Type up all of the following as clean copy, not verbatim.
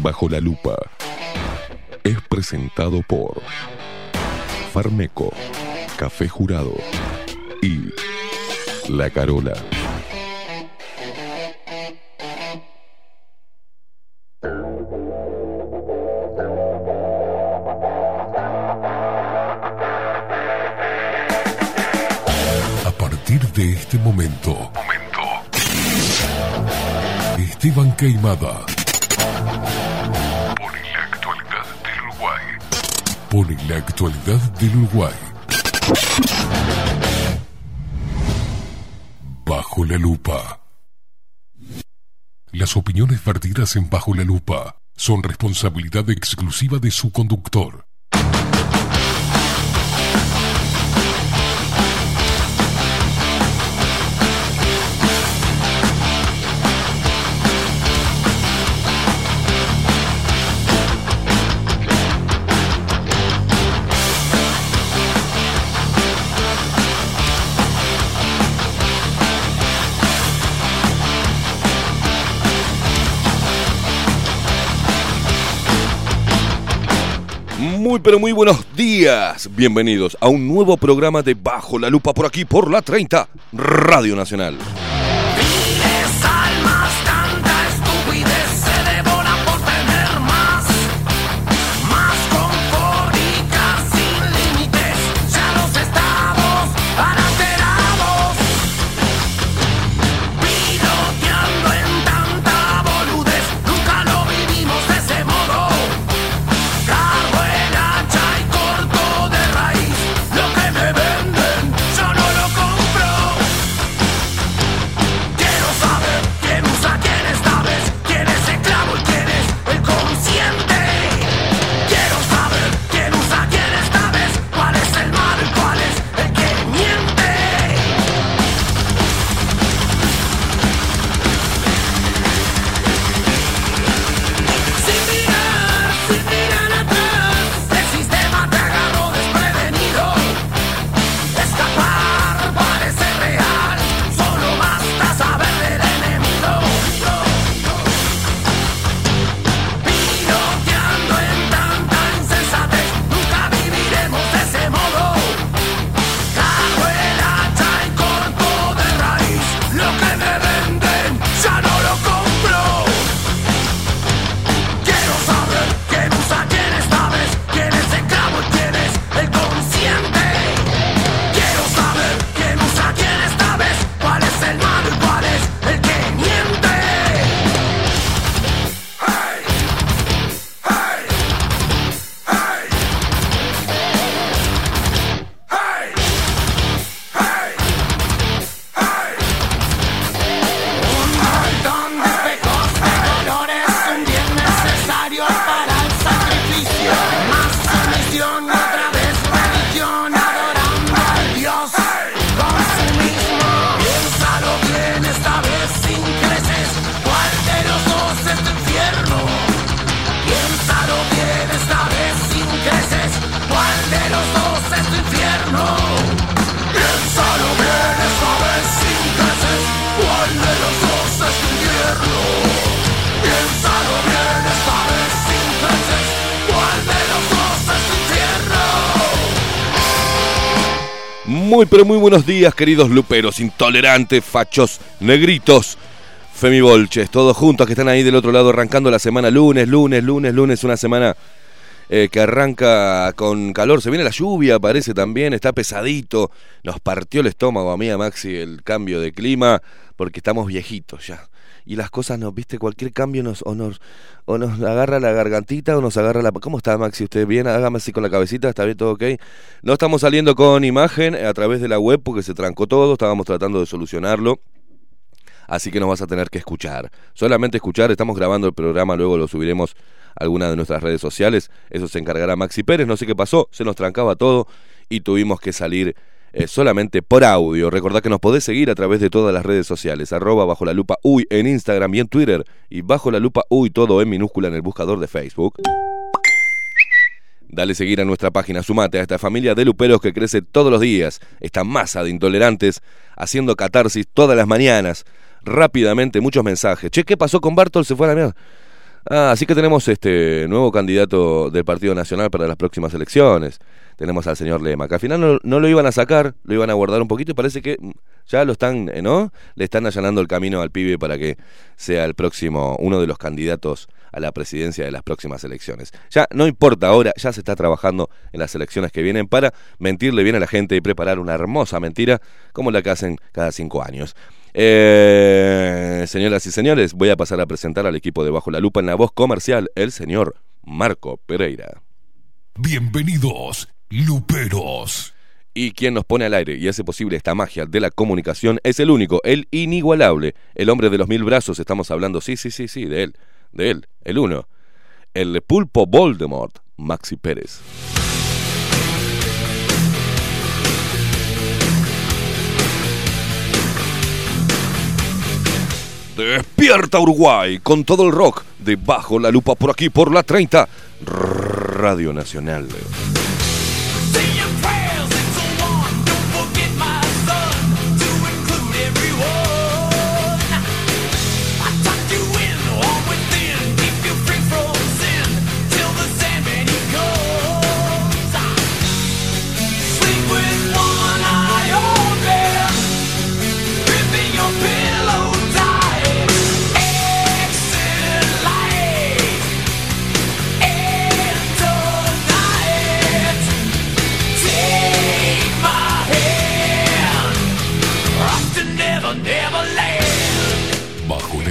Bajo la Lupa es presentado por Farmeco, Café Jurado y La Carola. A partir de este momento, Esteban Queimada pone la actualidad del Uruguay Bajo la Lupa. Las opiniones vertidas en Bajo la Lupa son responsabilidad exclusiva de su conductor. Pero muy buenos días, bienvenidos a un nuevo programa de Bajo la Lupa por aquí, por la 30, Radio Nacional. Miles almas, tanta estupidez se devora por tener más confóricas sin límites, ya los estados alterados, piloteando en tanta boludez, nunca lo vivimos de ese modo. Muy pero muy buenos días, queridos luperos, intolerantes, fachos, negritos, femibolches, todos juntos que están ahí del otro lado arrancando la semana. Lunes, una semana que arranca con calor. Se viene la lluvia, parece también, está pesadito. Nos partió el estómago a mí, a Maxi, el cambio de clima, porque estamos viejitos ya. Y las cosas nos, viste, cualquier cambio nos agarra la gargantita o nos agarra la... ¿Cómo está, Maxi? ¿Usted bien? Hágame así con la cabecita, ¿está bien todo ok? No estamos saliendo con imagen a través de la web porque se trancó todo, estábamos tratando de solucionarlo. Así que nos vas a tener que escuchar. Solamente escuchar, estamos grabando el programa, luego lo subiremos a alguna de nuestras redes sociales. Eso se encargará Maxi Pérez, no sé qué pasó, se nos trancaba todo y tuvimos que salir... solamente por audio. Recordá que nos podés seguir a través de todas las redes sociales, arroba Bajo la Lupa Uy en Instagram y en Twitter, y Bajo la Lupa Uy todo en minúscula en el buscador de Facebook. Dale seguir a nuestra página, sumate a esta familia de luperos que crece todos los días, esta masa de intolerantes haciendo catarsis todas las mañanas. Rápidamente, muchos mensajes. Che, ¿qué pasó con Bartol? Se fue a la mierda. Ah, así que tenemos este nuevo candidato del Partido Nacional para las próximas elecciones. Tenemos al señor Lema, que al final no lo iban a sacar, lo iban a guardar un poquito y parece que ya lo están, ¿no? Le están allanando el camino al pibe para que sea el próximo, uno de los candidatos a la presidencia de las próximas elecciones. Ya no importa ahora, ya se está trabajando en las elecciones que vienen para mentirle bien a la gente y preparar una hermosa mentira como la que hacen cada 5 años. Señoras y señores, voy a pasar a presentar al equipo de Bajo la Lupa en la voz comercial, el señor Marco Pereira. Bienvenidos, luperos. Y quien nos pone al aire y hace posible esta magia de la comunicación es el único, el inigualable, el hombre de los 1000 brazos, estamos hablando, sí, de él, el uno, el pulpo Voldemort, Maxi Pérez. Despierta Uruguay con todo el rock de Bajo la Lupa por aquí, por la 30, Radio Nacional.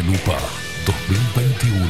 Lupa 2021.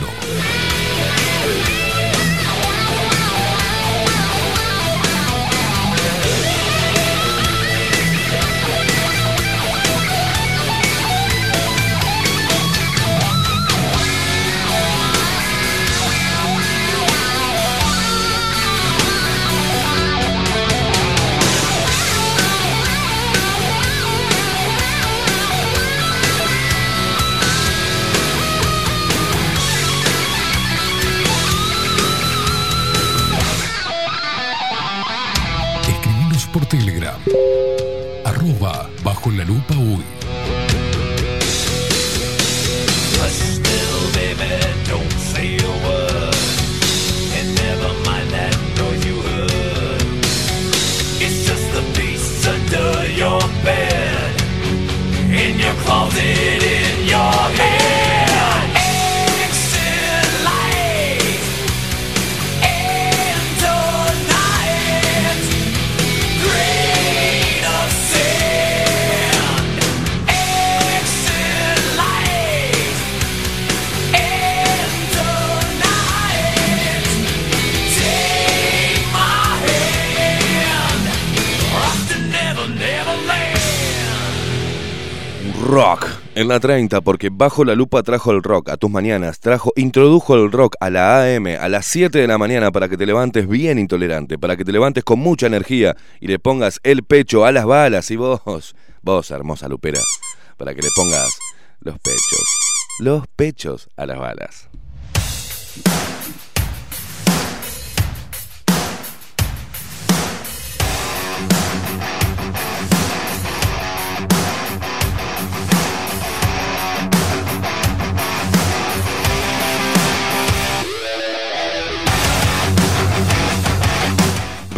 Telegram @BajoLaLupaHoy. Rock en la 30, porque Bajo la Lupa trajo el rock a tus mañanas, introdujo el rock a la AM, a las 7 de la mañana, para que te levantes bien intolerante, para que te levantes con mucha energía y le pongas el pecho a las balas. Y vos, hermosa lupera, para que le pongas los pechos a las balas.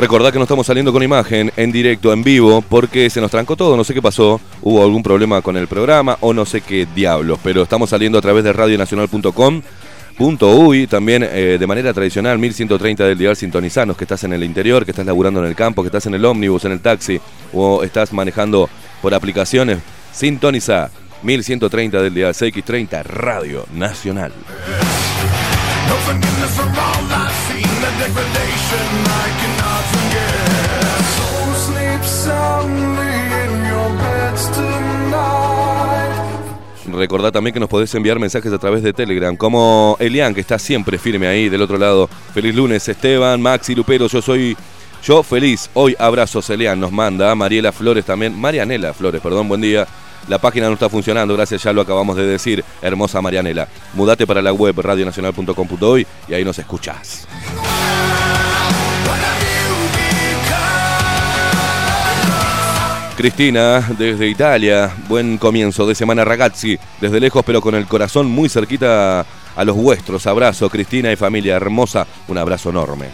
Recordá que no estamos saliendo con imagen en directo, en vivo, porque se nos trancó todo, no sé qué pasó, hubo algún problema con el programa o no sé qué diablos, pero estamos saliendo a través de radionacional.com.uy, también de manera tradicional, 1130 del dial. Sintonizanos, que estás en el interior, que estás laburando en el campo, que estás en el ómnibus, en el taxi, o estás manejando por aplicaciones, sintoniza 1130 del dial, CX30, Radio Nacional. Recordá también que nos podés enviar mensajes a través de Telegram, como Elian, que está siempre firme ahí del otro lado. Feliz lunes, Esteban, Maxi, Lupero, yo feliz. Hoy abrazos, Elian, nos manda. Mariela Flores también, Marianela Flores, perdón, buen día. La página no está funcionando, gracias, ya lo acabamos de decir. Hermosa Marianela, mudate para la web radionacional.com.uy y ahí nos escuchás. Cristina, desde Italia, buen comienzo de semana ragazzi, desde lejos pero con el corazón muy cerquita a los vuestros. Abrazo, Cristina y familia hermosa. Un abrazo enorme.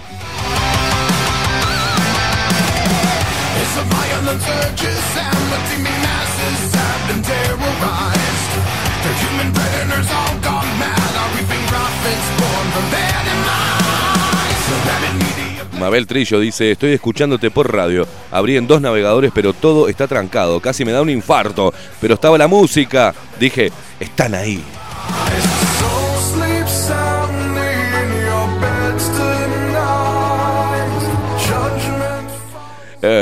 Mabel Trillo dice, estoy escuchándote por radio. Abrí en 2 navegadores, pero todo está trancado. Casi me da un infarto, pero estaba la música. Dije, están ahí.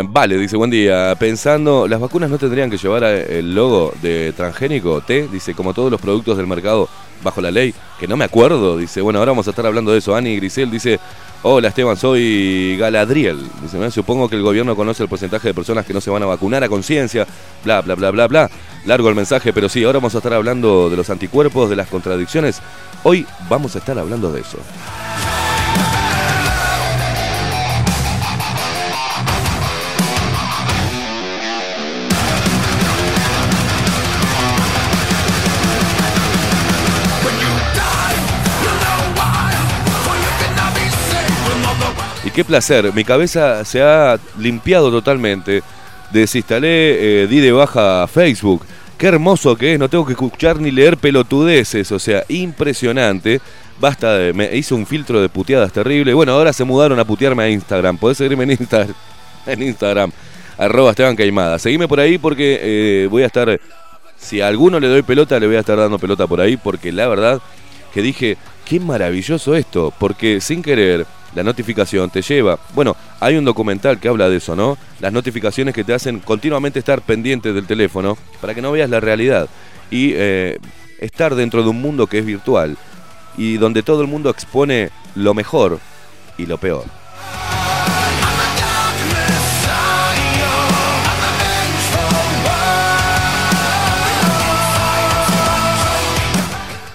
Vale, dice, buen día. Pensando, ¿las vacunas no tendrían que llevar el logo de transgénico? T, dice, como todos los productos del mercado bajo la ley, que no me acuerdo, dice. Bueno, ahora vamos a estar hablando de eso. Ani Grisel dice, hola Esteban, soy Galadriel. Dice, me supongo que el gobierno conoce el porcentaje de personas que no se van a vacunar a conciencia, bla, bla, bla, bla, bla. Largo el mensaje, pero sí, ahora vamos a estar hablando de los anticuerpos, de las contradicciones. Hoy vamos a estar hablando de eso. Qué placer, mi cabeza se ha limpiado totalmente. Desinstalé, di de baja Facebook. Qué hermoso que es, no tengo que escuchar ni leer pelotudeces, o sea, impresionante. Basta, me hice un filtro de puteadas terrible. Bueno, ahora se mudaron a putearme a Instagram. Podés seguirme en Instagram, @EstebanQueimada. Seguime por ahí porque voy a estar, si a alguno le doy pelota, le voy a estar dando pelota por ahí, porque la verdad que dije, qué maravilloso esto, porque sin querer la notificación te lleva. Bueno, hay un documental que habla de eso, ¿no? Las notificaciones que te hacen continuamente estar pendiente del teléfono para que no veas la realidad y estar dentro de un mundo que es virtual y donde todo el mundo expone lo mejor y lo peor.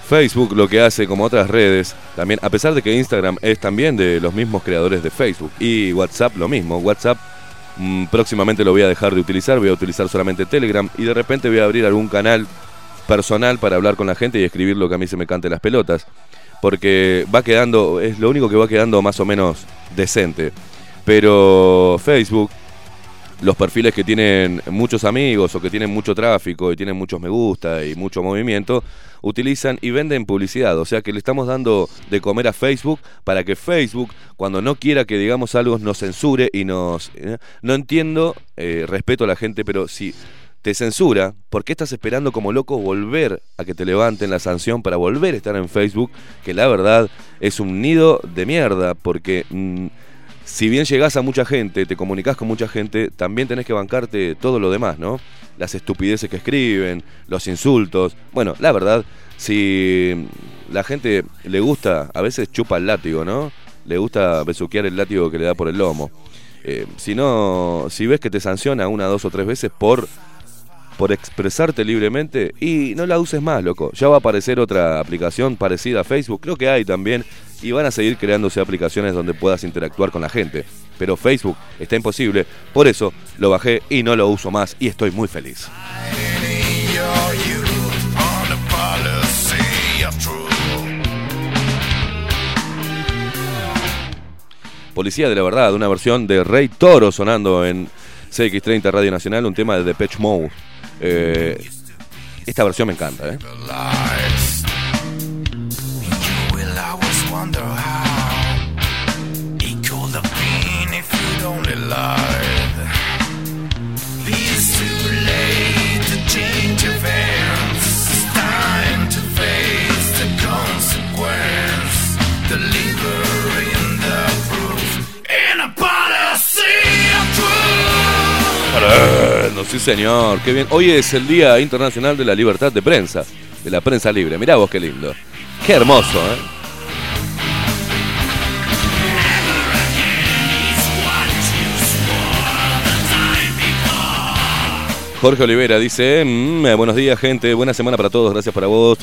Facebook lo que hace, como otras redes, también, a pesar de que Instagram es también de los mismos creadores de Facebook y WhatsApp lo mismo. WhatsApp próximamente lo voy a dejar de utilizar, voy a utilizar solamente Telegram y de repente voy a abrir algún canal personal para hablar con la gente y escribir lo que a mí se me cante las pelotas, porque va quedando, es lo único que va quedando más o menos decente. Pero Facebook, los perfiles que tienen muchos amigos o que tienen mucho tráfico y tienen muchos me gusta y mucho movimiento, utilizan y venden publicidad. O sea que le estamos dando de comer a Facebook para que Facebook, cuando no quiera que digamos algo, nos censure y nos... No entiendo, respeto a la gente, pero si te censura, ¿por qué estás esperando como loco volver a que te levanten la sanción para volver a estar en Facebook? Que la verdad es un nido de mierda, porque... si bien llegás a mucha gente, te comunicás con mucha gente, también tenés que bancarte todo lo demás, ¿no? Las estupideces que escriben, los insultos. Bueno, la verdad, si la gente le gusta, a veces chupa el látigo, ¿no? Le gusta besuquear el látigo que le da por el lomo. Si no, si ves que te sanciona 1, 2 o 3 veces por expresarte libremente, y no la uses más, loco. Ya va a aparecer otra aplicación parecida a Facebook, creo que hay también, y van a seguir creándose aplicaciones donde puedas interactuar con la gente. Pero Facebook está imposible, por eso lo bajé y no lo uso más, y estoy muy feliz. Policía de la Verdad, una versión de Rey Toro sonando en CX30 Radio Nacional, un tema de Depeche Mode. Esta versión me encanta, ¿eh? Sí señor, qué bien. Hoy es el Día Internacional de la Libertad de Prensa, de la prensa libre. Mirá vos qué lindo, qué hermoso, ¿eh? Jorge Olivera dice, buenos días gente, buena semana para todos, gracias para vos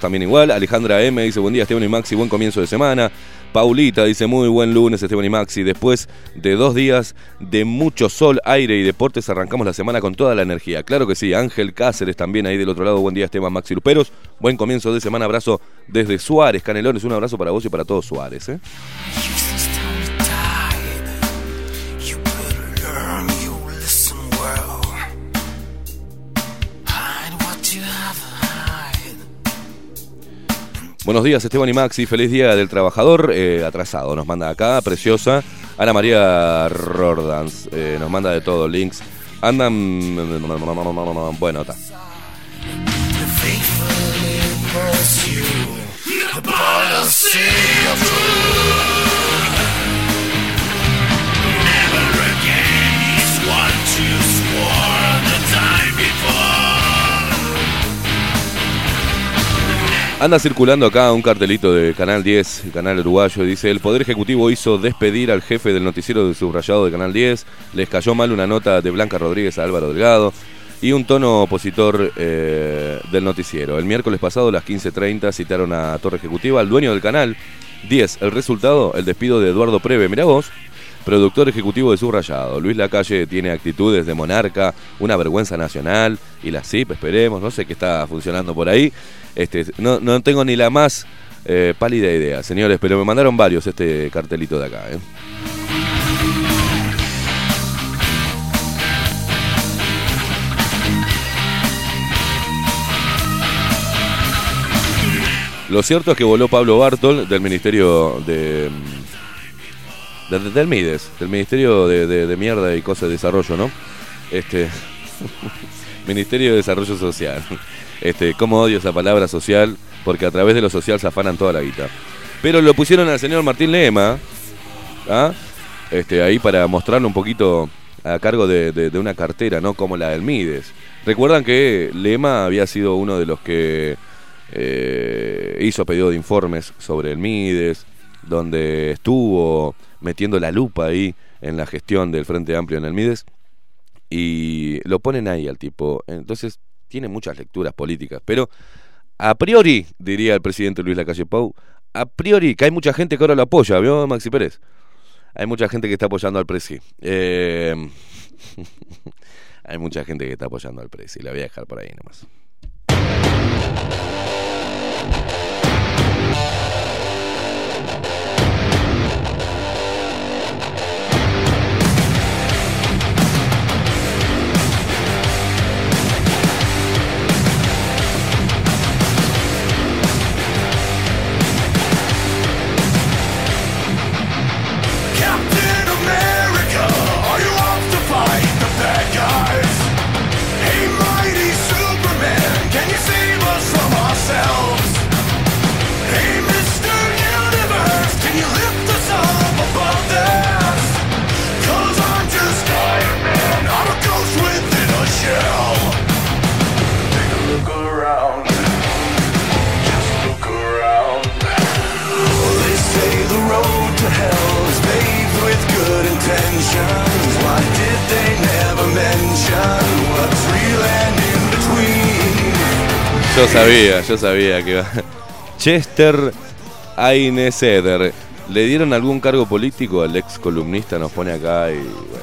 también igual. Alejandra M dice, buen día Esteban y Maxi, buen comienzo de semana. Paulita dice, muy buen lunes Esteban y Maxi, después de 2 días de mucho sol, aire y deportes arrancamos la semana con toda la energía. Claro que sí. Ángel Cáceres también ahí del otro lado, buen día Esteban, Maxi Luperos, buen comienzo de semana, abrazo desde Suárez, Canelones, un abrazo para vos y para todos Suárez, ¿eh? Buenos días Esteban y Maxi, feliz día del trabajador, atrasado, nos manda acá, preciosa. Ana María Rordans, nos manda de todo, links. Andan, bueno, está. Anda circulando acá un cartelito de Canal 10, el canal uruguayo, dice: el Poder Ejecutivo hizo despedir al jefe del noticiero de Subrayado de Canal 10, les cayó mal una nota de Blanca Rodríguez a Álvaro Delgado y un tono opositor del noticiero. El miércoles pasado a las 15:30 citaron a Torre Ejecutiva, al dueño del Canal 10. El resultado, el despido de Eduardo Preve, mirá vos, productor ejecutivo de Subrayado. Luis Lacalle tiene actitudes de monarca, una vergüenza nacional, y la CIP, esperemos, no sé qué está funcionando por ahí. No tengo ni la más pálida idea, señores, pero me mandaron varios este cartelito de acá, ¿eh? Lo cierto es que voló Pablo Bartol del Ministerio del MIDES, del Ministerio de Mierda y Cosas de Desarrollo, ¿no? Ministerio de Desarrollo Social. Cómo odio esa palabra social, porque a través de lo social se afanan toda la guita. Pero lo pusieron al señor Martín Lema, ¿ah? Ahí para mostrarlo un poquito a cargo de una cartera, ¿no? Como la del Mides. Recuerdan que Lema había sido uno de los que hizo pedido de informes sobre el Mides, donde estuvo metiendo la lupa ahí en la gestión del Frente Amplio en el Mides, y lo ponen ahí al tipo. Entonces tiene muchas lecturas políticas, pero a priori, diría el presidente Luis Lacalle Pou, a priori, que hay mucha gente que ahora lo apoya, ¿vio, Maxi Pérez? Hay mucha gente que está apoyando al presi. Hay mucha gente que está apoyando al presi, la voy a dejar por ahí nomás. Yo sabía que Chester Aineseder. ¿Le dieron algún cargo político al ex columnista? Nos pone acá y bueno.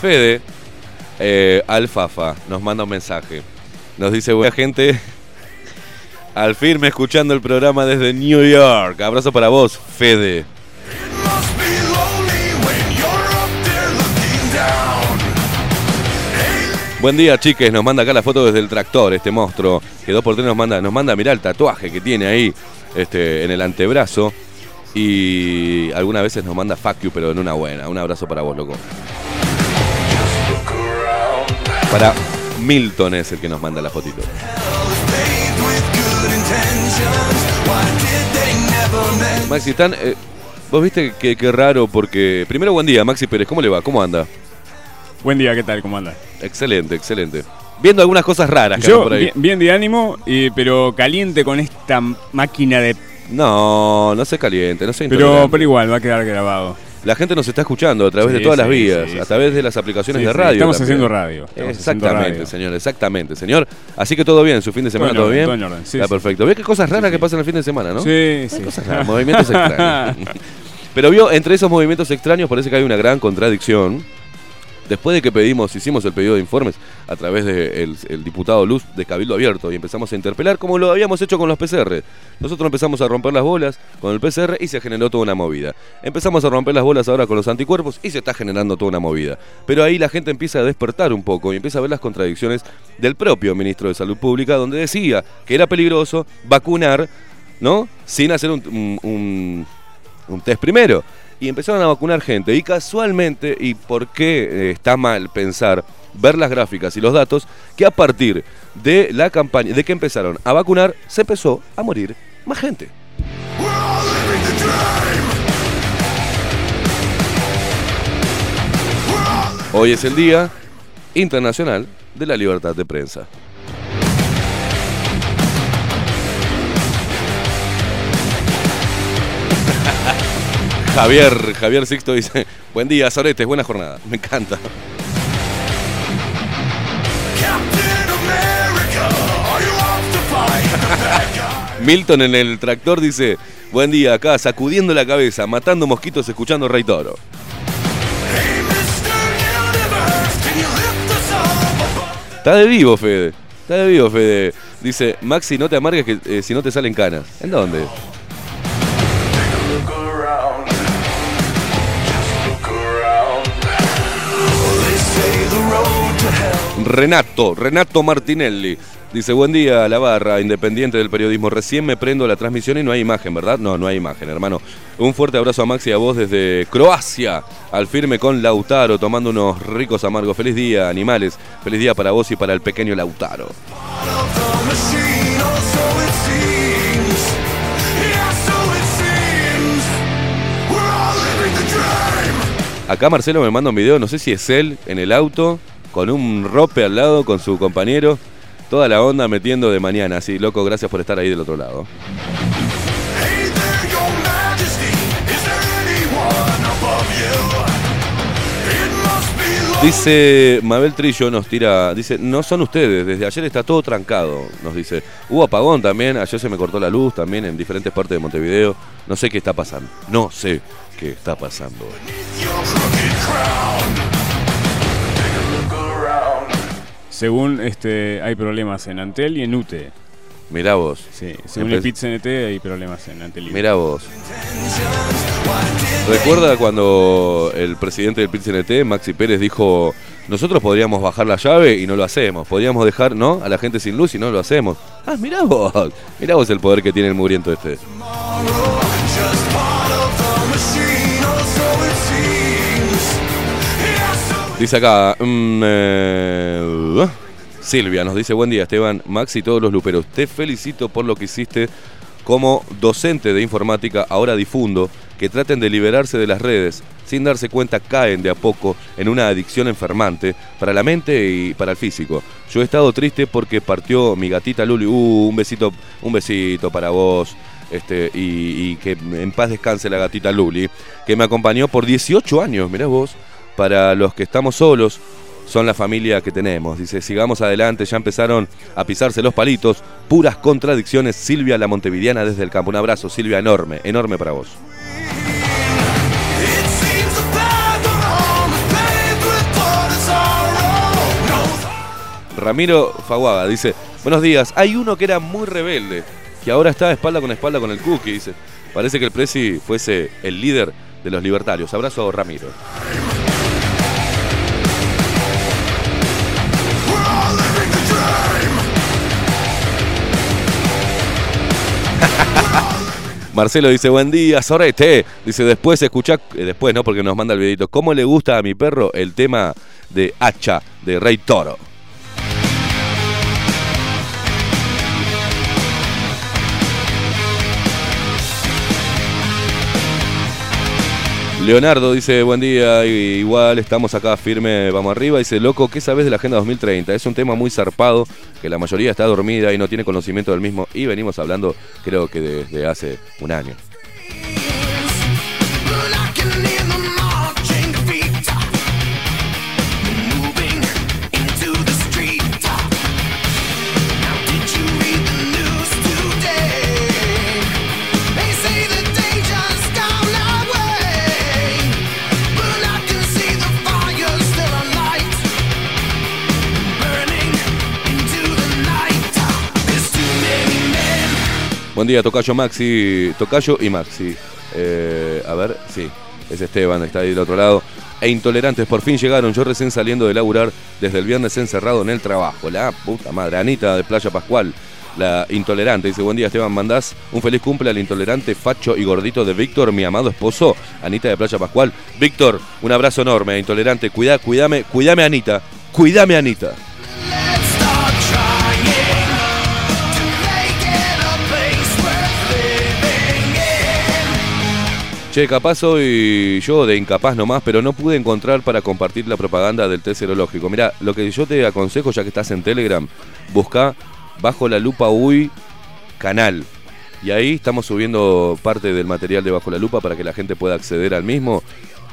Fede Alfafa nos manda un mensaje. Nos dice: buena gente, al firme escuchando el programa desde New York. Abrazo para vos, Fede. Buen día, chiques. Nos manda acá la foto desde el tractor, este monstruo. Que 2x3 nos manda, mirá el tatuaje que tiene ahí, en el antebrazo. Y algunas veces nos manda fuck you, pero en una buena. Un abrazo para vos, loco. Para Milton es el que nos manda la fotito. Maxi, están... vos viste que raro, porque... Primero, buen día, Maxi Pérez, ¿cómo le va? ¿Cómo anda? Buen día, ¿qué tal? ¿Cómo anda? Excelente, excelente. Viendo algunas cosas raras que andan por ahí. Bien de ánimo, pero caliente con esta máquina de... No se caliente, no se intolerante. Pero igual, va a quedar grabado. La gente nos está escuchando a través de todas las vías, a través de las aplicaciones de radio. Estamos también haciendo radio. Exactamente, señor. Así que todo bien, su fin de semana todo bien. Está perfecto. Ve qué cosas raras que pasan el fin de semana, ¿no? Sí. Cosas raras, movimientos extraños. Pero vio, entre esos movimientos extraños parece que hay una gran contradicción. Después de que hicimos el pedido de informes a través del diputado Luz de Cabildo Abierto y empezamos a interpelar como lo habíamos hecho con los PCR. Nosotros empezamos a romper las bolas con el PCR y se generó toda una movida. Empezamos a romper las bolas ahora con los anticuerpos y se está generando toda una movida. Pero ahí la gente empieza a despertar un poco y empieza a ver las contradicciones del propio ministro de Salud Pública, donde decía que era peligroso vacunar, ¿no?, sin hacer un test primero. Y empezaron a vacunar gente. Y casualmente, ¿y por qué está mal pensar, ver las gráficas y los datos, que a partir de la campaña, de que empezaron a vacunar, se empezó a morir más gente? Hoy es el Día Internacional de la Libertad de Prensa. Javier Sixto dice: buen día, Soretes, buena jornada. Me encanta. Milton en el tractor dice: buen día, acá sacudiendo la cabeza, matando mosquitos, escuchando Rey Toro. Está de vivo, Fede. Dice, Maxi, no te amargues que si no te salen canas. ¿En dónde? Renato Martinelli dice: buen día a la barra independiente del periodismo. Recién me prendo la transmisión y no hay imagen, ¿verdad? No hay imagen, hermano. Un fuerte abrazo a Maxi y a vos desde Croacia. Al firme con Lautaro, tomando unos ricos amargos. Feliz día, animales. Feliz día para vos y para el pequeño Lautaro. Acá Marcelo me manda un video, no sé si es él, en el auto, con un rope al lado, con su compañero, toda la onda metiendo de mañana. Así, loco, gracias por estar ahí del otro lado. Hey there, your majesty, is there anyone above you? It must be love. Dice Mabel Trillo, nos tira, dice, no son ustedes, desde ayer está todo trancado, nos dice. Hubo apagón también, ayer se me cortó la luz también en diferentes partes de Montevideo. No sé qué está pasando. Según hay problemas en Antel y en UTE. Mirá vos. Sí, según el PIT-CNT hay problemas en Antel y UTE. Mirá vos. ¿Recuerda cuando el presidente del PIT-CNT, Maxi Pérez, dijo: nosotros podríamos bajar la llave y no lo hacemos? Podríamos dejar, ¿no?, a la gente sin luz y no lo hacemos. Ah, mirá vos el poder que tiene el mugriento este. Dice acá, Silvia nos dice: buen día, Esteban, Max y todos los luperos. Te felicito por lo que hiciste como docente de informática. Ahora difundo que traten de liberarse de las redes. Sin darse cuenta caen de a poco en una adicción enfermante para la mente y para el físico. Yo he estado triste porque partió mi gatita Luli. Un besito para vos. Y que en paz descanse la gatita Luli, que me acompañó por 18 años, mirá vos. Para los que estamos solos, son la familia que tenemos. Dice, sigamos adelante, ya empezaron a pisarse los palitos. Puras contradicciones, Silvia la montevideana desde el campo. Un abrazo, Silvia, enorme para vos. Ramiro Faguaga dice, buenos días, hay uno que era muy rebelde, que ahora está espalda con el Cookie, dice. Parece que el Presi fuese el líder de los libertarios. Abrazo, Ramiro. Marcelo dice, buen día, Sorete. Dice, después escuchá, después no, porque nos manda el videito. ¿Cómo le gusta a mi perro el tema de Hacha, de Rey Toro? Leonardo dice, buen día, igual estamos acá firme, vamos arriba. Dice, loco, ¿qué sabes de la Agenda 2030? Es un tema muy zarpado, que la mayoría está dormida y no tiene conocimiento del mismo. Y venimos hablando, creo que desde hace un año. Buen día, Tocayo, Maxi. Tocayo y Maxi. A ver, sí, es Esteban, está ahí del otro lado. E intolerantes, por fin llegaron. Yo recién saliendo de laburar desde el viernes encerrado en el trabajo. La puta madre. Anita de Playa Pascual, la intolerante, dice: buen día, Esteban, mandás un feliz cumple al intolerante facho y gordito de Víctor, mi amado esposo. Anita de Playa Pascual. Víctor, un abrazo enorme, intolerante. Cuidame, Anita. Cuidame, Anita. Che, capaz soy yo de incapaz nomás, pero no pude encontrar para compartir la propaganda del test serológico. Mirá, lo que yo te aconsejo, ya que estás en Telegram, busca Bajo la Lupa UI canal. Y ahí estamos subiendo parte del material de Bajo la Lupa para que la gente pueda acceder al mismo.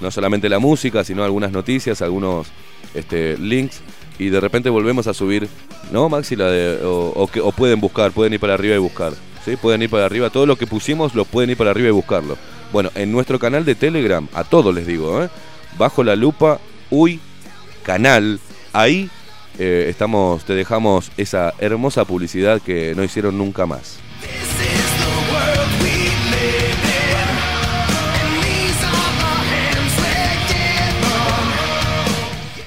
No solamente la música, sino algunas noticias, algunos links. Y de repente volvemos a subir, ¿no, Maxi? O pueden buscar, pueden ir para arriba y buscar. ¿Sí? Pueden ir para arriba. Todo lo que pusimos lo pueden ir para arriba y buscarlo. Bueno, en nuestro canal de Telegram, a todos les digo, Bajo la Lupa, uy, canal, ahí estamos, te dejamos esa hermosa publicidad que no hicieron nunca más.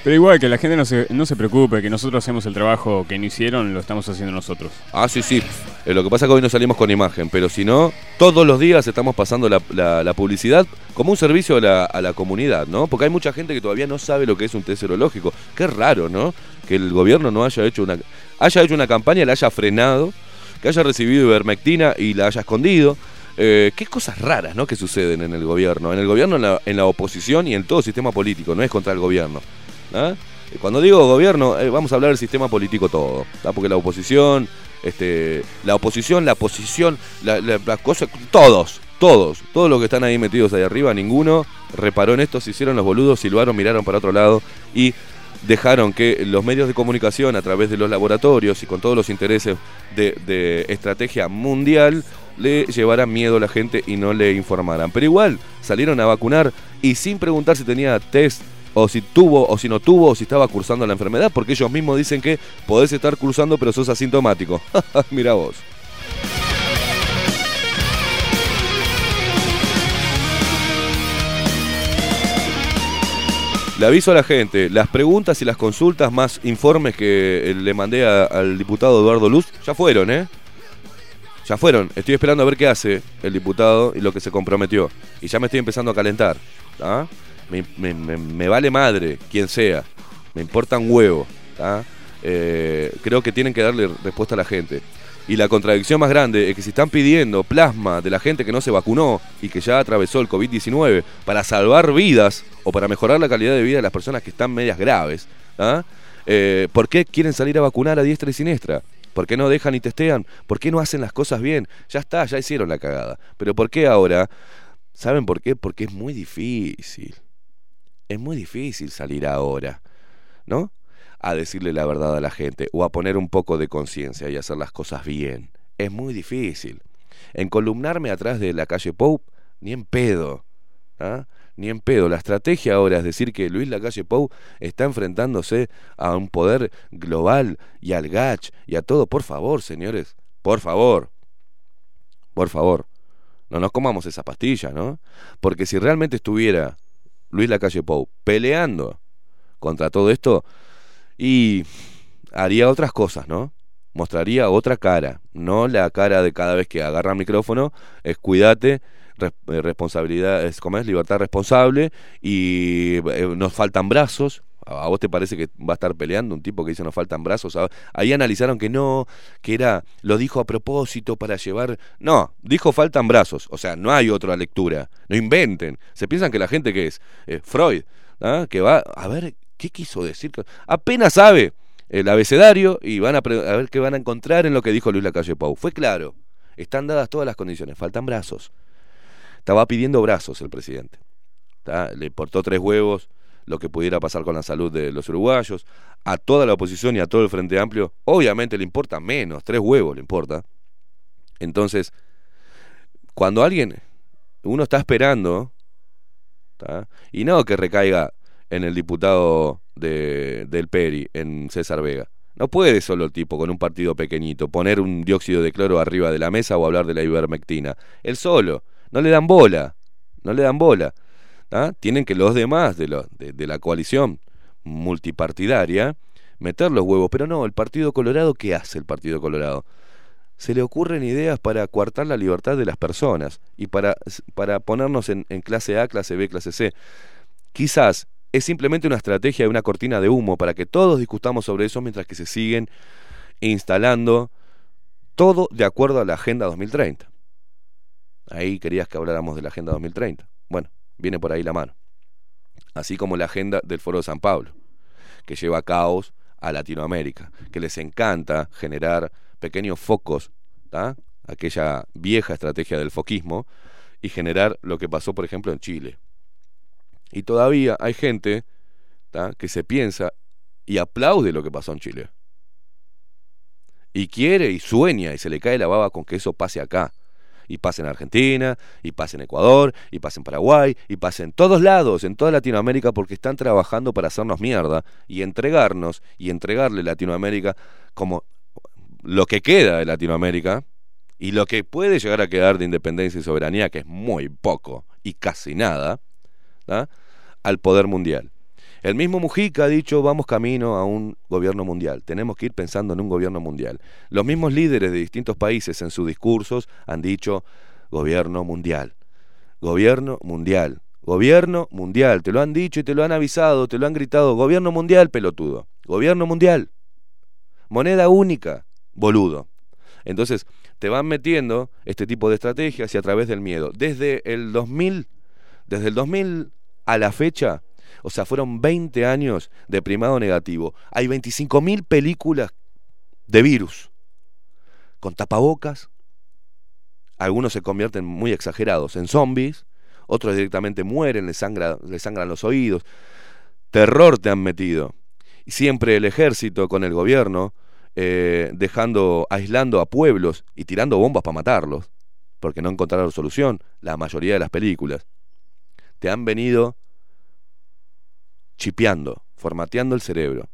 Pero igual, que la gente no se preocupe, que nosotros hacemos el trabajo que no hicieron, lo estamos haciendo nosotros. Ah, sí. Lo que pasa es que hoy no salimos con imagen, pero si no, todos los días estamos pasando la publicidad como un servicio a la comunidad, ¿no? Porque hay mucha gente que todavía no sabe lo que es un test serológico. Qué raro, ¿no? Que el gobierno no haya hecho una campaña, la haya frenado, que haya recibido ivermectina y la haya escondido. Qué cosas raras, ¿no?, que suceden en el gobierno. En el gobierno, en la oposición y en todo sistema político, no es contra el gobierno. ¿Ah? Cuando digo gobierno, vamos a hablar del sistema político todo, ¿ah? Porque la oposición, la cosa, todos los que están ahí metidos ahí arriba, ninguno reparó en esto, se hicieron los boludos, silbaron, miraron para otro lado y dejaron que los medios de comunicación, a través de los laboratorios y con todos los intereses de estrategia mundial, le llevaran miedo a la gente y no le informaran. Pero igual salieron a vacunar y sin preguntar si tenía test, o si tuvo, o si no tuvo, o si estaba cursando la enfermedad, porque ellos mismos dicen que podés estar cursando pero sos asintomático. Mirá vos. Le aviso a la gente, las preguntas y las consultas más informes que le mandé al diputado Eduardo Luz, ya fueron, Ya fueron. Estoy esperando a ver qué hace el diputado y lo que se comprometió. Y ya me estoy empezando a calentar, ¿ah? Me vale madre quien sea, me importa un huevo. Creo que tienen que darle respuesta a la gente. Y la contradicción más grande es que si están pidiendo plasma de la gente que no se vacunó y que ya atravesó el COVID-19 para salvar vidas o para mejorar la calidad de vida de las personas que están medias graves, ¿por qué quieren salir a vacunar a diestra y siniestra? ¿Por qué no dejan y testean? ¿Por qué no hacen las cosas bien? Ya está, ya hicieron la cagada. Pero ¿por qué ahora? ¿Saben por qué? Porque es muy difícil. Es muy difícil salir ahora, ¿no?, a decirle la verdad a la gente o a poner un poco de conciencia y hacer las cosas bien. Es muy difícil. Encolumnarme atrás de la calle Pou, ni en pedo, ¿ah? Ni en pedo. La estrategia ahora es decir que Luis Lacalle Pou está enfrentándose a un poder global y al GACH y a todo. Por favor, señores, por favor. Por favor. No nos comamos esa pastilla, ¿no? Porque si realmente estuviera Luis Lacalle Pou peleando contra todo esto, y haría otras cosas, ¿no? Mostraría otra cara, no la cara de cada vez que agarra el micrófono, es cuídate, responsabilidad, es comer, libertad responsable, y nos faltan brazos. ¿A vos te parece que va a estar peleando un tipo que dice nos faltan brazos? Ahí analizaron que no, que era, lo dijo a propósito para llevar. No, dijo faltan brazos, o sea, no hay otra lectura, no inventen. Se piensan que la gente que es Freud, ¿ah?, que va a ver qué quiso decir, apenas sabe el abecedario y van a ver qué van a encontrar en lo que dijo Luis Lacalle Pou. Fue claro, están dadas todas las condiciones, faltan brazos. Estaba pidiendo brazos el presidente, ¿tá? Le portó tres huevos lo que pudiera pasar con la salud de los uruguayos. A toda la oposición y a todo el Frente Amplio obviamente le importa menos, tres huevos le importa. Entonces, cuando uno está esperando, ¿tá?, y no que recaiga en el diputado del Peri, en César Vega, No puede solo el tipo con un partido pequeñito poner un dióxido de cloro arriba de la mesa o hablar de la ivermectina. Él solo. No le dan bola. No le dan bola. ¿Ah? Tienen que los demás de la coalición multipartidaria meter los huevos. Pero no, el Partido Colorado, ¿qué hace el Partido Colorado? Se le ocurren ideas para coartar la libertad de las personas y para ponernos en clase A, clase B, clase C. Quizás es simplemente una estrategia, una cortina de humo para que todos discutamos sobre eso mientras que se siguen instalando todo de acuerdo a la Agenda 2030. Ahí querías que habláramos de la Agenda 2030. Bueno, viene por ahí la mano. Así como la agenda del Foro de San Pablo, que lleva caos a Latinoamérica, que les encanta generar pequeños focos, ¿tá? Aquella vieja estrategia del foquismo, y generar lo que pasó, por ejemplo, en Chile. Y todavía hay gente, ¿tá?, que se piensa y aplaude lo que pasó en Chile. Y quiere y sueña y se le cae la baba con que eso pase acá. Y pase en Argentina, y pase en Ecuador, y pase en Paraguay, y pase en todos lados, en toda Latinoamérica, porque están trabajando para hacernos mierda y entregarnos y entregarle Latinoamérica como lo que queda de Latinoamérica y lo que puede llegar a quedar de independencia y soberanía, que es muy poco y casi nada, ¿tá?, al poder mundial. El mismo Mujica ha dicho: vamos camino a un gobierno mundial, tenemos que ir pensando en un gobierno mundial. Los mismos líderes de distintos países en sus discursos han dicho: gobierno mundial, gobierno mundial, gobierno mundial. Te lo han dicho y te lo han avisado, te lo han gritado: gobierno mundial, pelotudo, gobierno mundial, moneda única, boludo. Entonces te van metiendo este tipo de estrategias y a través del miedo. Desde el 2000 a la fecha, o sea, fueron 20 años de primado negativo. Hay 25.000 películas de virus con tapabocas. Algunos se convierten muy exagerados en zombies, otros directamente mueren, les sangran los oídos. Terror te han metido. Siempre el ejército con el gobierno, aislando a pueblos y tirando bombas para matarlos, porque no encontraron solución la mayoría de las películas. Te han venido chipeando, formateando el cerebro.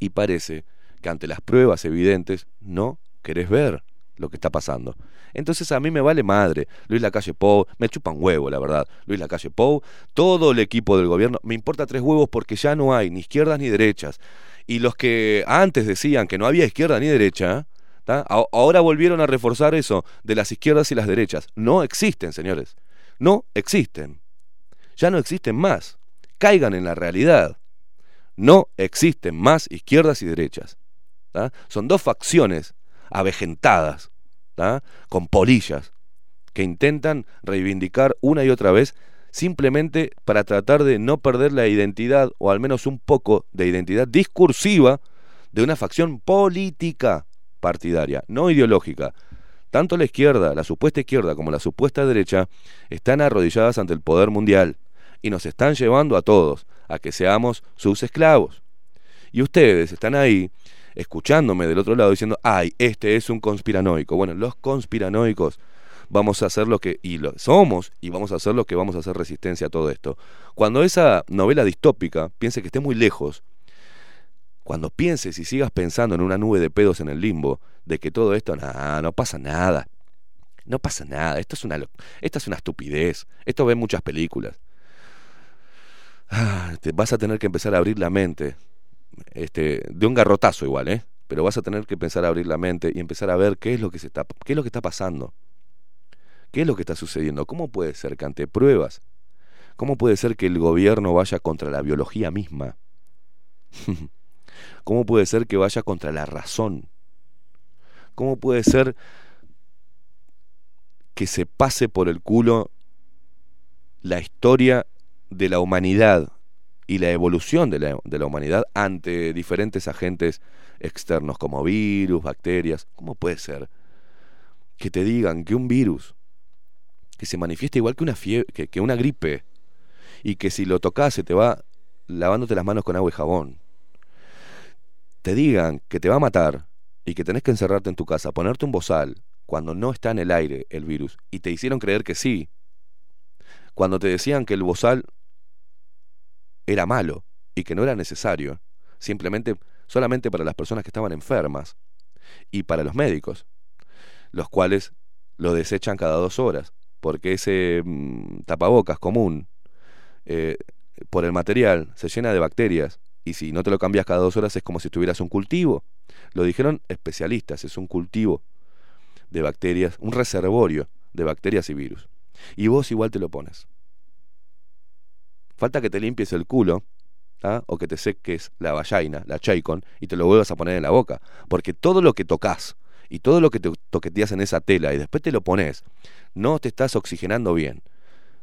Y parece que ante las pruebas evidentes no querés ver lo que está pasando. Entonces a mí me vale madre Luis Lacalle Pou, me chupa un huevo, la verdad. Luis Lacalle Pou, todo el equipo del gobierno, me importa tres huevos, porque ya no hay ni izquierdas ni derechas. Y los que antes decían que no había izquierda ni derecha, ¿tá?, ahora volvieron a reforzar eso de las izquierdas y las derechas. No existen, señores. No existen. Ya no existen más. Caigan en la realidad. No existen más izquierdas y derechas, ¿tá? Son dos facciones avejentadas, ¿tá?, con polillas, que intentan reivindicar una y otra vez simplemente para tratar de no perder la identidad, o al menos un poco de identidad discursiva, de una facción política partidaria, no ideológica. Tanto la izquierda, la supuesta izquierda, como la supuesta derecha están arrodilladas ante el poder mundial y nos están llevando a todos a que seamos sus esclavos. Y ustedes están ahí escuchándome del otro lado diciendo: ay, este es un conspiranoico. Bueno, los conspiranoicos vamos a hacer lo que somos, y vamos a hacer lo que vamos a hacer resistencia a todo esto. Cuando esa novela distópica piense que esté muy lejos, cuando pienses y sigas pensando en una nube de pedos en el limbo, de que todo esto, no pasa nada. No pasa nada, esta es una estupidez. Esto ven muchas películas. Te vas a tener que empezar a abrir la mente. De un garrotazo igual, pero vas a tener que empezar a abrir la mente y empezar a ver qué es lo que está pasando. ¿Qué es lo que está sucediendo? ¿Cómo puede ser que ante pruebas, cómo puede ser que el gobierno vaya contra la biología misma? ¿Cómo puede ser que vaya contra la razón? ¿Cómo puede ser que se pase por el culo la historia de la humanidad y la evolución de la humanidad ante diferentes agentes externos como virus, bacterias? ¿Cómo puede ser que te digan que un virus que se manifiesta igual que una gripe, y que si lo tocas se te va lavándote las manos con agua y jabón, te digan que te va a matar y que tenés que encerrarte en tu casa, ponerte un bozal, cuando no está en el aire el virus, y te hicieron creer que sí, cuando te decían que el bozal era malo y que no era necesario, simplemente solamente para las personas que estaban enfermas y para los médicos, los cuales lo desechan cada 2 horas, porque ese tapabocas común, por el material, se llena de bacterias, y si no te lo cambias cada 2 horas es como si tuvieras un cultivo. Lo dijeron especialistas, es un cultivo de bacterias, un reservorio de bacterias y virus. Y vos igual te lo pones. Falta que te limpies el culo, ¿ah?, o que te seques la vallaina, la chaicon, y te lo vuelvas a poner en la boca, porque todo lo que tocas y todo lo que te toqueteas en esa tela y después te lo pones, no te estás oxigenando bien,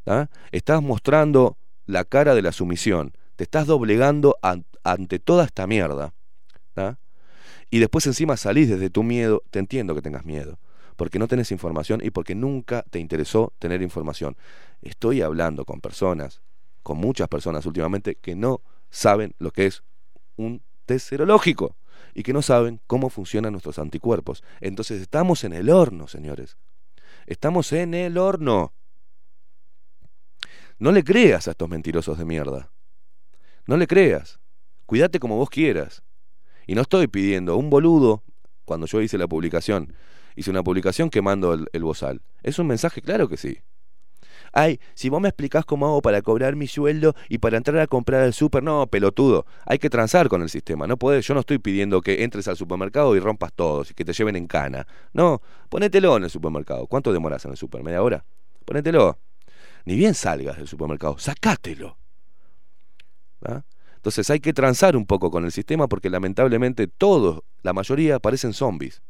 ¿ah? Estás mostrando la cara de la sumisión, te estás doblegando ante toda esta mierda, ¿ah? Y después encima salís desde tu miedo. Te entiendo que tengas miedo, porque no tenés información y porque nunca te interesó tener información. Estoy hablando con personas, con muchas personas últimamente, que no saben lo que es un test serológico y que no saben cómo funcionan nuestros anticuerpos. Entonces estamos en el horno, señores. Estamos en el horno. No le creas a estos mentirosos de mierda. No le creas. Cuídate como vos quieras. Y no estoy pidiendo a un boludo. Cuando yo hice la publicación, hice una publicación quemando el bozal. ¿Es un mensaje? Claro que sí. Ay, si vos me explicás cómo hago para cobrar mi sueldo y para entrar a comprar al súper. No, pelotudo, hay que transar con el sistema. No podés, yo no estoy pidiendo que entres al supermercado y rompas todos y que te lleven en cana. No, ponételo en el supermercado. ¿Cuánto demorás en el súper? ¿Media hora? Ponételo. Ni bien salgas del supermercado, sacátelo. ¿Ah? Entonces hay que transar un poco con el sistema, porque lamentablemente todos, la mayoría, parecen zombies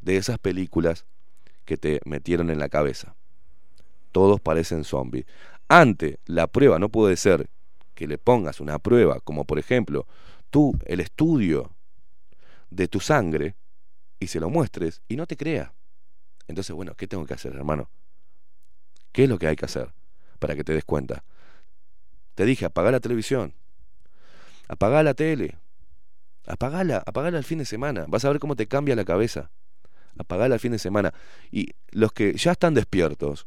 de esas películas que te metieron en la cabeza. Todos parecen zombies. Ante la prueba, no puede ser que le pongas una prueba, como por ejemplo, tú, el estudio de tu sangre, y se lo muestres y no te crea. Entonces, bueno, ¿qué tengo que hacer, hermano? ¿Qué es lo que hay que hacer para que te des cuenta? Te dije, apagá la televisión, apagá la tele, apagala el fin de semana. Vas a ver cómo te cambia la cabeza. Apagala el fin de semana. Y los que ya están despiertos,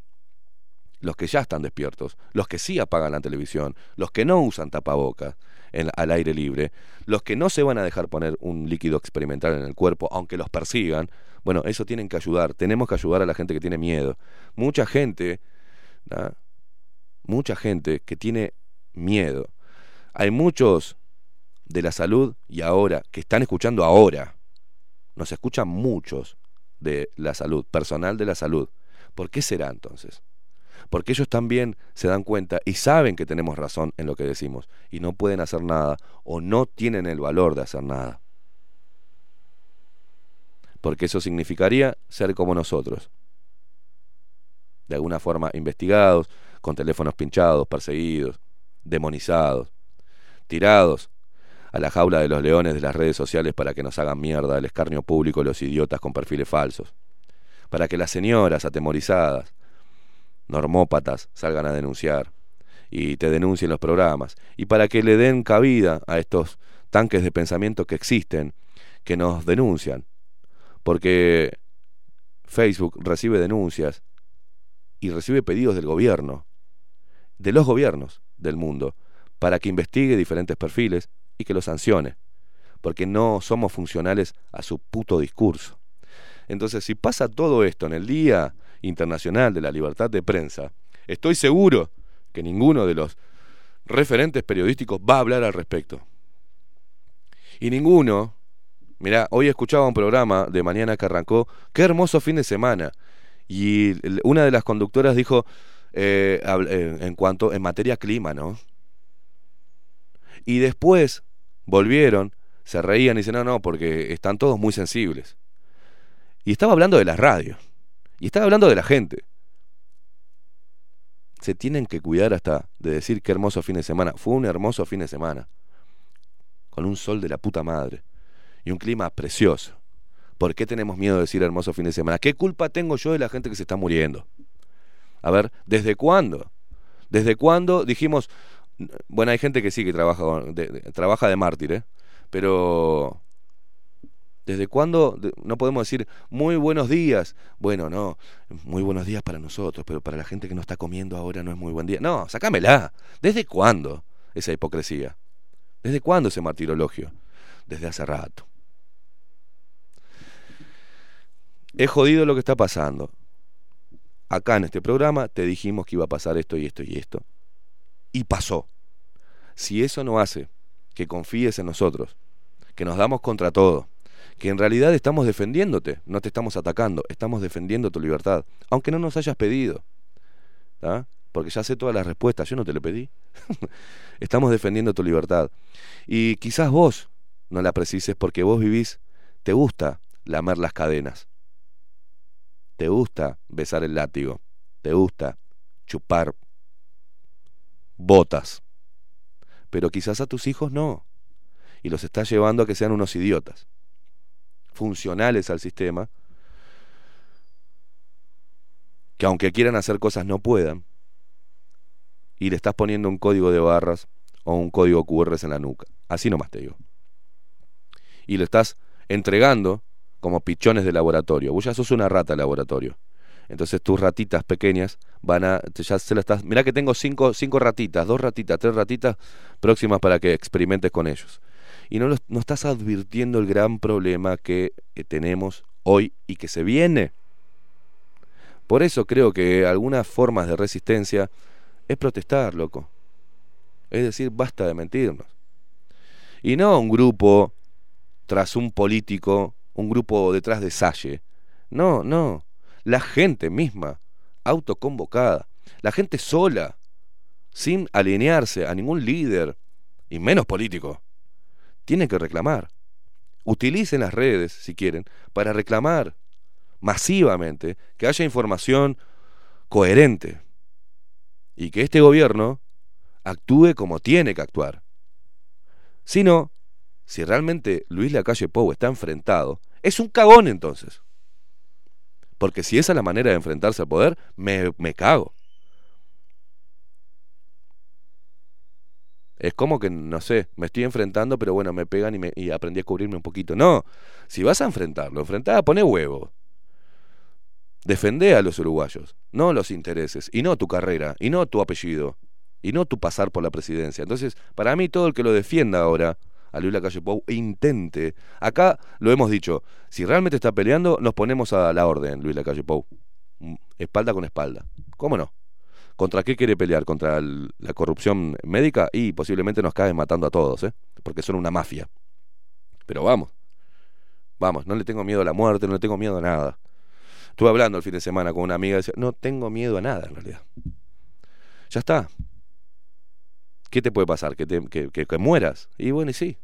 los que sí apagan la televisión, los que no usan tapabocas al aire libre, los que no se van a dejar poner un líquido experimental en el cuerpo, aunque los persigan, bueno, eso tienen que ayudar. Tenemos que ayudar a la gente que tiene miedo. Mucha gente, ¿no?, mucha gente que tiene miedo. Hay muchos de la salud y ahora, que están escuchando ahora, nos escuchan muchos de la salud, personal de la salud. ¿Por qué será entonces? Porque ellos también se dan cuenta y saben que tenemos razón en lo que decimos, y no pueden hacer nada, o no tienen el valor de hacer nada, porque eso significaría ser como nosotros, de alguna forma investigados, con teléfonos pinchados, perseguidos, demonizados, tirados a la jaula de los leones de las redes sociales para que nos hagan mierda, el escarnio público, los idiotas con perfiles falsos, para que las señoras atemorizadas, normópatas, salgan a denunciar y te denuncien los programas, y para que le den cabida a estos tanques de pensamiento que existen, que nos denuncian, porque Facebook recibe denuncias y recibe pedidos del gobierno, de los gobiernos del mundo, para que investigue diferentes perfiles y que los sancione, porque no somos funcionales a su puto discurso. Entonces, si pasa todo esto en el Día Internacional de la Libertad de Prensa, estoy seguro que ninguno de los referentes periodísticos va a hablar al respecto. Y ninguno. Mirá, hoy escuchaba un programa de mañana que arrancó, qué hermoso fin de semana, y una de las conductoras dijo, en materia clima, ¿no? Y después volvieron, se reían y dicen, no, porque están todos muy sensibles. Y estaba hablando de las radios, y estaba hablando de la gente. Se tienen que cuidar hasta de decir qué hermoso fin de semana. Fue un hermoso fin de semana, con un sol de la puta madre y un clima precioso. ¿Por qué tenemos miedo de decir hermoso fin de semana? ¿Qué culpa tengo yo de la gente que se está muriendo? A ver, ¿desde cuándo? ¿Desde cuándo dijimos? Bueno, hay gente que sí que trabaja de mártir, ¿eh? Pero ¿desde cuándo no podemos decir muy buenos días? Bueno, no, muy buenos días para nosotros, pero para la gente que no está comiendo ahora no es muy buen día. No, sacámela. ¿Desde cuándo esa hipocresía? ¿Desde cuándo ese martirologio? desde hace rato. Es jodido lo que está pasando. Acá en este programa te dijimos que iba a pasar esto y esto y esto. Y pasó. Si eso no hace que confíes en nosotros, que nos damos contra todo, que en realidad estamos defendiéndote, no te estamos atacando, estamos defendiendo tu libertad, aunque no nos hayas pedido, ¿tá? Porque ya sé todas las respuestas, yo no te lo pedí. Estamos defendiendo tu libertad. Y quizás vos no la precises porque vos vivís, te gusta lamer las cadenas, te gusta besar el látigo, te gusta chupar botas, pero quizás a tus hijos no, y los estás llevando a que sean unos idiotas, funcionales al sistema, que aunque quieran hacer cosas no puedan, y le estás poniendo un código de barras o un código QR en la nuca, así nomás te digo, y lo estás entregando como pichones de laboratorio. Vos ya sos una rata de laboratorio, entonces tus ratitas pequeñas van a, ya se las estás, mirá que tengo cinco ratitas, 2 ratitas, 3 ratitas próximas para que experimentes con ellos. Y no estás advirtiendo el gran problema que tenemos hoy y que se viene. Por eso creo que algunas formas de resistencia es protestar, loco. Es decir, basta de mentirnos. Y no un grupo tras un político, un grupo detrás de Salle. No, no. La gente misma, autoconvocada. La gente sola, sin alinearse a ningún líder, y menos político. Tienen que reclamar. Utilicen las redes, si quieren, para reclamar masivamente que haya información coherente y que este gobierno actúe como tiene que actuar. Si no, si realmente Luis Lacalle Pou está enfrentado, es un cagón entonces. Porque si esa es la manera de enfrentarse al poder, me cago. Es como que, no sé, me estoy enfrentando, pero bueno, me pegan y aprendí a cubrirme un poquito. No, si vas a enfrentar, poné huevo. Defendé a los uruguayos, no los intereses, y no tu carrera, y no tu apellido, y no tu pasar por la presidencia. Entonces, para mí, todo el que lo defienda ahora, a Luis Lacalle Pou, intente. Acá lo hemos dicho, si realmente está peleando, nos ponemos a la orden, Luis Lacalle Pou. Espalda con espalda. ¿Cómo no? ¿Contra qué quiere pelear? ¿Contra la corrupción médica? Y posiblemente nos caen matando a todos, ¿eh? Porque son una mafia. Pero vamos, no le tengo miedo a la muerte, no le tengo miedo a nada. Estuve hablando el fin de semana con una amiga y decía, no tengo miedo a nada en realidad. Ya está. ¿Qué te puede pasar? ¿Que mueras? Y bueno, y sí.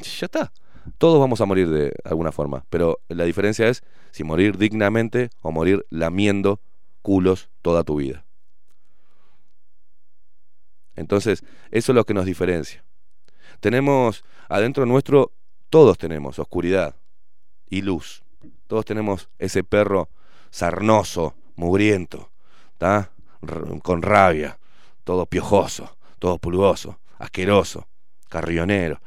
Ya está. Todos vamos a morir de alguna forma. Pero la diferencia es si morir dignamente o morir lamiendo culos toda tu vida. Entonces, eso es lo que nos diferencia. Tenemos, adentro nuestro, todos tenemos oscuridad y luz. Todos tenemos ese perro sarnoso, mugriento, ¿tá? Con rabia, todo piojoso, todo pulgoso, asqueroso, carrionero.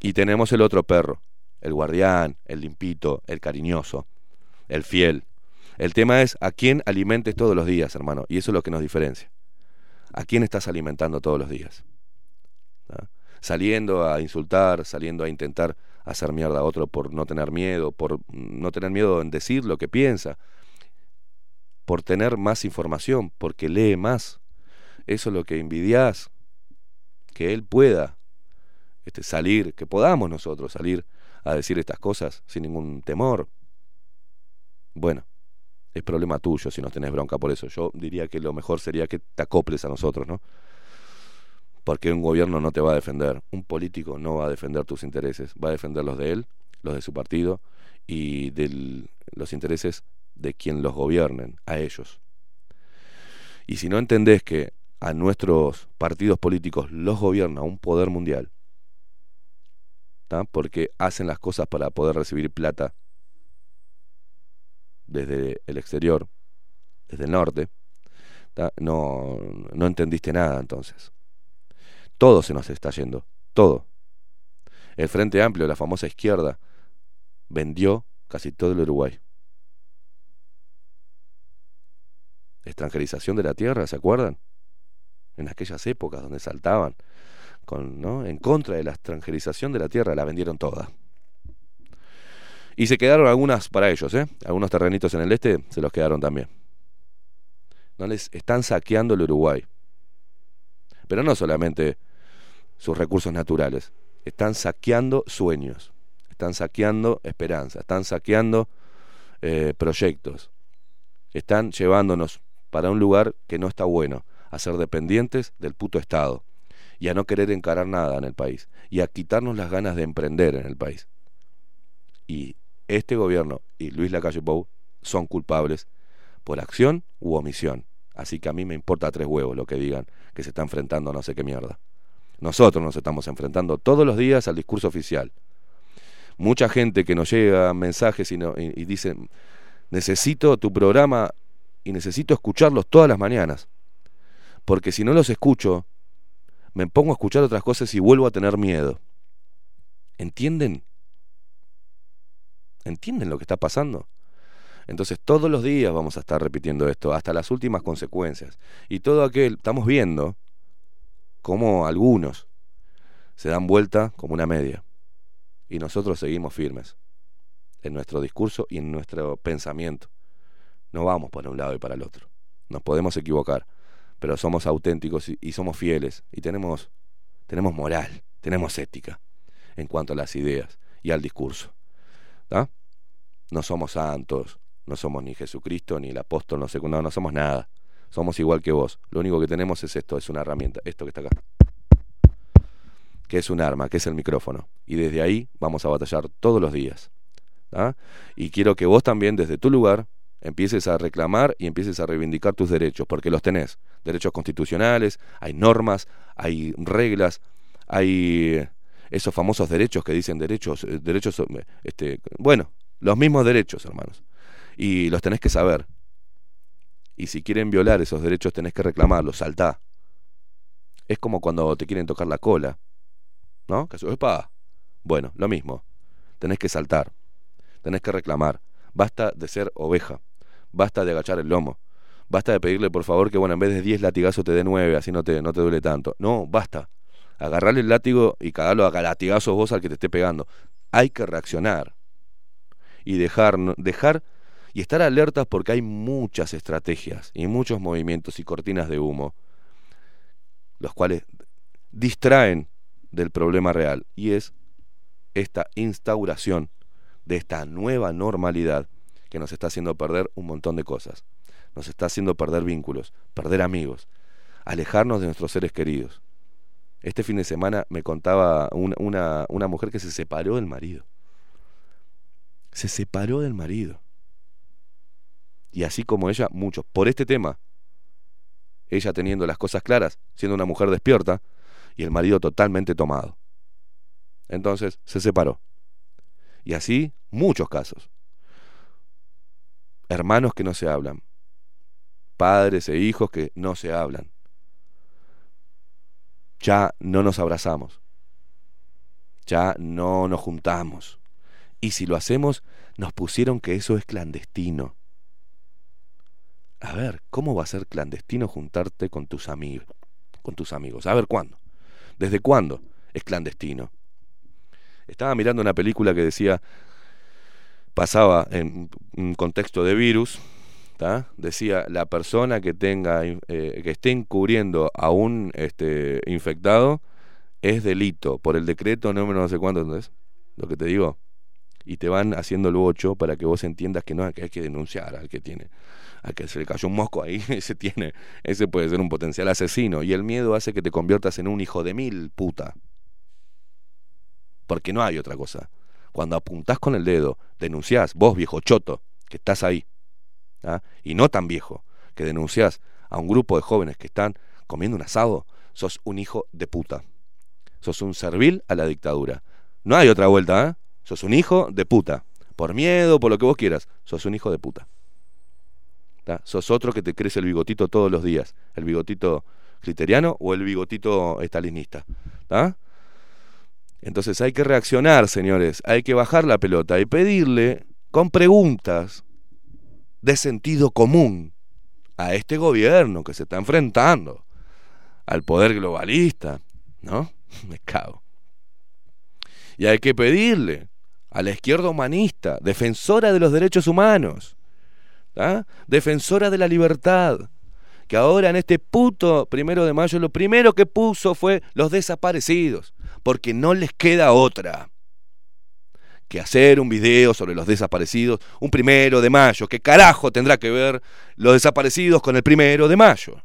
Y tenemos el otro perro, el guardián, el limpito, el cariñoso, el fiel. El tema es a quién alimentes todos los días, hermano, y eso es lo que nos diferencia. ¿A quién estás alimentando todos los días? ¿Ah? Saliendo a insultar, saliendo a intentar hacer mierda a otro por no tener miedo en decir lo que piensa, por tener más información, porque lee más. Eso es lo que envidias, que él pueda salir, que podamos nosotros salir a decir estas cosas sin ningún temor. Bueno, es problema tuyo si no tenés bronca por eso. Yo diría que lo mejor sería que te acoples a nosotros, ¿no? Porque un gobierno no te va a defender, un político no va a defender tus intereses, va a defender los de él, los de su partido y los intereses de quien los gobiernen, a ellos. Y si no entendés que a nuestros partidos políticos los gobierna un poder mundial, ¿tá? Porque hacen las cosas para poder recibir plata desde el exterior, desde el norte, no entendiste nada entonces. Todo se nos está yendo, todo. El Frente Amplio, la famosa izquierda, vendió casi todo el Uruguay. Extranjerización de la tierra, ¿se acuerdan? En aquellas épocas donde saltaban en contra de la extranjerización de la tierra, la vendieron toda. Y se quedaron algunas para ellos, algunos terrenitos en el este se los quedaron también. No les están saqueando el Uruguay. Pero no solamente sus recursos naturales, están saqueando sueños, están saqueando esperanza, están saqueando proyectos, están llevándonos para un lugar que no está bueno, a ser dependientes del puto Estado y a no querer encarar nada en el país y a quitarnos las ganas de emprender en el país. Y este gobierno y Luis Lacalle Pou son culpables por acción u omisión. Así que a mí me importa tres huevos lo que digan que se está enfrentando a no sé qué mierda. Nosotros nos estamos enfrentando todos los días al discurso oficial. Mucha gente que nos llega mensajes y dice: necesito tu programa y necesito escucharlos todas las mañanas, porque si no los escucho me pongo a escuchar otras cosas y vuelvo a tener miedo. ¿Entienden? ¿Entienden lo que está pasando? Entonces todos los días vamos a estar repitiendo esto hasta las últimas consecuencias. Y todo aquel, estamos viendo cómo algunos se dan vuelta como una media y nosotros seguimos firmes en nuestro discurso y en nuestro pensamiento. No vamos para un lado y para el otro. Nos podemos equivocar, pero somos auténticos y somos fieles y tenemos moral, tenemos ética en cuanto a las ideas y al discurso. ¿Ah? No somos santos, no somos ni Jesucristo ni el apóstol, no somos nada. Somos igual que vos. Lo único que tenemos es esto, es una herramienta, esto que está acá, que es un arma, que es el micrófono, y desde ahí vamos a batallar todos los días. ¿Ah? Y quiero que vos también desde tu lugar empieces a reclamar y empieces a reivindicar tus derechos, porque los tenés. Derechos constitucionales, hay normas, hay reglas, hay esos famosos derechos que dicen derechos, bueno, los mismos derechos, hermanos, y los tenés que saber. Y si quieren violar esos derechos tenés que reclamarlos, saltá. Es como cuando te quieren tocar la cola, ¿no? Que ¡epa! Bueno, lo mismo, tenés que saltar, tenés que reclamar. Basta de ser oveja, basta de agachar el lomo, basta de pedirle por favor que, bueno, en vez de 10 latigazos te dé 9, así no te duele tanto. No, basta. Agarrarle el látigo y cagarlo a latigazos vos al que te esté pegando. Hay que reaccionar y dejar y estar alertas, porque hay muchas estrategias y muchos movimientos y cortinas de humo, los cuales distraen del problema real, y es esta instauración de esta nueva normalidad que nos está haciendo perder un montón de cosas. Nos está haciendo perder vínculos, perder amigos, alejarnos de nuestros seres queridos. Este fin de semana me contaba una mujer que se separó del marido. Se separó del marido. Y así como ella, muchos. Por este tema, ella teniendo las cosas claras, siendo una mujer despierta, y el marido totalmente tomado. Entonces se separó. Y así muchos casos. Hermanos que no se hablan. Padres e hijos que no se hablan. Ya no nos abrazamos, ya no nos juntamos, y si lo hacemos nos pusieron que eso es clandestino. A ver, ¿cómo va a ser clandestino juntarte con tus amigos? A ver, ¿cuándo? ¿Desde cuándo es clandestino? Estaba mirando una película que decía, pasaba en un contexto de virus, ¿tá? Decía, la persona que tenga que esté encubriendo a un infectado es delito por el decreto número no sé cuánto, ¿entendés? Lo que te digo. Y te van haciendo el bocho para que vos entiendas que no, que hay que denunciar al que tiene, al que se le cayó un mosco ahí, ese puede ser un potencial asesino, y el miedo hace que te conviertas en un hijo de mil puta, porque no hay otra cosa. Cuando apuntás con el dedo, denunciás, vos viejo choto que estás ahí. ¿Ah? Y no tan viejo, que denunciás a un grupo de jóvenes que están comiendo un asado, sos un hijo de puta, sos un servil a la dictadura. No hay otra vuelta, ¿eh? Sos un hijo de puta, por miedo, por lo que vos quieras, sos un hijo de puta. ¿Ah? Sos otro que te crece el bigotito todos los días, el bigotito criteriano o el bigotito estalinista. ¿Ah? Entonces hay que reaccionar, señores, hay que bajar la pelota y pedirle con preguntas de sentido común a este gobierno que se está enfrentando al poder globalista, ¿no? Me cago. Y hay que pedirle a la izquierda humanista, defensora de los derechos humanos, ¿tá?, defensora de la libertad, que ahora en este puto 1 de mayo lo primero que puso fue los desaparecidos, porque no les queda otra que hacer un video sobre los desaparecidos un 1 de mayo. ¿Qué carajo tendrá que ver los desaparecidos con el 1 de mayo?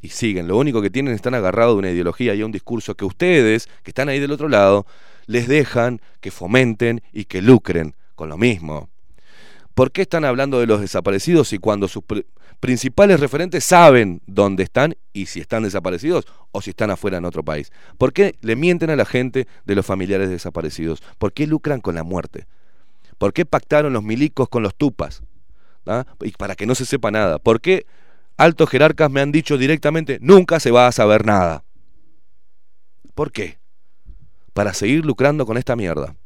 Y siguen, lo único que tienen, están agarrados de una ideología y a un discurso que ustedes, que están ahí del otro lado, les dejan que fomenten y que lucren con lo mismo. ¿Por qué están hablando de los desaparecidos si cuando sus principales referentes saben dónde están y si están desaparecidos o si están afuera en otro país? ¿Por qué le mienten a la gente de los familiares desaparecidos? ¿Por qué lucran con la muerte? ¿Por qué pactaron los milicos con los tupas? ¿Ah? Y para que no se sepa nada. ¿Por qué altos jerarcas me han dicho directamente nunca se va a saber nada? ¿Por qué? Para seguir lucrando con esta mierda.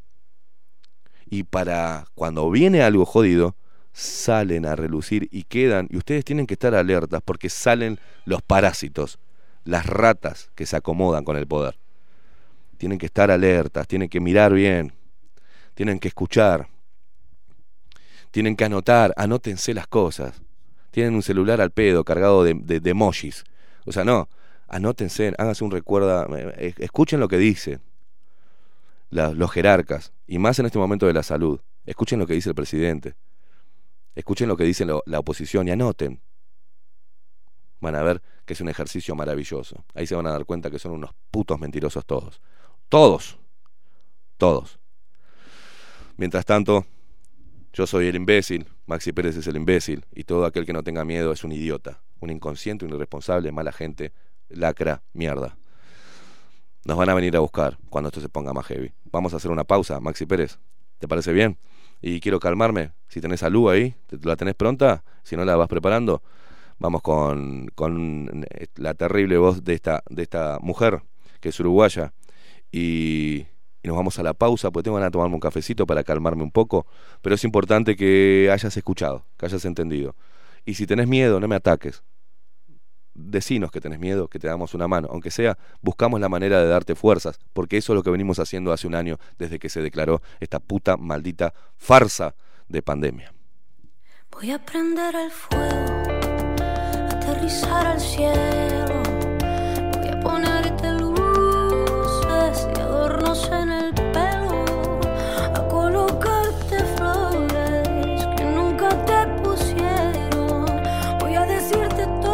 Y para cuando viene algo jodido, salen a relucir y quedan. Y ustedes tienen que estar alertas porque salen los parásitos, las ratas que se acomodan con el poder. Tienen que estar alertas, tienen que mirar bien, tienen que escuchar, tienen que anotar, anótense las cosas. Tienen un celular al pedo cargado de emojis. O sea, no, anótense, háganse un recuerda, escuchen lo que dicen los jerarcas, y más en este momento de la salud. Escuchen lo que dice el presidente, escuchen lo que dice la oposición y anoten. Van a ver que es un ejercicio maravilloso. Ahí se van a dar cuenta que son unos putos mentirosos todos. Todos. Mientras tanto, yo soy el imbécil, Maxi Pérez es el imbécil, y todo aquel que no tenga miedo es un idiota, un inconsciente, un irresponsable, mala gente, lacra, mierda. Nos van a venir a buscar cuando esto se ponga más heavy. Vamos a hacer una pausa, Maxi Pérez. ¿Te parece bien? Y quiero calmarme. Si tenés a Lu ahí, ¿la tenés pronta? Si no la vas preparando, vamos con la terrible voz de esta mujer, que es uruguaya. Y nos vamos a la pausa, porque tengo ganas de tomarme un cafecito para calmarme un poco. Pero es importante que hayas escuchado, que hayas entendido. Y si tenés miedo, no me ataques. Decinos que tenés miedo, que te damos una mano, aunque sea, buscamos la manera de darte fuerzas, porque eso es lo que venimos haciendo hace un año desde que se declaró esta puta maldita farsa de pandemia. Voy a prender el fuego, aterrizar al cielo, voy a ponerte luces y adornos en el pelo, a colocarte flores que nunca te pusieron, voy a decirte todo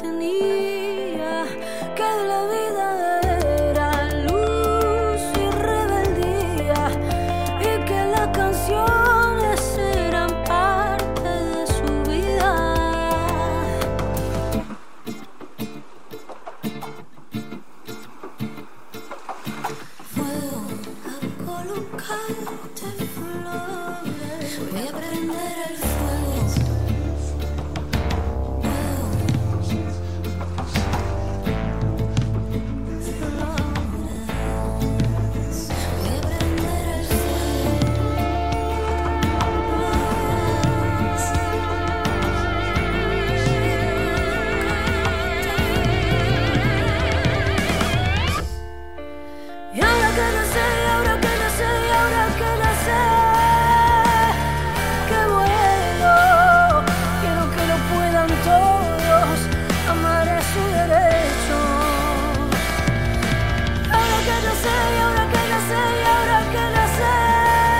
tenía, que la vida era luz y rebeldía, y que las canciones eran parte de su vida. Fuego a colocarte flores, voy a prender el fuego. Y ahora que nace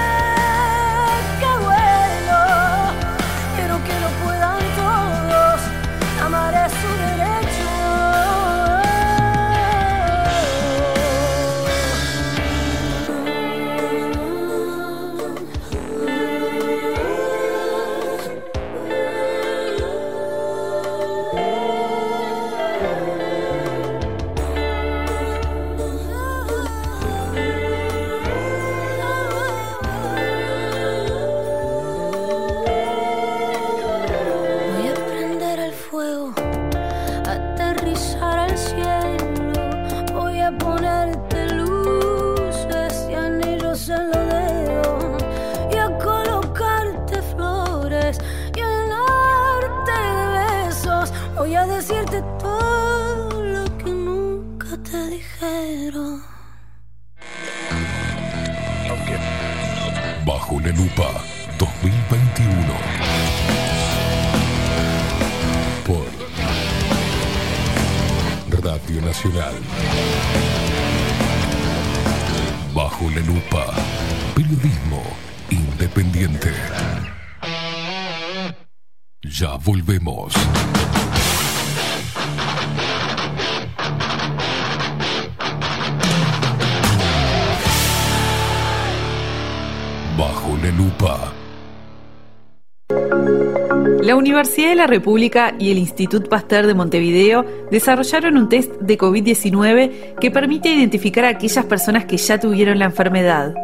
Bajo la Lupa 2021 por Radio Nacional. Bajo la Lupa, periodismo independiente. Ya volvemos. Bajo la Lupa. La Universidad de la República y el Instituto Pasteur de Montevideo desarrollaron un test de COVID-19 que permite identificar a aquellas personas que ya tuvieron la enfermedad.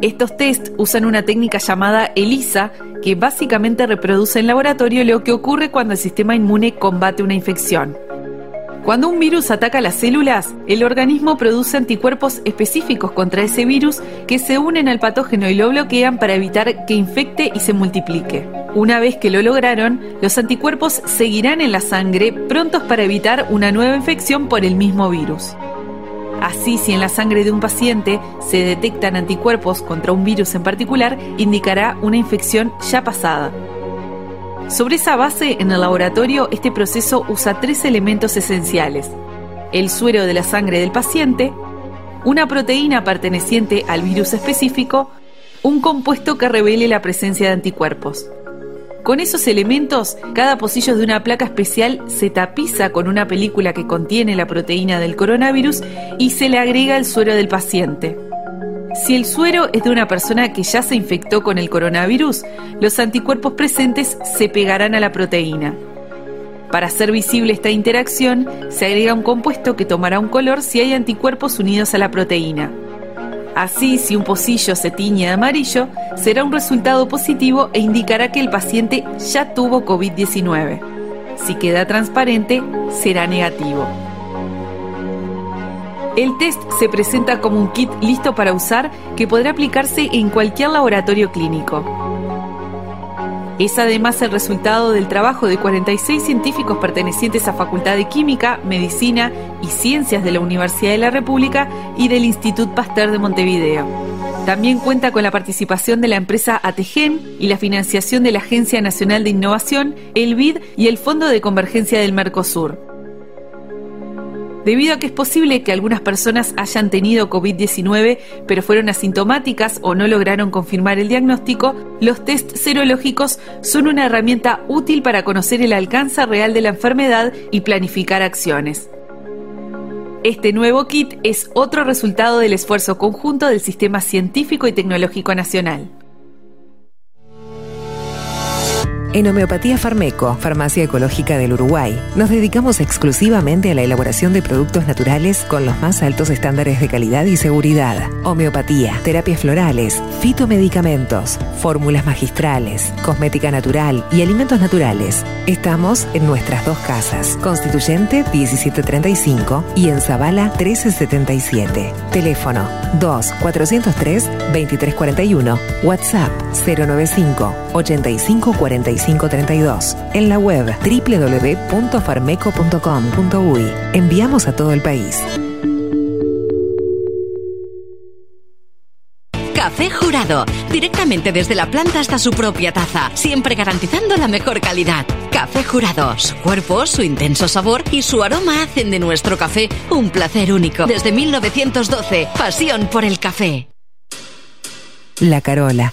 Estos tests usan una técnica llamada ELISA, que básicamente reproduce en laboratorio lo que ocurre cuando el sistema inmune combate una infección. Cuando un virus ataca las células, el organismo produce anticuerpos específicos contra ese virus que se unen al patógeno y lo bloquean para evitar que infecte y se multiplique. Una vez que lo lograron, los anticuerpos seguirán en la sangre prontos para evitar una nueva infección por el mismo virus. Así, si en la sangre de un paciente se detectan anticuerpos contra un virus en particular, indicará una infección ya pasada. Sobre esa base, en el laboratorio, este proceso usa 3 elementos esenciales: el suero de la sangre del paciente, una proteína perteneciente al virus específico, un compuesto que revele la presencia de anticuerpos. Con esos elementos, cada pocillo de una placa especial se tapiza con una película que contiene la proteína del coronavirus y se le agrega el suero del paciente. Si el suero es de una persona que ya se infectó con el coronavirus, los anticuerpos presentes se pegarán a la proteína. Para hacer visible esta interacción, se agrega un compuesto que tomará un color si hay anticuerpos unidos a la proteína. Así, si un pocillo se tiñe de amarillo, será un resultado positivo e indicará que el paciente ya tuvo COVID-19. Si queda transparente, será negativo. El test se presenta como un kit listo para usar que podrá aplicarse en cualquier laboratorio clínico. Es además el resultado del trabajo de 46 científicos pertenecientes a Facultad de Química, Medicina y Ciencias de la Universidad de la República y del Instituto Pasteur de Montevideo. También cuenta con la participación de la empresa ATGEM y la financiación de la Agencia Nacional de Innovación, el BID y el Fondo de Convergencia del Mercosur. Debido a que es posible que algunas personas hayan tenido COVID-19, pero fueron asintomáticas o no lograron confirmar el diagnóstico, los test serológicos son una herramienta útil para conocer el alcance real de la enfermedad y planificar acciones. Este nuevo kit es otro resultado del esfuerzo conjunto del Sistema Científico y Tecnológico Nacional. En Homeopatía Farmeco, Farmacia Ecológica del Uruguay, nos dedicamos exclusivamente a la elaboración de productos naturales con los más altos estándares de calidad y seguridad. Homeopatía, terapias florales, fitomedicamentos, fórmulas magistrales, cosmética natural y alimentos naturales. Estamos en nuestras 2 casas, Constituyente 1735 y en Zavala 1377. Teléfono 2403-2341, WhatsApp 095-8545-32, en la web www.farmeco.com.uy. Enviamos a todo el país. Café Jurado, directamente desde la planta hasta su propia taza, siempre garantizando la mejor calidad. Café Jurado, su cuerpo, su intenso sabor y su aroma hacen de nuestro café un placer único. Desde 1912, pasión por el café. La Carola.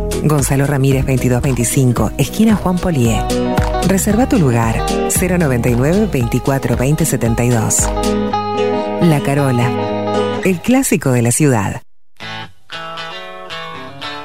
Gonzalo Ramírez 2225, esquina Juan Polié. Reserva tu lugar, 099 24 20 72. La Carola, el clásico de la ciudad.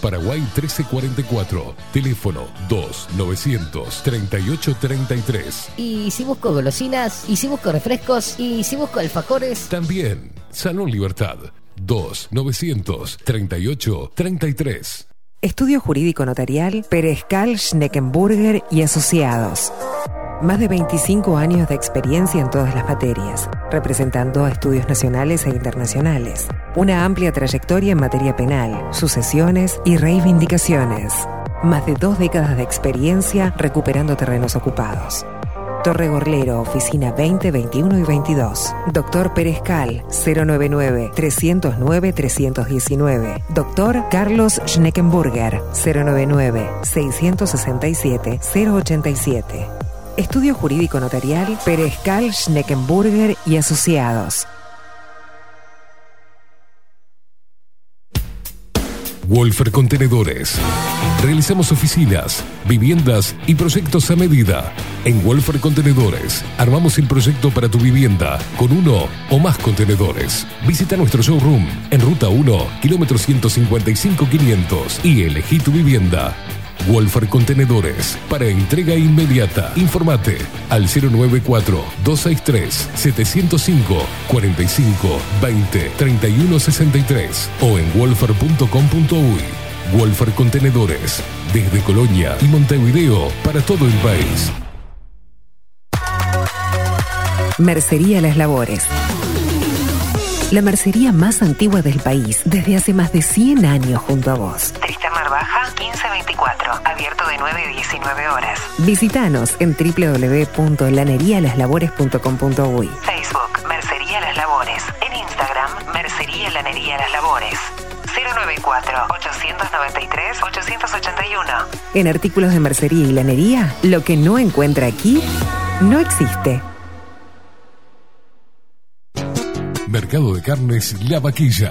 Paraguay 1344, teléfono 2900 3833. Y si busco golosinas, y si busco refrescos, y si busco alfajores, también Salón Libertad 2900 3833. Estudio Jurídico Notarial Perezcal, Schneckenburger y Asociados. Más de 25 años de experiencia en todas las materias, representando a estudios nacionales e internacionales. Una amplia trayectoria en materia penal, sucesiones y reivindicaciones. Más de 2 décadas de experiencia recuperando terrenos ocupados. Torre Gorlero, Oficina 20, 21 y 22. Doctor Perezcal, 099-309-319. Doctor Carlos Schneckenburger, 099-667-087. Estudio Jurídico Notarial Perezcal, Schneckenburger y Asociados. Wolfar Contenedores. Realizamos oficinas, viviendas y proyectos a medida. En Wolfar Contenedores armamos el proyecto para tu vivienda con 1 o más contenedores. Visita nuestro showroom en Ruta 1, kilómetro 155-500 y elegí tu vivienda. Wolfar Contenedores, para entrega inmediata. Informate al 094-263-705-45-20-3163 o en wolfar.com.uy. Wolfar Contenedores, desde Colonia y Montevideo para todo el país. Mercería Las Labores. La mercería más antigua del país, desde hace más de 100 años junto a vos. Tristamar Baja, 1524, abierto de 9 a 19 horas. Visítanos en www.lanerialaslabores.com.uy. Facebook, Mercería Las Labores. En Instagram, Mercería Lanería Las Labores. 094-893-881. En artículos de mercería y lanería, lo que no encuentra aquí, no existe. Mercado de Carnes La Vaquilla.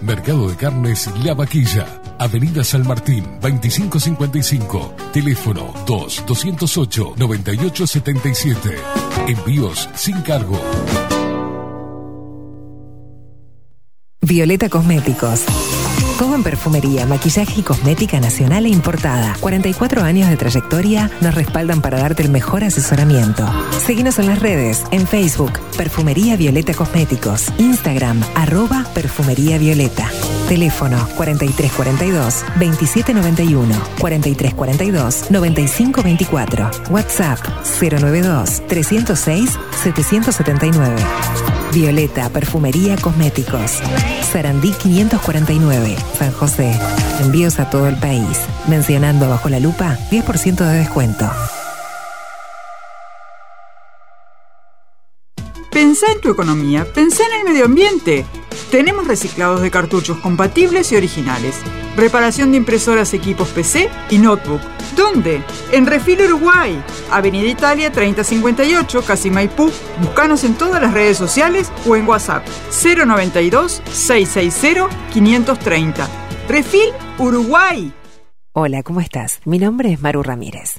Mercado de Carnes La Vaquilla. Avenida San Martín, 2555. Teléfono 2-208-9877. Envíos sin cargo. Violeta Cosméticos. Todo en perfumería, maquillaje y cosmética nacional e importada. 44 años de trayectoria nos respaldan para darte el mejor asesoramiento. Seguinos en las redes, en Facebook, Perfumería Violeta Cosméticos, Instagram, @Perfumería Violeta. Teléfono 4342-2791, 4342-9524, WhatsApp 092-306-779. Violeta Perfumería Cosméticos, Sarandí 549, San José. Envíos a todo el país. Mencionando Bajo la Lupa, 10% de descuento. Pensá en tu economía, pensá en el medio ambiente. Tenemos reciclados de cartuchos compatibles y originales. Reparación de impresoras, equipos PC y notebook. ¿Dónde? En Refil Uruguay, Avenida Italia 3058, Casi Maipú. Búscanos en todas las redes sociales o en WhatsApp 092-660-530. Refil Uruguay. Hola, ¿cómo estás? Mi nombre es Maru Ramírez.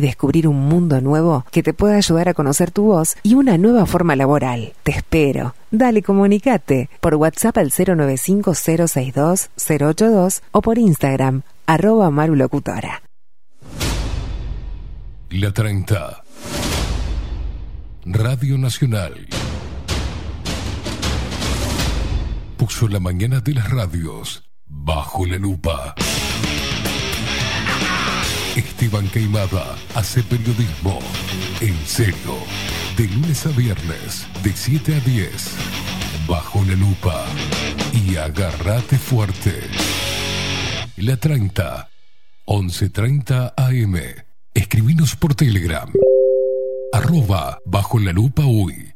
descubrir un mundo nuevo que te pueda ayudar a conocer tu voz y una nueva forma laboral. Te espero. Dale, comunicate por WhatsApp al 095-062-082 o por Instagram @marulocutora. La 30. Radio Nacional puso la mañana de las radios bajo la lupa. Esteban Queimada hace periodismo en serio, de lunes a viernes, de 7 a 10, bajo la lupa y agárrate fuerte. La 30, 11:30 AM. Escribinos por Telegram, @BajoLaLupaUy.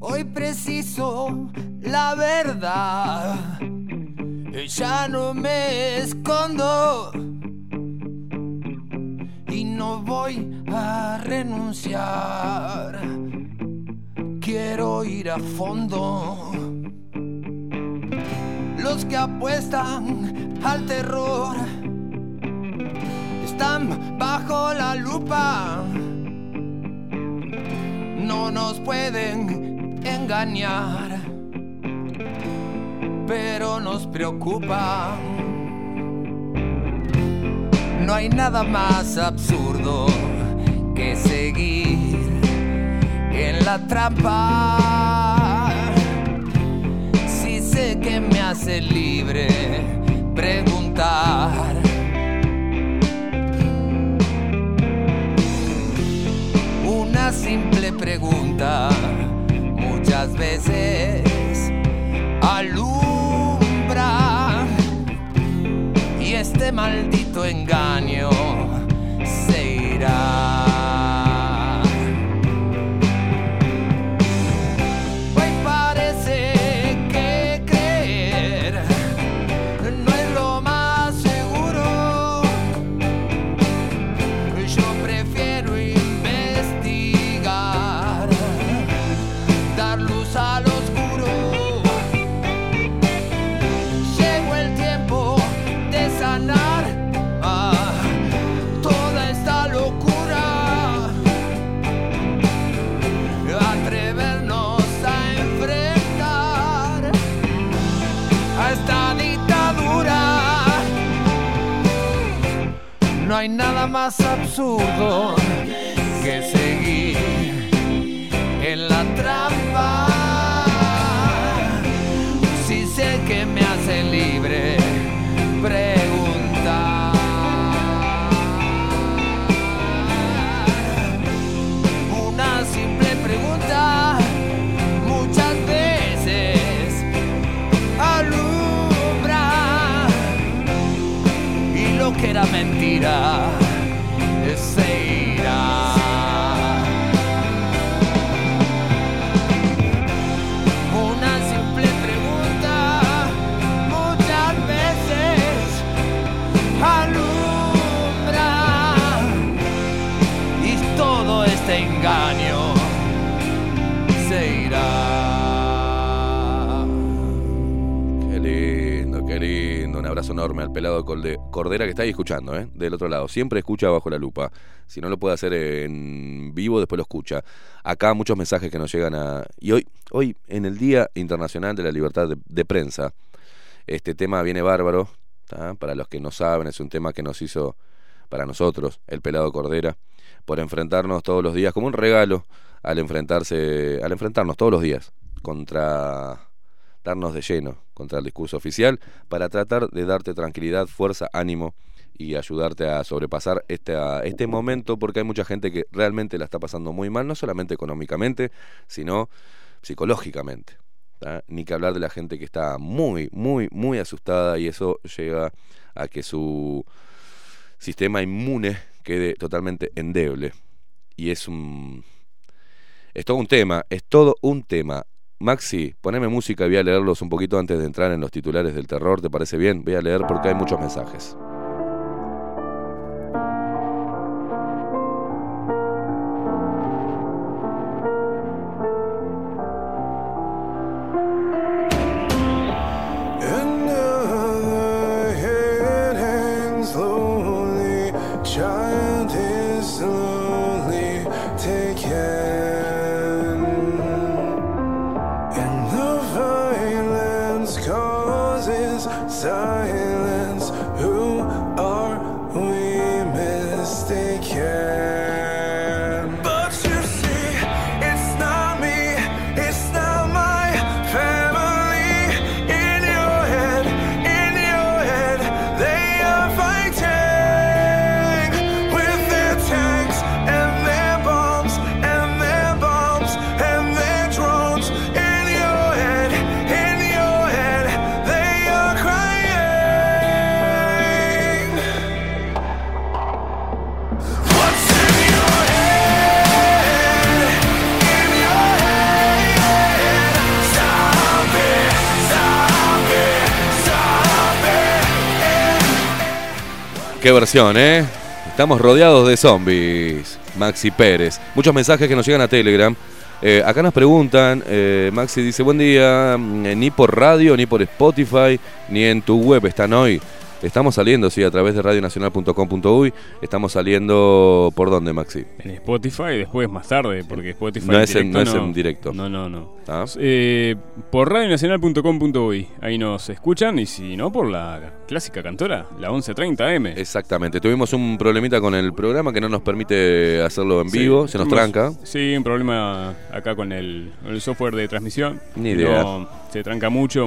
Hoy preciso la verdad, ya no me escondo y no voy a renunciar. Quiero ir a fondo. Los que apuestan al terror están bajo la lupa. No nos pueden engañar, pero nos preocupa. No hay nada más absurdo que seguir en la trampa. Que me hace libre preguntar. Una simple pregunta muchas veces alumbra, y este maldito engaño se irá. No hay nada más absurdo que seguir en la trampa. Si sé que me hace libre preguntar. Una simple pregunta muchas veces alumbra, que era mentira, se irá. Una simple pregunta muchas veces alumbra, y todo este engaño se irá. Qué lindo, qué lindo. Un abrazo enorme al pelado Cordera que está ahí escuchando, ¿eh? Del otro lado. Siempre escucha bajo la lupa. Si no lo puede hacer en vivo, después lo escucha. Acá muchos mensajes que nos llegan a... Y hoy en el Día Internacional de la Libertad de Prensa, este tema viene bárbaro, ¿tá? Para los que no saben, es un tema que nos hizo, para nosotros, el pelado Cordera, por enfrentarnos todos los días, como un regalo, al enfrentarnos todos los días contra... darnos de lleno contra el discurso oficial, para tratar de darte tranquilidad, fuerza, ánimo y ayudarte a sobrepasar este momento, porque hay mucha gente que realmente la está pasando muy mal, no solamente económicamente, sino psicológicamente, ¿tá? Ni que hablar de la gente que está muy, muy, muy asustada, y eso llega a que su sistema inmune quede totalmente endeble. Y es todo un tema. Maxi, poneme música y voy a leerlos un poquito antes de entrar en los titulares del terror, ¿te parece bien? Voy a leer porque hay muchos mensajes. Love silence. Who are we mistaken? Qué versión, ¿eh? Estamos rodeados de zombies. Maxi Pérez. Muchos mensajes que nos llegan a Telegram. Acá nos preguntan, Maxi dice, buen día, ni por radio, ni por Spotify, ni en tu web están hoy. Estamos saliendo, sí, a través de radionacional.com.uy. Estamos saliendo, ¿por dónde, Maxi? En Spotify, después más tarde, porque Spotify no es en directo. No es en directo. No. ¿Ah? Por radionacional.com.uy. Ahí nos escuchan, y si no, por la clásica cantora, la 11:30 AM. Exactamente, tuvimos un problemita con el programa que no nos permite hacerlo en vivo, se nos tranca. Sí, un problema acá con el software de transmisión. Ni idea. No, se tranca mucho.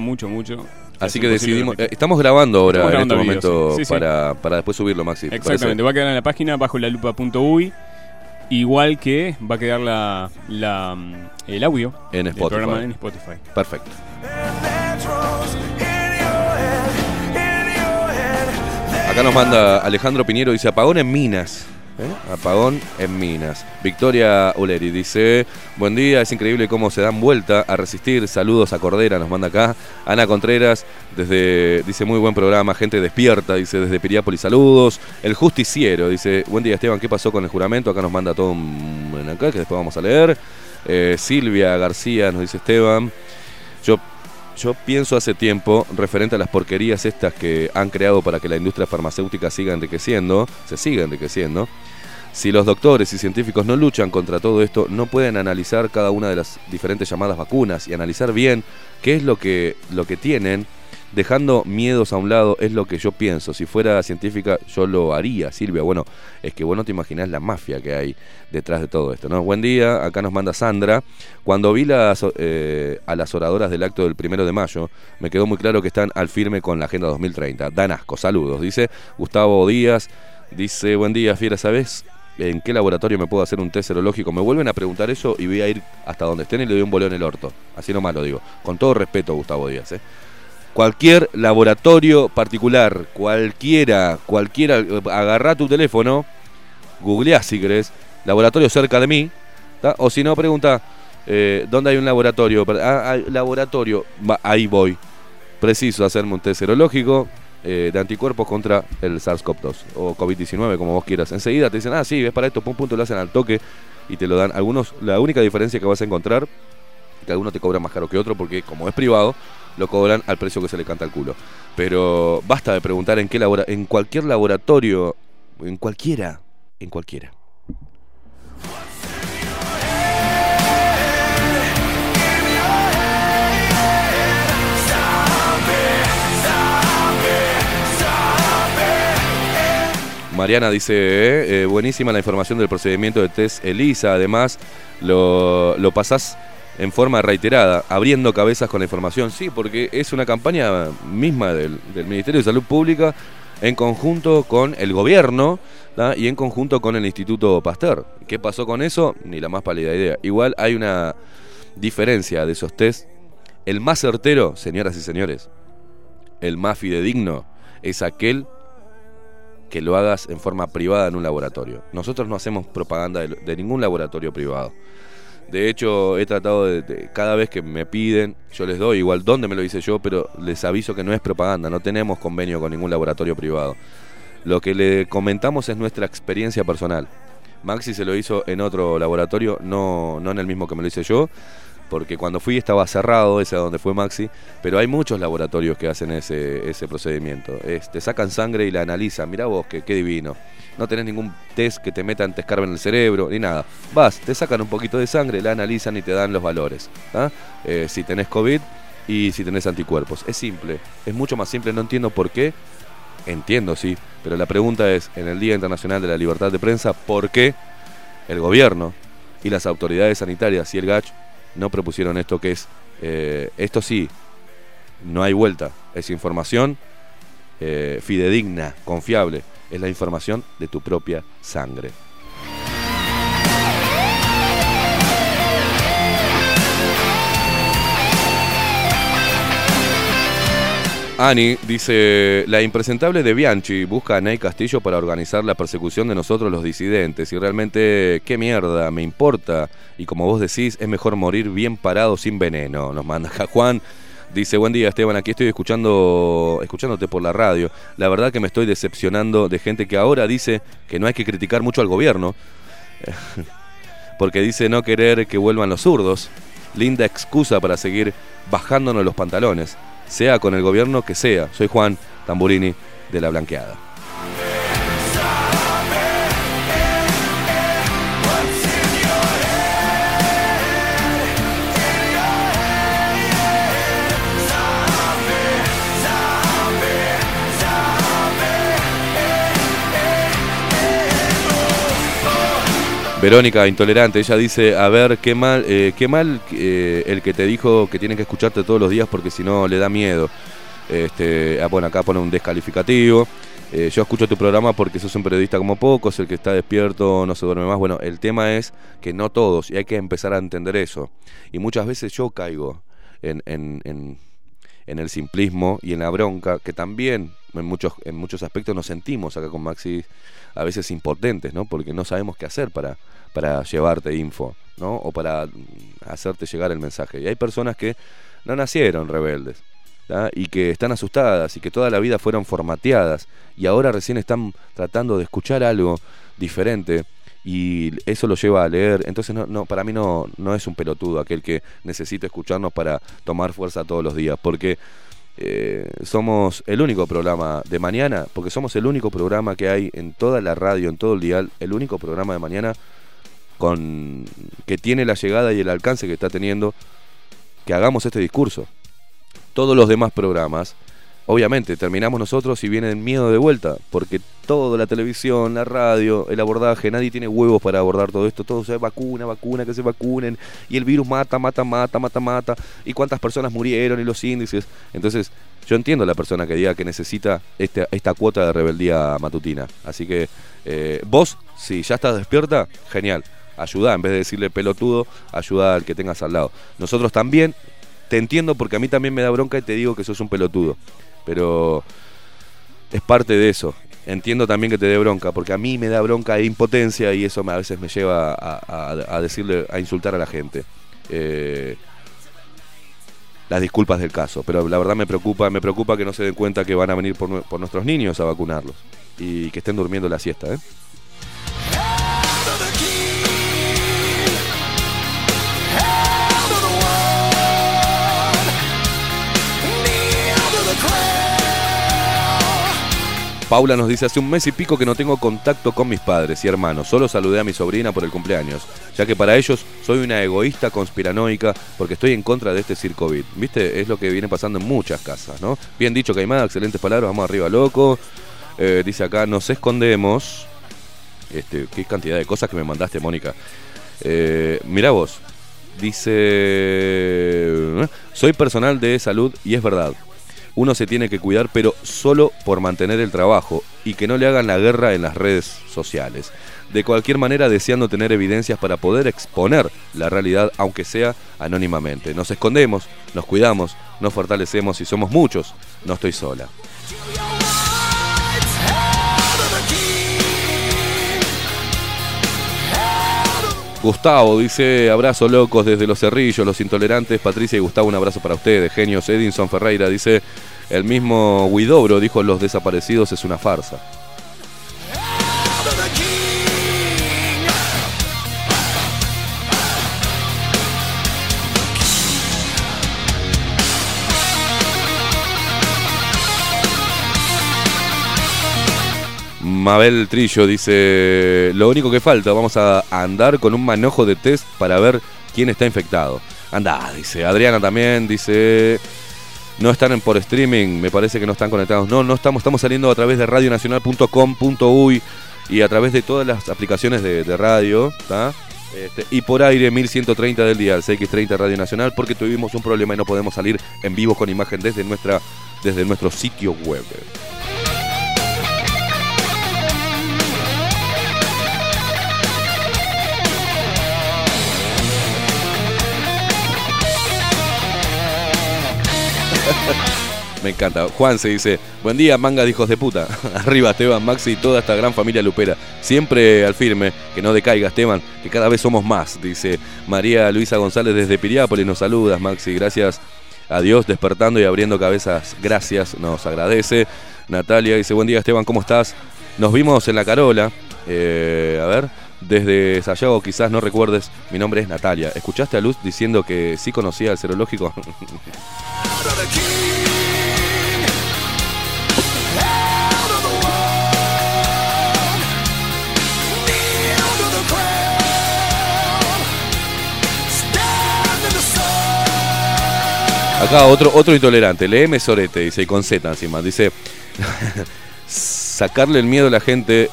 Así que decidimos, estamos grabando ahora, estamos grabando en este momento, sí. Para después subirlo, Maxi. Exactamente, va a quedar en la página bajo la lupa.uy, igual que va a quedar el audio en Spotify. Del programa en Spotify. Perfecto. Acá nos manda Alejandro Piñero, dice, apagón en Minas. ¿Eh? Apagón en Minas. Victoria Uleri dice, buen día, es increíble cómo se dan vuelta a resistir. Saludos a Cordera, nos manda acá. Ana Contreras dice, muy buen programa, gente despierta, dice, desde Piriápolis, saludos. El Justiciero dice, buen día, Esteban, ¿qué pasó con el juramento? Acá nos manda todo acá, que después vamos a leer. Silvia García nos dice, Esteban, yo pienso hace tiempo, referente a las porquerías estas que han creado para que la industria farmacéutica se siga enriqueciendo, si los doctores y científicos no luchan contra todo esto, no pueden analizar cada una de las diferentes llamadas vacunas y analizar bien qué es lo que tienen, dejando miedos a un lado, es lo que yo pienso. Si fuera científica, yo lo haría, Silvia. Bueno, es que vos no te imaginás la mafia que hay detrás de todo esto, ¿no? Buen día, acá nos manda Sandra. Cuando vi a las oradoras del acto del 1 de mayo, me quedó muy claro que están al firme con la Agenda 2030. Dan asco, saludos, dice. Gustavo Díaz dice, buen día, fiera, ¿sabés en qué laboratorio me puedo hacer un test serológico? Me vuelven a preguntar eso y voy a ir hasta donde estén y le doy un bolón en el orto. Así nomás lo digo. Con todo respeto, Gustavo Díaz, ¿eh? Cualquier laboratorio particular, cualquiera, agarrá tu teléfono, googleá si querés, laboratorio cerca de mí, ¿tá? O si no, pregunta, ¿dónde hay un laboratorio? Hay laboratorio, ahí voy. Preciso hacerme un test serológico de anticuerpos contra el SARS-CoV-2 o COVID-19, como vos quieras. Enseguida te dicen, sí, ves para esto, punto, lo hacen al toque y te lo dan. Algunos, la única diferencia que vas a encontrar, que alguno te cobra más caro que otro, porque como es privado, lo cobran al precio que se le canta el culo. Pero basta de preguntar en cualquier laboratorio, en cualquiera. Mariana dice, buenísima la información del procedimiento de test ELISA, además lo pasás en forma reiterada, abriendo cabezas con la información. Sí, porque es una campaña misma del Ministerio de Salud Pública, en conjunto con el gobierno, ¿tá? Y en conjunto con el Instituto Pasteur. ¿Qué pasó con eso? Ni la más pálida idea. Igual hay una diferencia de esos test. El más certero, señoras y señores, el más fidedigno, es aquel que lo hagas en forma privada en un laboratorio. Nosotros no hacemos propaganda de ningún laboratorio privado. De hecho, he tratado cada vez que me piden, yo les doy igual dónde me lo hice yo, pero les aviso que no es propaganda, no tenemos convenio con ningún laboratorio privado. Lo que le comentamos es nuestra experiencia personal. Maxi se lo hizo en otro laboratorio, no en el mismo que me lo hice yo, porque cuando fui estaba cerrado, ese donde fue Maxi, pero hay muchos laboratorios que hacen ese procedimiento. Te sacan sangre y la analizan. Mirá vos, qué divino. No tenés ningún test que te metan, te escarben el cerebro, ni nada. Vas, te sacan un poquito de sangre, la analizan y te dan los valores. Si tenés COVID, y si tenés anticuerpos. Es simple, es mucho más simple, no entiendo por qué. Entiendo, sí, pero la pregunta es, en el Día Internacional de la Libertad de Prensa, ¿por qué el gobierno y las autoridades sanitarias y el GACH no propusieron esto que es, esto sí, no hay vuelta, es información fidedigna, confiable, es la información de tu propia sangre? Ani dice, la impresentable de Bianchi busca a Ney Castillo para organizar la persecución de nosotros los disidentes. Y realmente, qué mierda, me importa. Y como vos decís, es mejor morir bien parado sin veneno. Nos manda Juan. Dice, buen día Esteban, aquí estoy escuchándote por la radio. La verdad que me estoy decepcionando de gente que ahora dice que no hay que criticar mucho al gobierno. Porque dice no querer que vuelvan los zurdos. Linda excusa para seguir bajándonos los pantalones. Sea con el gobierno que sea. Soy Juan Tamburini de La Blanqueada. Verónica, intolerante, ella dice, a ver, qué mal el que te dijo que tienen que escucharte todos los días porque si no le da miedo. Bueno, acá pone un descalificativo. Yo escucho tu programa porque sos un periodista como pocos, el que está despierto no se duerme más. Bueno, el tema es que no todos, y hay que empezar a entender eso. Y muchas veces yo caigo en el simplismo y en la bronca, que también en muchos aspectos nos sentimos acá con Maxi a veces impotentes, ¿no? Porque no sabemos qué hacer para llevarte info, ¿no? O para hacerte llegar el mensaje. Y hay personas que no nacieron rebeldes, ¿tá? Y que están asustadas y que toda la vida fueron formateadas y ahora recién están tratando de escuchar algo diferente y eso lo lleva a leer. Entonces no, para mí no es un pelotudo aquel que necesita escucharnos para tomar fuerza todos los días, porque somos el único programa de mañana, porque somos el único programa que hay en toda la radio, en todo el dial, el único programa de mañana que tiene la llegada y el alcance que está teniendo, que hagamos este discurso. Todos los demás programas, obviamente, terminamos nosotros y viene el miedo de vuelta, porque toda la televisión, la radio, el abordaje, nadie tiene huevos para abordar todo esto, todo se vacuna, que se vacunen, y el virus mata, y cuántas personas murieron, y los índices. Entonces, yo entiendo a la persona que diga que necesita esta cuota de rebeldía matutina. Así que, vos, si ya estás despierta, genial, ayudá, en vez de decirle pelotudo, ayudá al que tengas al lado. Nosotros también, te entiendo porque a mí también me da bronca y te digo que sos un pelotudo. Pero es parte de eso. Entiendo también que te dé bronca, porque a mí me da bronca e impotencia, y eso a veces me lleva a decirle, a insultar a la gente. Las disculpas del caso, pero la verdad me preocupa que no se den cuenta que van a venir por nuestros niños a vacunarlos y que estén durmiendo la siesta, ¿eh? Paula nos dice, hace un mes y pico que no tengo contacto con mis padres y hermanos, solo saludé a mi sobrina por el cumpleaños, ya que para ellos soy una egoísta conspiranoica porque estoy en contra de este circovid. ¿Viste? Es lo que viene pasando en muchas casas, ¿no? Bien dicho, Queimada, excelentes palabras, vamos arriba, loco. Dice acá, nos escondemos. Qué cantidad de cosas que me mandaste, Mónica. Mirá vos, dice, soy personal de salud y es verdad. Uno se tiene que cuidar, pero solo por mantener el trabajo y que no le hagan la guerra en las redes sociales. De cualquier manera, deseando tener evidencias para poder exponer la realidad, aunque sea anónimamente. Nos escondemos, nos cuidamos, nos fortalecemos y somos muchos. No estoy sola. Gustavo dice, abrazo locos desde Los Cerrillos, los intolerantes, Patricia y Gustavo, un abrazo para ustedes, genios. Edinson Ferreira dice, el mismo Guidobro dijo, los desaparecidos es una farsa. Mabel Trillo dice, lo único que falta, vamos a andar con un manojo de test para ver quién está infectado. Andá, dice. Adriana también dice... No están por streaming, me parece que no están conectados. No, no estamos, estamos saliendo a través de radionacional.com.uy y a través de todas las aplicaciones de radio, ¿está? Y por aire 1130 del día, el CX30 Radio Nacional, porque tuvimos un problema y no podemos salir en vivo con imagen desde nuestro sitio web. Me encanta. Juan se dice: buen día, manga de hijos de puta. Arriba Esteban, Maxi y toda esta gran familia lupera. Siempre al firme, que no decaiga Esteban, que cada vez somos más. Dice María Luisa González desde Piriápolis. Nos saludas, Maxi. Gracias a Dios despertando y abriendo cabezas. Gracias, nos agradece. Natalia dice: buen día, Esteban, ¿cómo estás? Nos vimos en La Carola. A ver, desde Sayago quizás no recuerdes. Mi nombre es Natalia. ¿Escuchaste a Luz diciendo que sí conocía al serológico? Acá otro intolerante, le M sorete, dice, y con Z encima, dice, sacarle el miedo a la gente,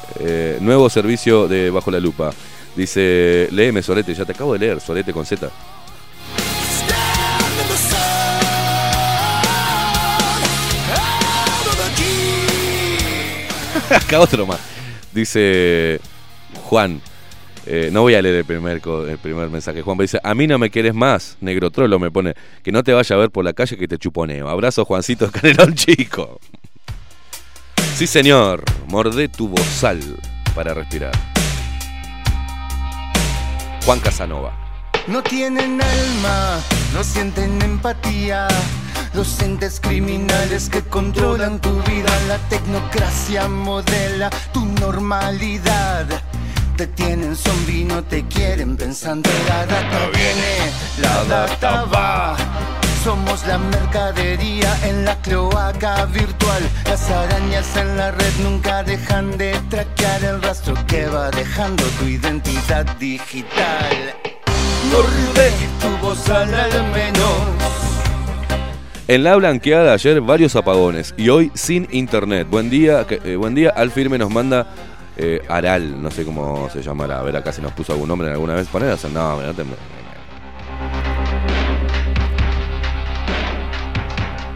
nuevo servicio de Bajo la Lupa, dice, le M sorete, ya te acabo de leer, sorete con Z. Acá otro más, dice Juan. No voy a leer el primer mensaje. Juan dice: a mí no me querés más, negro trolo, me pone. Que no te vaya a ver por la calle que te chuponeo. Abrazo, Juancito Canelón Chico. Sí, señor. Mordé tu bozal para respirar. Juan Casanova. No tienen alma, no sienten empatía. Los entes criminales que controlan tu vida. La tecnocracia modela tu normalidad. Te tienen zombie, no te quieren pensando. La data viene, la data va. Somos la mercadería en la cloaca virtual. Las arañas en la red nunca dejan de traquear el rastro que va dejando tu identidad digital. No rude tu voz al menos. En la blanqueada ayer varios apagones y hoy sin internet. Buen día, al firme nos manda Aral, no sé cómo se llamará. A ver acá si nos puso algún nombre alguna vez. Poner ese nombre, no te...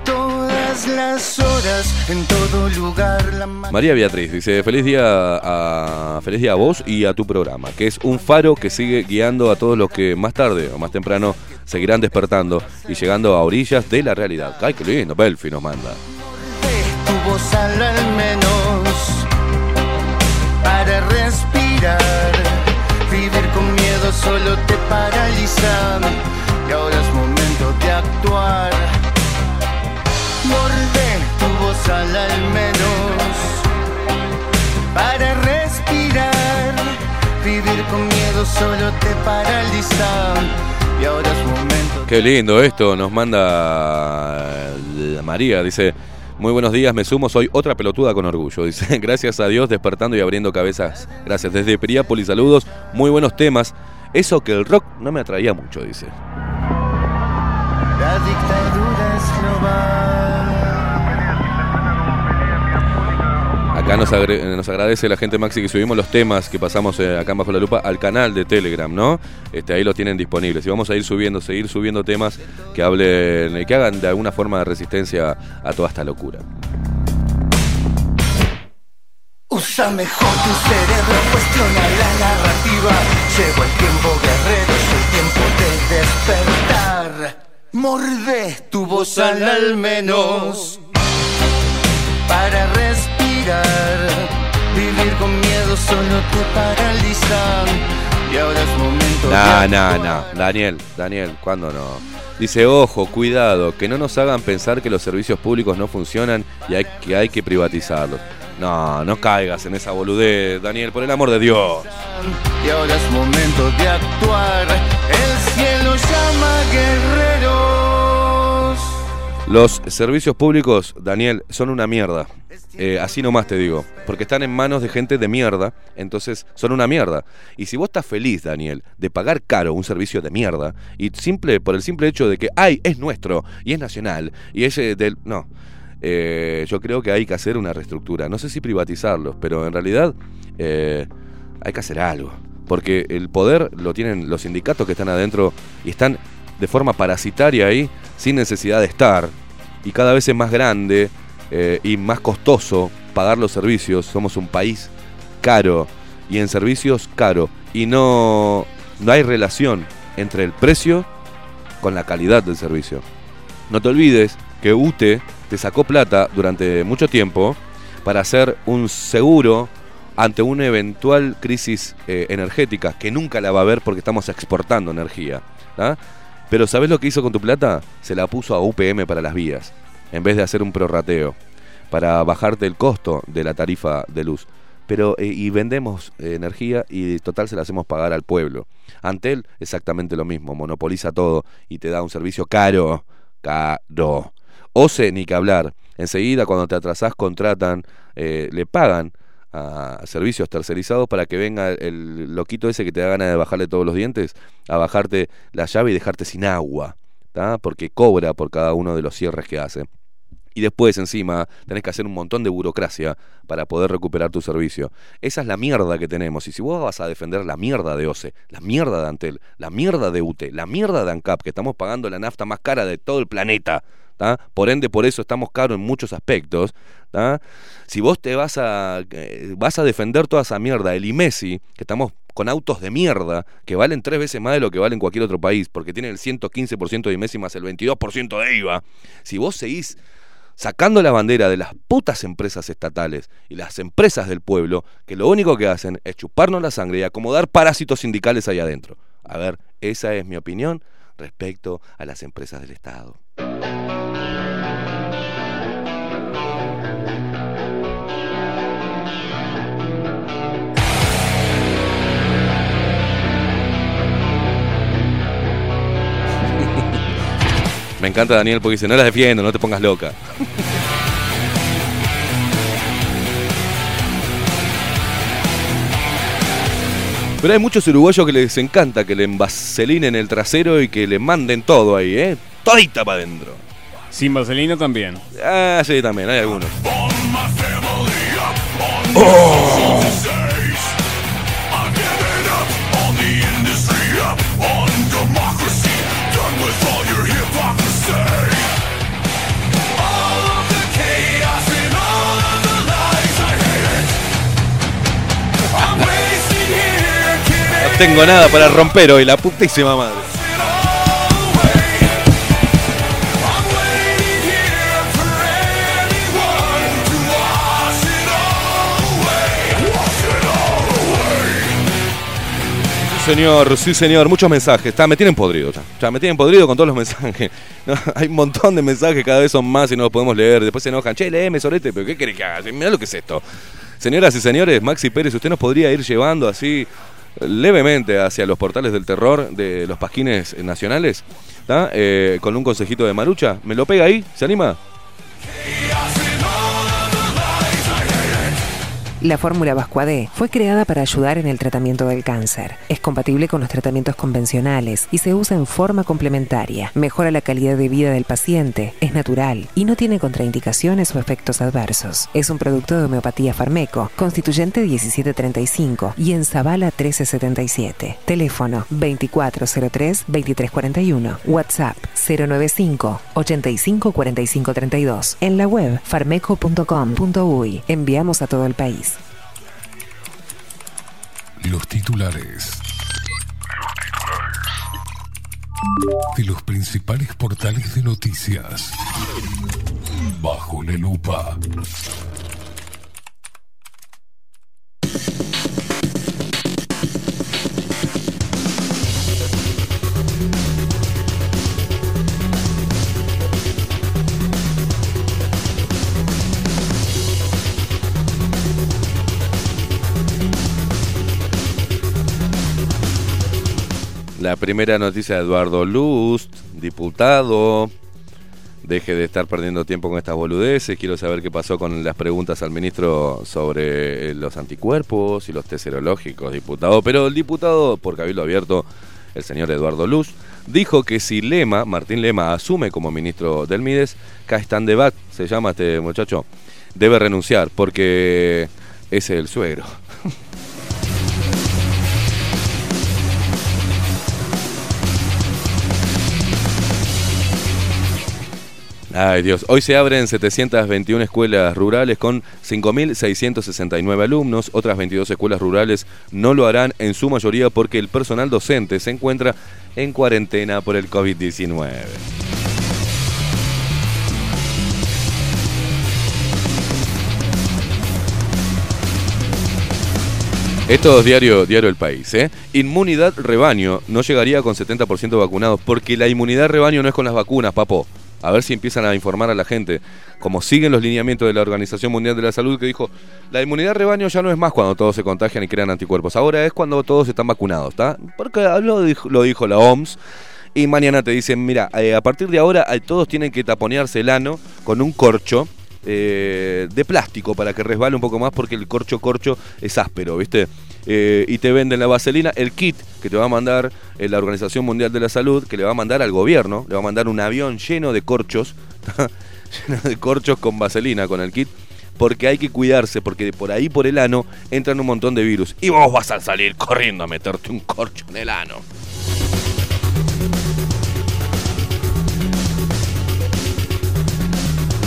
Todas las horas, en todo lugar. María Beatriz dice: feliz día a vos y a tu programa, que es un faro que sigue guiando a todos los que más tarde o más temprano seguirán despertando y llegando a orillas de la realidad. Ay, qué lindo, Belfi nos manda. Tu voz al menos para respirar. Vivir con miedo solo te paraliza. Y ahora es momento de actuar. Morde tu voz al menos para respirar. Vivir con miedo solo te paraliza. Y ahora es momento... Qué lindo esto, nos manda María, dice: muy buenos días, me sumo, soy otra pelotuda con orgullo, dice, gracias a Dios despertando y abriendo cabezas, gracias, desde Piriápolis, saludos, muy buenos temas, eso que el rock no me atraía mucho, dice. La dictadura es global. Acá nos agradece la gente, Maxi, que subimos los temas que pasamos acá en Bajo la Lupa al canal de Telegram, ¿no? Ahí lo tienen disponibles y vamos a ir seguir subiendo temas que hablen y que hagan de alguna forma de resistencia a toda esta locura. Usa mejor tu cerebro, cuestiona la narrativa. Llegó el tiempo guerrero, es el tiempo de despertar. Morde tu bozal al menos para respirar. Vivir con miedo solo te paraliza. Y ahora es momento... No. Daniel, ¿cuándo no? Dice: ojo, cuidado, que no nos hagan pensar que los servicios públicos no funcionan y hay que privatizarlos. No caigas en esa boludez, Daniel, por el amor de Dios. Y ahora es momento de actuar. El cielo llama guerreros. Los servicios públicos, Daniel, son una mierda. Así nomás te digo. Porque están en manos de gente de mierda. Entonces son una mierda. Y si vos estás feliz, Daniel, de pagar caro un servicio de mierda, y simple por el simple hecho de que, ay, es nuestro y es nacional y es del... No. Yo creo que hay que hacer una reestructura. No sé si privatizarlos, pero en realidad hay que hacer algo. Porque el poder lo tienen los sindicatos que están adentro y están de forma parasitaria ahí, sin necesidad de estar, y cada vez es más grande y más costoso pagar los servicios. Somos un país caro, y en servicios caro, y no hay relación entre el precio con la calidad del servicio. No te olvides que UTE te sacó plata durante mucho tiempo para hacer un seguro ante una eventual crisis energética, que nunca la va a haber porque estamos exportando energía, ¿ah? Pero ¿sabés lo que hizo con tu plata? Se la puso a UPM para las vías, en vez de hacer un prorrateo, para bajarte el costo de la tarifa de luz. Pero y vendemos energía y total se la hacemos pagar al pueblo. Antel, exactamente lo mismo, monopoliza todo y te da un servicio caro, caro. OCE, ni que hablar, enseguida cuando te atrasás contratan, le pagan a servicios tercerizados para que venga el loquito ese que te da ganas de bajarle todos los dientes a bajarte la llave y dejarte sin agua, ¿tá? Porque cobra por cada uno de los cierres que hace. Y después encima tenés que hacer un montón de burocracia para poder recuperar tu servicio. Esa es la mierda que tenemos. Y si vos vas a defender la mierda de OCE, la mierda de Antel, la mierda de UTE, la mierda de ANCAP, que estamos pagando la nafta más cara de todo el planeta, ¿tá? Por ende, por eso estamos caros en muchos aspectos, ¿tá? Si vos te vas a defender toda esa mierda, el IMESI, que estamos con autos de mierda que valen 3 veces más de lo que valen cualquier otro país, porque tienen el 115% de IMESI más el 22% de IVA. Si vos seguís sacando la bandera de las putas empresas estatales y las empresas del pueblo, que lo único que hacen es chuparnos la sangre y acomodar parásitos sindicales ahí adentro. A ver, esa es mi opinión respecto a las empresas del Estado. Me encanta Daniel porque dice, no las defiendo, no te pongas loca. Pero hay muchos uruguayos que les encanta que le envaselinen el trasero y que le manden todo ahí, ¿eh? Todita para adentro. Sin vaselina también. Ah, sí, también, hay algunos. ¡Oh! No tengo nada para romper hoy, la putísima madre. Sí señor, muchos mensajes. Me tienen podrido con todos los mensajes. No, hay un montón de mensajes, cada vez son más y no los podemos leer. Después se enojan, che, léeme, sorete, pero ¿qué querés que haga? Mirá lo que es esto. Señoras y señores, Maxi Pérez, usted nos podría ir llevando así levemente hacia los portales del terror de los pasquines nacionales, con un consejito de Marucha. ¿Me lo pega ahí? ¿Se anima? La fórmula Vascuadé fue creada para ayudar en el tratamiento del cáncer. Es compatible con los tratamientos convencionales y se usa en forma complementaria. Mejora la calidad de vida del paciente, es natural y no tiene contraindicaciones o efectos adversos. Es un producto de homeopatía Farmeco, constituyente 1735 y en Zavala 1377. Teléfono 2403-2341, WhatsApp 095-854532. En la web farmeco.com.uy. Enviamos a todo el país. Los titulares de los principales portales de noticias bajo la lupa. La primera noticia de Eduardo Luz, diputado, deje de estar perdiendo tiempo con estas boludeces. Quiero saber qué pasó con las preguntas al ministro sobre los anticuerpos y los test serológicos, diputado. Pero el diputado por Cabildo Abierto, el señor Eduardo Luz, dijo que si Lema, Martín Lema, asume como ministro del MIDES, Castandebat, se llama este muchacho, debe renunciar porque es el suegro. Ay, Dios. Hoy se abren 721 escuelas rurales con 5.669 alumnos. Otras 22 escuelas rurales no lo harán, en su mayoría porque el personal docente se encuentra en cuarentena por el COVID-19. Esto es diario El País, ¿eh? Inmunidad rebaño no llegaría con 70% vacunados, porque la inmunidad rebaño no es con las vacunas, papo. A ver si empiezan a informar a la gente, como siguen los lineamientos de la Organización Mundial de la Salud, que dijo, la inmunidad rebaño ya no es más cuando todos se contagian y crean anticuerpos, ahora es cuando todos están vacunados, ¿está? Porque lo dijo la OMS, y mañana te dicen, mira, a partir de ahora todos tienen que taponearse el ano con un corcho de plástico para que resbale un poco más, porque el corcho es áspero, ¿viste? Y te venden la vaselina, el kit que te va a mandar la Organización Mundial de la Salud, que le va a mandar al gobierno, le va a mandar un avión lleno de corchos, lleno de corchos con vaselina, con el kit, porque hay que cuidarse, porque por ahí por el ano entran un montón de virus, y vos vas a salir corriendo a meterte un corcho en el ano.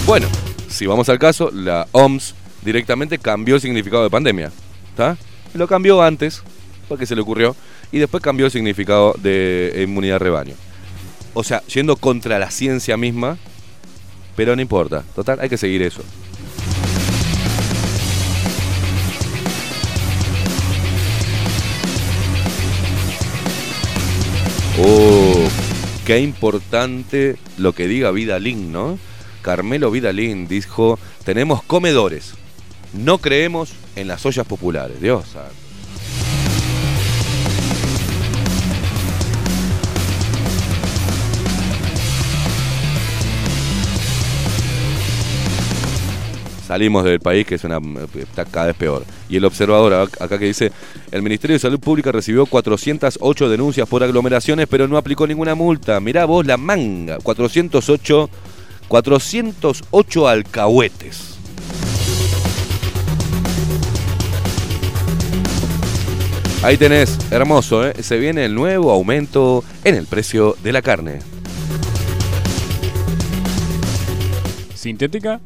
Bueno, si vamos al caso, la OMS directamente cambió el significado de pandemia, ¿está? Lo cambió antes, porque se le ocurrió, y después cambió el significado de inmunidad rebaño. O sea, yendo contra la ciencia misma, pero no importa. Total, hay que seguir eso. Oh, qué importante lo que diga Vidalín, ¿no? Carmelo Vidalín dijo, tenemos comedores. No creemos en las ollas populares. Dios santo. Salimos del país, que es está cada vez peor. Y el observador acá que dice, el Ministerio de Salud Pública recibió 408 denuncias por aglomeraciones, pero no aplicó ninguna multa. Mirá vos la manga. 408 alcahuetes. Ahí tenés, hermoso, ¿eh? Se viene el nuevo aumento en el precio de la carne. ¿Sintética?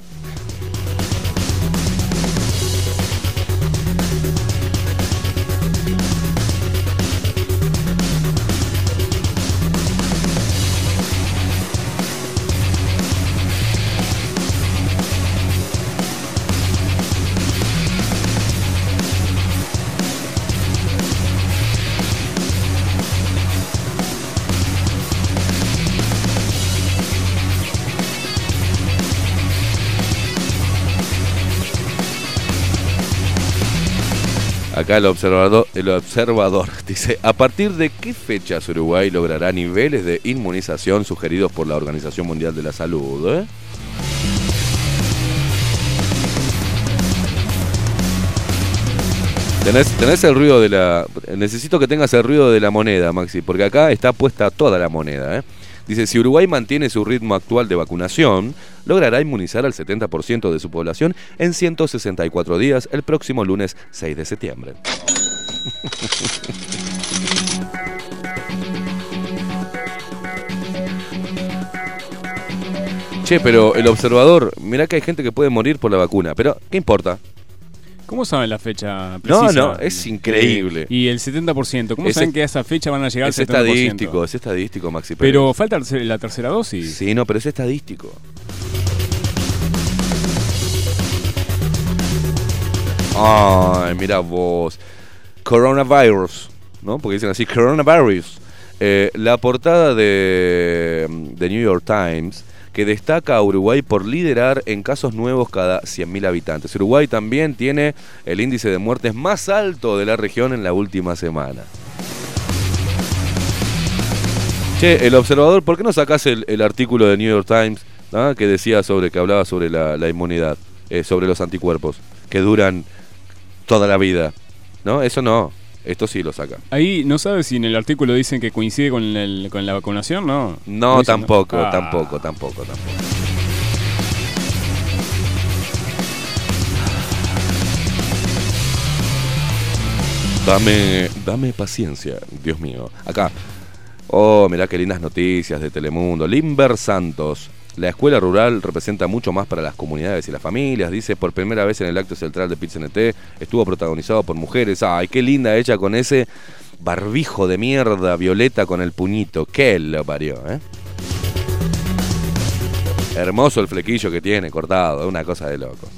Acá el observador dice, ¿a partir de qué fechas Uruguay logrará niveles de inmunización sugeridos por la Organización Mundial de la Salud? ¿Eh? ¿Tenés el ruido de la... Necesito que tengas el ruido de la moneda, Maxi, porque acá está puesta toda la moneda, ¿eh? Dice, si Uruguay mantiene su ritmo actual de vacunación, logrará inmunizar al 70% de su población en 164 días el próximo lunes 6 de septiembre. Che, pero el observador, mirá que hay gente que puede morir por la vacuna, pero ¿qué importa? ¿Cómo saben la fecha precisa? No, es increíble. Y el 70%, ¿cómo saben que a esa fecha van a llegar al 70%? Es estadístico, Maxi Pérez. Pero falta la tercera dosis. Sí, no, pero es estadístico. Ay, mira vos. Coronavirus, ¿no? Porque dicen así, coronavirus. La portada de New York Times... que destaca a Uruguay por liderar en casos nuevos cada 100.000 habitantes. Uruguay también tiene el índice de muertes más alto de la región en la última semana. Che, el observador, ¿por qué no sacás el artículo de New York Times ¿ah? Que decía sobre, que hablaba sobre la inmunidad, sobre los anticuerpos, que duran toda la vida, ¿no? Eso no, esto sí lo saca. Ahí no sabes si en el artículo dicen que coincide con la vacunación, ¿no? No, dicen, tampoco, ¿no? Ah. Tampoco. Dame paciencia, Dios mío. Acá. Oh, mirá qué lindas noticias de Telemundo. Limber Santos. La escuela rural representa mucho más para las comunidades y las familias. Dice, por primera vez en el acto central de PIT-CNT estuvo protagonizado por mujeres. Ay, qué linda ella con ese barbijo de mierda violeta con el puñito. Qué lo parió, ¿eh? Hermoso el flequillo que tiene cortado. Una cosa de loco.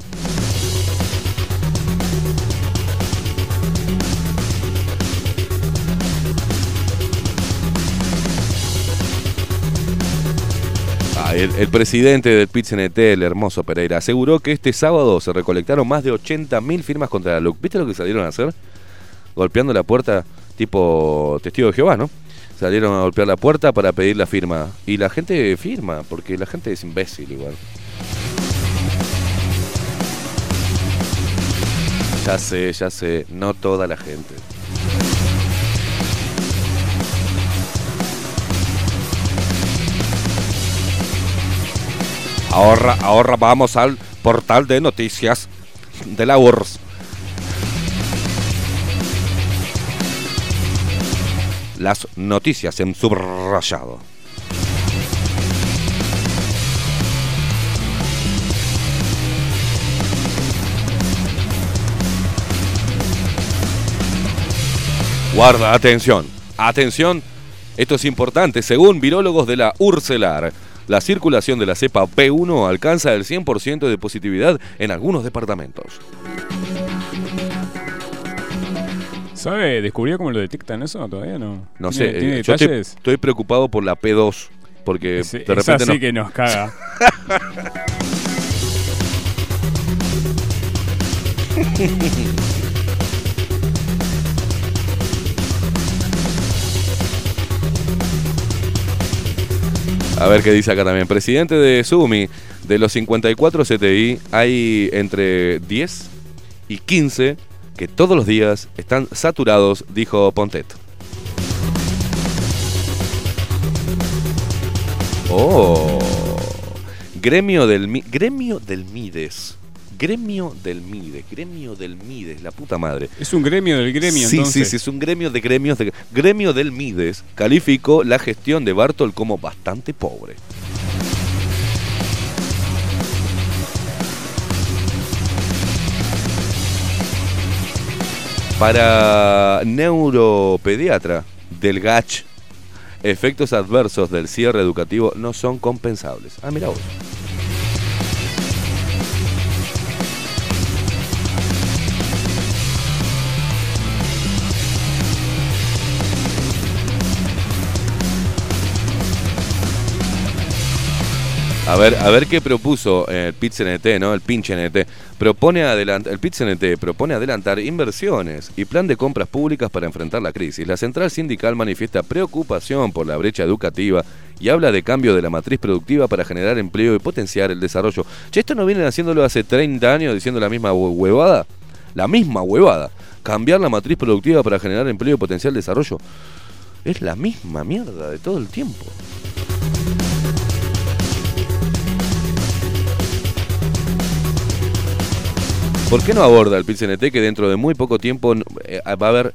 El presidente del PIT-CNT, el hermoso Pereira, aseguró que este sábado se recolectaron más de 80.000 firmas contra la LUC. ¿Viste lo que salieron a hacer? Golpeando la puerta, tipo testigo de Jehová, ¿no? Salieron a golpear la puerta para pedir la firma. Y la gente firma, porque la gente es imbécil igual. Ya sé, no toda la gente. Ahora vamos al portal de noticias de la URSS. Las noticias en subrayado. Guarda, atención. Esto es importante, según virólogos de la URSSELAR. La circulación de la cepa P1 alcanza el 100% de positividad en algunos departamentos. ¿Sabe? ¿Descubrió cómo lo detectan eso? ¿Todavía no? No sé. ¿Tiene yo estoy preocupado por la P2, porque de repente esa sí no... que nos caga. A ver qué dice acá también. Presidente de SUMI, de los 54 CTI, hay entre 10 y 15 que todos los días están saturados, dijo Pontet. Oh. Gremio del MIDES, la puta madre. Es un gremio del gremio, sí, entonces. Sí, es un gremio de gremios. Gremio del MIDES calificó la gestión de Bartol como bastante pobre. Para neuropediatra del GACH, efectos adversos del cierre educativo no son compensables. Ah, mirá vos. A ver qué propuso el PIT-CNT, ¿no? El PIT-CNT. Propone adelantar inversiones y plan de compras públicas para enfrentar la crisis. La central sindical manifiesta preocupación por la brecha educativa y habla de cambio de la matriz productiva para generar empleo y potenciar el desarrollo. Che, ¿esto no vienen haciéndolo hace 30 años diciendo la misma huevada? La misma huevada. Cambiar la matriz productiva para generar empleo y potenciar el desarrollo. Es la misma mierda de todo el tiempo. ¿Por qué no aborda el PIT-CNT que dentro de muy poco tiempo va a haber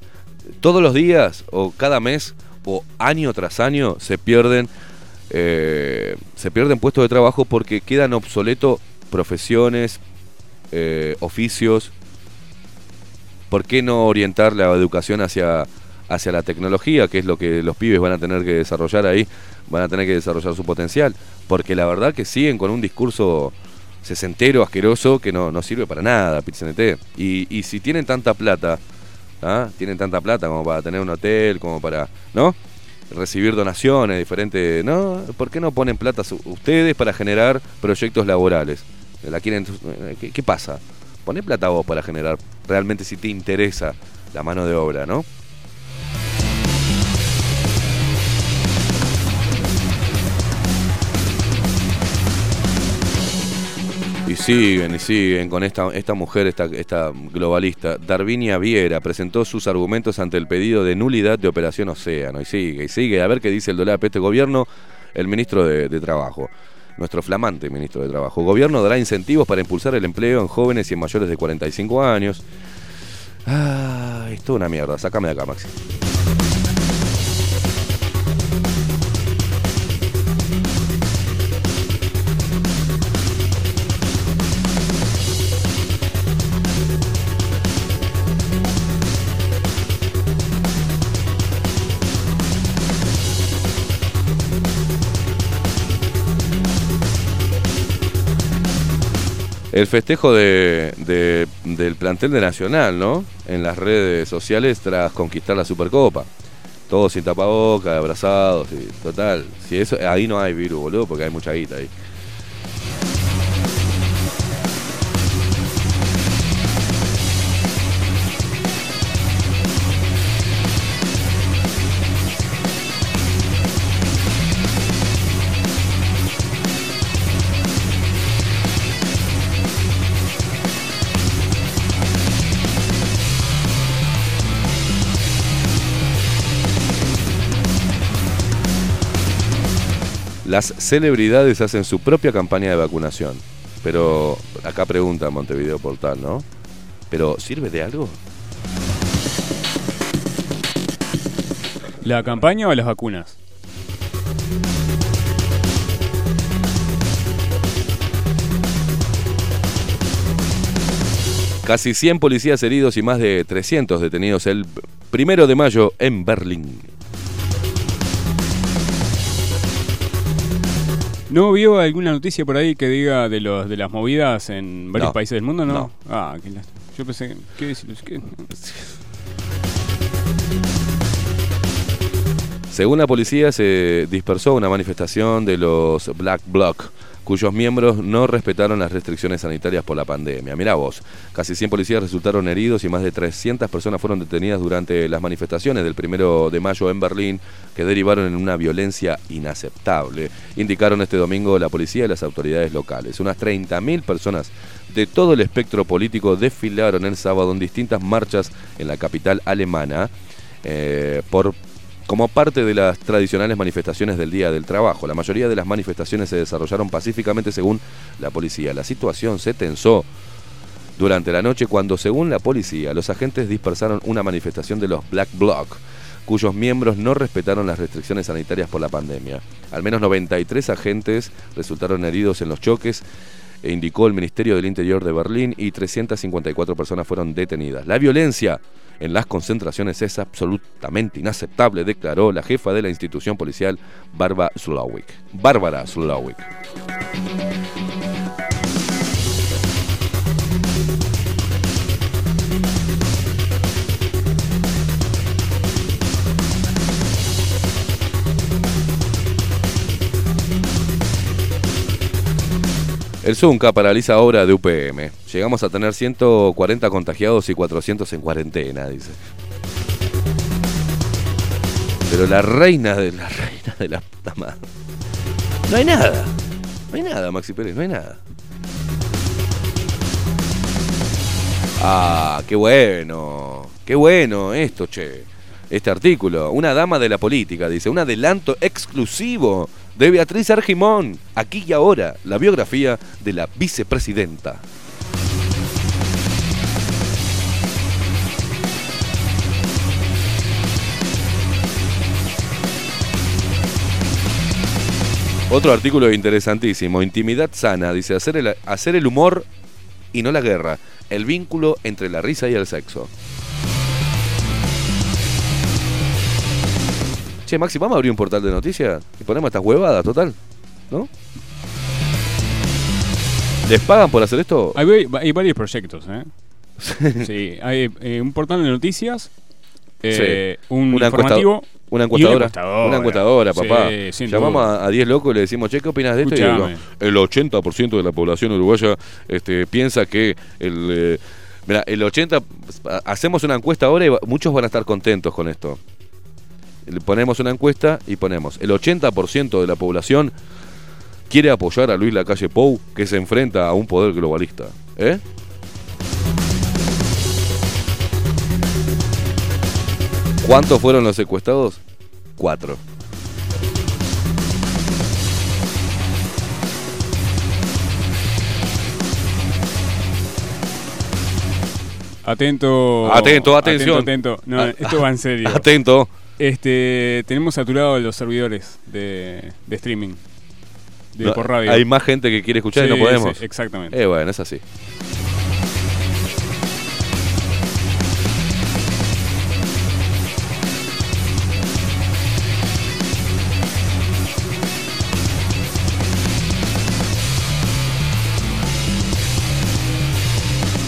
todos los días o cada mes o año tras año se pierden puestos de trabajo porque quedan obsoletos profesiones, oficios? ¿Por qué no orientar la educación hacia la tecnología, que es lo que los pibes van a tener que desarrollar ahí, van a tener que desarrollar su potencial? Porque la verdad que siguen con un discurso sesentero, asqueroso, que no sirve para nada, PIT-CNT. Y si tienen tanta plata, ¿ah? Tienen tanta plata como para tener un hotel, como para, ¿no? Recibir donaciones diferentes, ¿no? ¿Por qué no ponen plata ustedes para generar proyectos laborales? ¿La quieren? ¿Qué pasa? Poné plata vos para generar, realmente si te interesa la mano de obra, ¿no? Y siguen con esta mujer, esta globalista. Darvinia Viera presentó sus argumentos ante el pedido de nulidad de Operación Océano. Y sigue. A ver qué dice el dolape este gobierno, el ministro de Trabajo. Nuestro flamante ministro de Trabajo. Gobierno dará incentivos para impulsar el empleo en jóvenes y en mayores de 45 años. Ah, esto es una mierda. Sácame de acá, Maxi. El festejo del plantel de Nacional, ¿no? En las redes sociales tras conquistar la Supercopa. Todos sin tapabocas, abrazados, y total. Si eso, ahí no hay virus, boludo, porque hay mucha guita ahí. Las celebridades hacen su propia campaña de vacunación. Pero acá pregunta Montevideo Portal, ¿no? ¿Pero sirve de algo? ¿La campaña o las vacunas? Casi 100 policías heridos y más de 300 detenidos el 1 de mayo en Berlín. ¿No vio alguna noticia por ahí que diga de las movidas en varios países del mundo, no? No. Ah, yo pensé... ¿Qué? Según la policía, se dispersó una manifestación de los Black Bloc, cuyos miembros no respetaron las restricciones sanitarias por la pandemia. Mirá vos, casi 100 policías resultaron heridos y más de 300 personas fueron detenidas durante las manifestaciones del 1 de mayo en Berlín, que derivaron en una violencia inaceptable, indicaron este domingo la policía y las autoridades locales. Unas 30.000 personas de todo el espectro político desfilaron el sábado en distintas marchas en la capital alemana como parte de las tradicionales manifestaciones del Día del Trabajo. La mayoría de las manifestaciones se desarrollaron pacíficamente, según la policía. La situación se tensó durante la noche cuando, según la policía, los agentes dispersaron una manifestación de los Black Bloc, cuyos miembros no respetaron las restricciones sanitarias por la pandemia. Al menos 93 agentes resultaron heridos en los choques, indicó el Ministerio del Interior de Berlín, y 354 personas fueron detenidas. La violencia en las concentraciones es absolutamente inaceptable, declaró la jefa de la institución policial, Bárbara Slowik. El Zunca paraliza obra de UPM. Llegamos a tener 140 contagiados y 400 en cuarentena, dice. Pero la reina de la puta madre. No hay nada, Maxi Pérez, no hay nada. Ah, qué bueno esto, che. Este artículo, una dama de la política, dice, un adelanto exclusivo de Beatriz Argimón, aquí y ahora, la biografía de la vicepresidenta. Otro artículo interesantísimo, Intimidad Sana, dice, hacer el humor y no la guerra, el vínculo entre la risa y el sexo. Che, Maxi, vamos a abrir un portal de noticias y ponemos estas huevadas, total, ¿no? ¿Les pagan por hacer esto? Hay varios proyectos, ¿eh? Sí, hay un portal de noticias, sí. Una informativo... Una encuestadora, papá. Sí, llamamos a 10 locos y le decimos, che, ¿qué opinas de esto? Y digo, el 80% de la población uruguaya piensa que el 80%... Hacemos una encuesta ahora y muchos van a estar contentos con esto. Ponemos una encuesta y ponemos el 80% de la población quiere apoyar a Luis Lacalle Pou, que se enfrenta a un poder globalista. ¿Eh? ¿Cuántos fueron los secuestrados? 4. Atento. No, esto va en serio. Atento. Tenemos saturados los servidores de streaming. No, por radio. Hay más gente que quiere escuchar, sí, y no podemos. Sí, exactamente. Bueno, es así.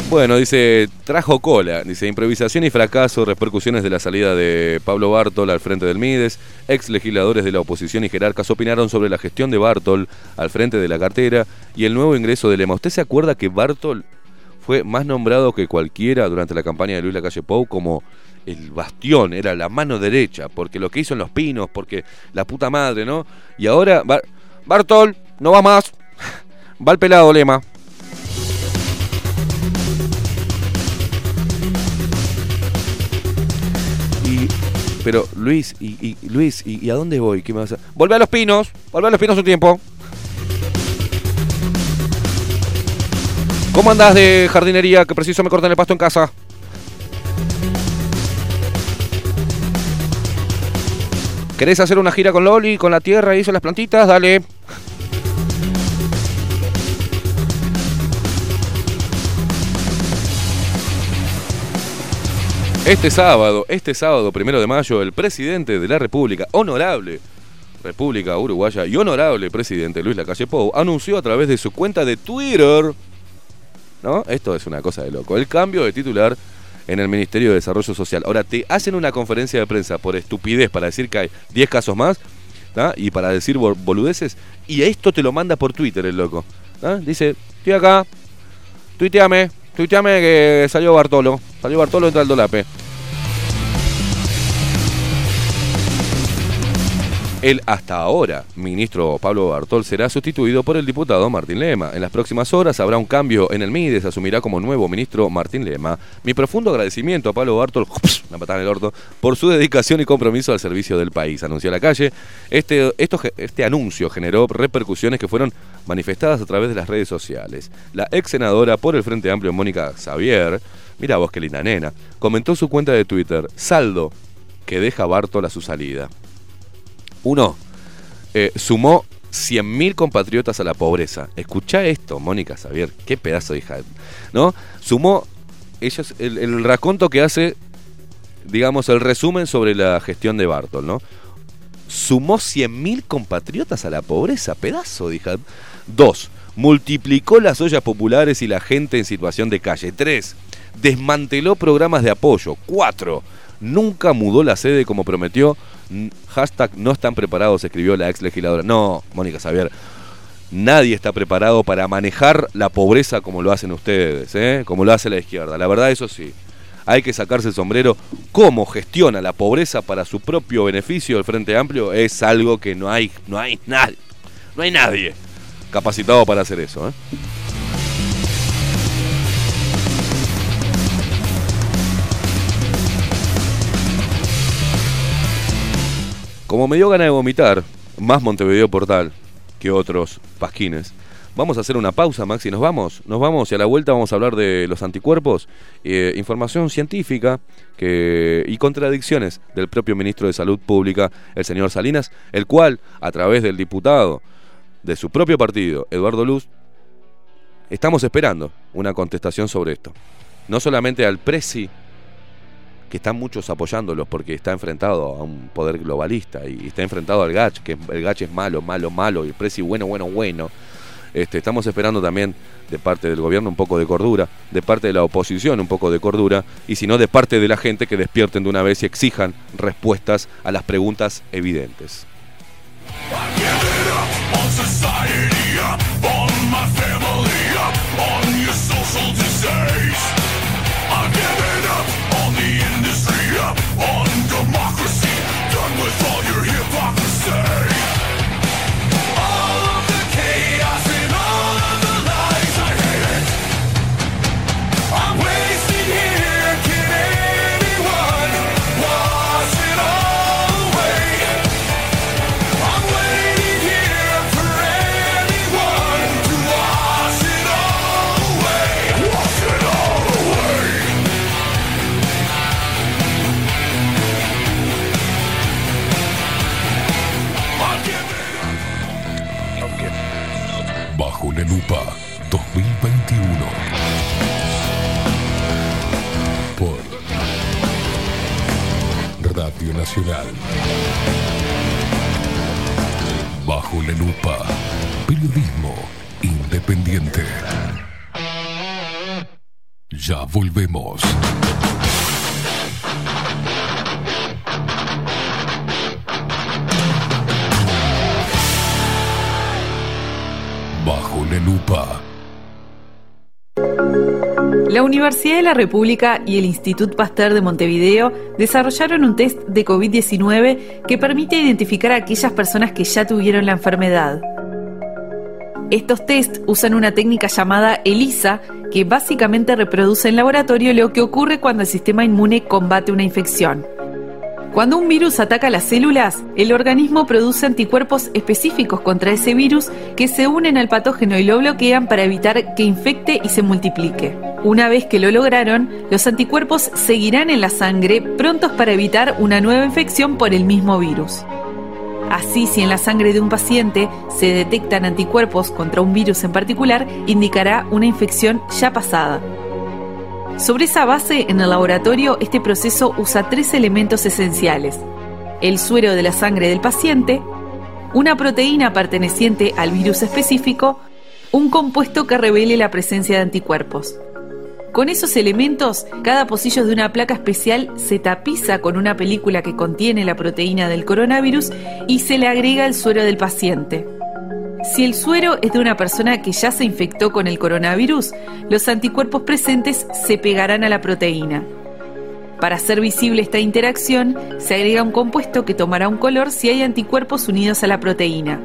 Bueno, dice, trajo cola, dice, improvisación y fracaso, repercusiones de la salida de Pablo Bartol al frente del MIDES. Ex legisladores de la oposición y jerarcas opinaron sobre la gestión de Bartol al frente de la cartera y el nuevo ingreso de Lema. ¿Usted se acuerda que Bartol fue más nombrado que cualquiera durante la campaña de Luis Lacalle Pou como el bastión, era la mano derecha, porque lo que hizo en Los Pinos, porque la puta madre, ¿no? Y ahora, Bartol, no va más, va al pelado Lema. Pero Luis, ¿y a dónde voy? ¿Qué me vas a...? Volvé a los pinos un tiempo. ¿Cómo andás de jardinería? Que preciso me cortan el pasto en casa. ¿Querés hacer una gira con Loli, con la tierra y con las plantitas? Dale. Este sábado, 1 de mayo, el presidente de la República, honorable República Uruguaya y honorable presidente Luis Lacalle Pou, anunció a través de su cuenta de Twitter, ¿no? Esto es una cosa de loco, el cambio de titular en el Ministerio de Desarrollo Social. Ahora, te hacen una conferencia de prensa por estupidez para decir que hay 10 casos más, ¿no? Y para decir boludeces, y esto te lo manda por Twitter el loco, ¿no? Dice, estoy acá, tuiteame que salió Bartolo, entra el dolape. El hasta ahora ministro Pablo Bartol será sustituido por el diputado Martín Lema. En las próximas horas habrá un cambio en el MIDES, asumirá como nuevo ministro Martín Lema. Mi profundo agradecimiento a Pablo Bartol, una patada en el orto, por su dedicación y compromiso al servicio del país, anunció Lacalle. Este anuncio generó repercusiones que fueron manifestadas a través de las redes sociales. La ex senadora por el Frente Amplio, Mónica Xavier, mirá vos qué linda nena, comentó su cuenta de Twitter, saldo que deja Bartol a su salida. 1. Sumó 100.000 compatriotas a la pobreza. Escuchá esto, Mónica Xavier. Qué pedazo de hija. ¿No? Sumó ellos, el raconto que hace, digamos, el resumen sobre la gestión de Bartol, ¿no? Sumó 100.000 compatriotas a la pobreza. Pedazo de hija. 2. Multiplicó las ollas populares y la gente en situación de calle. 3. Desmanteló programas de apoyo. 4. Nunca mudó la sede como prometió. Hashtag no están preparados, escribió la ex legisladora. No, Mónica Xavier, nadie está preparado para manejar la pobreza como lo hacen ustedes, ¿eh? Como lo hace la izquierda. La verdad, eso sí, hay que sacarse el sombrero. Cómo gestiona la pobreza para su propio beneficio el Frente Amplio es algo que no hay nadie capacitado para hacer eso, ¿eh? Como me dio ganas de vomitar, más Montevideo Portal que otros pasquines, vamos a hacer una pausa, Maxi, nos vamos y a la vuelta vamos a hablar de los anticuerpos, información científica y contradicciones del propio Ministro de Salud Pública, el señor Salinas, el cual, a través del diputado de su propio partido, Eduardo Luz, estamos esperando una contestación sobre esto. No solamente al presi, que están muchos apoyándolos porque está enfrentado a un poder globalista y está enfrentado al GACH, que el GACH es malo y el precio bueno. Estamos esperando también de parte del gobierno un poco de cordura, de parte de la oposición un poco de cordura, y si no, de parte de la gente, que despierten de una vez y exijan respuestas a las preguntas evidentes. All of the chaos. Radio Nacional. Bajo la lupa, periodismo independiente. Ya volvemos. Bajo la lupa. La Universidad de la República y el Instituto Pasteur de Montevideo desarrollaron un test de COVID-19 que permite identificar a aquellas personas que ya tuvieron la enfermedad. Estos tests usan una técnica llamada ELISA, que básicamente reproduce en laboratorio lo que ocurre cuando el sistema inmune combate una infección. Cuando un virus ataca las células, el organismo produce anticuerpos específicos contra ese virus que se unen al patógeno y lo bloquean para evitar que infecte y se multiplique. Una vez que lo lograron, los anticuerpos seguirán en la sangre prontos para evitar una nueva infección por el mismo virus. Así, si en la sangre de un paciente se detectan anticuerpos contra un virus en particular, indicará una infección ya pasada. Sobre esa base, en el laboratorio, este proceso usa 3 elementos esenciales: el suero de la sangre del paciente, una proteína perteneciente al virus específico, un compuesto que revele la presencia de anticuerpos. Con esos elementos, cada pocillo de una placa especial se tapiza con una película que contiene la proteína del coronavirus y se le agrega el suero del paciente. Si el suero es de una persona que ya se infectó con el coronavirus, los anticuerpos presentes se pegarán a la proteína. Para hacer visible esta interacción, se agrega un compuesto que tomará un color si hay anticuerpos unidos a la proteína.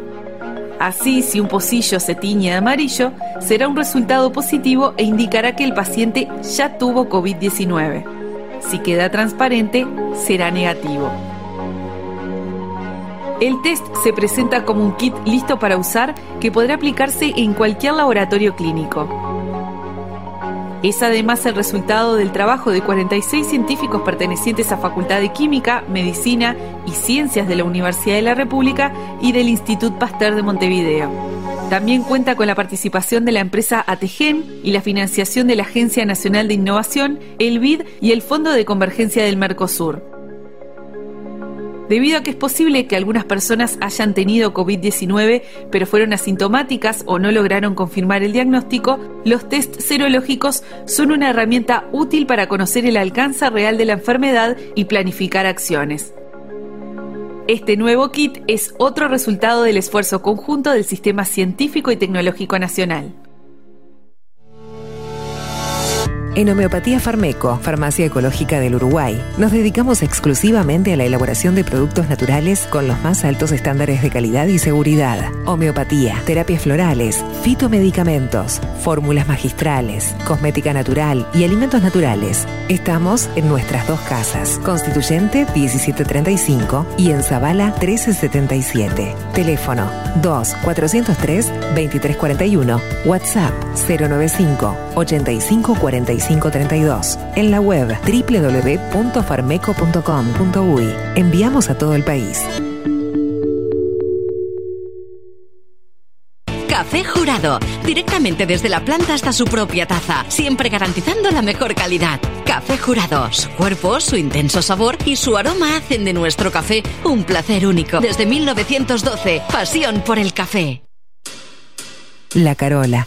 Así, si un pocillo se tiñe de amarillo, será un resultado positivo e indicará que el paciente ya tuvo COVID-19. Si queda transparente, será negativo. El test se presenta como un kit listo para usar que podrá aplicarse en cualquier laboratorio clínico. Es además el resultado del trabajo de 46 científicos pertenecientes a Facultad de Química, Medicina y Ciencias de la Universidad de la República y del Instituto Pasteur de Montevideo. También cuenta con la participación de la empresa ATGEM y la financiación de la Agencia Nacional de Innovación, el BID y el Fondo de Convergencia del Mercosur. Debido a que es posible que algunas personas hayan tenido COVID-19, pero fueron asintomáticas o no lograron confirmar el diagnóstico, los test serológicos son una herramienta útil para conocer el alcance real de la enfermedad y planificar acciones. Este nuevo kit es otro resultado del esfuerzo conjunto del Sistema Científico y Tecnológico Nacional. En Homeopatía Farmeco, Farmacia Ecológica del Uruguay, nos dedicamos exclusivamente a la elaboración de productos naturales con los más altos estándares de calidad y seguridad. Homeopatía, terapias florales, fitomedicamentos, fórmulas magistrales, cosmética natural y alimentos naturales. Estamos en nuestras 2 casas, Constituyente 1735 y en Zavala 1377. Teléfono 2403-2341, WhatsApp 095-854532. En la web www.farmeco.com.uy. Enviamos a todo el país. Café Jurado, directamente desde la planta hasta su propia taza, siempre garantizando la mejor calidad. Café Jurado, su cuerpo, su intenso sabor y su aroma hacen de nuestro café un placer único. Desde 1912, pasión por el café. La Carola.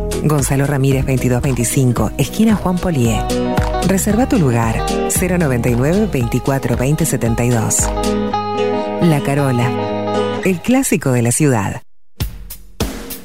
Gonzalo Ramírez 2225, esquina Juan Polié. Reserva tu lugar, 099 24 20 72. La Carola, el clásico de la ciudad.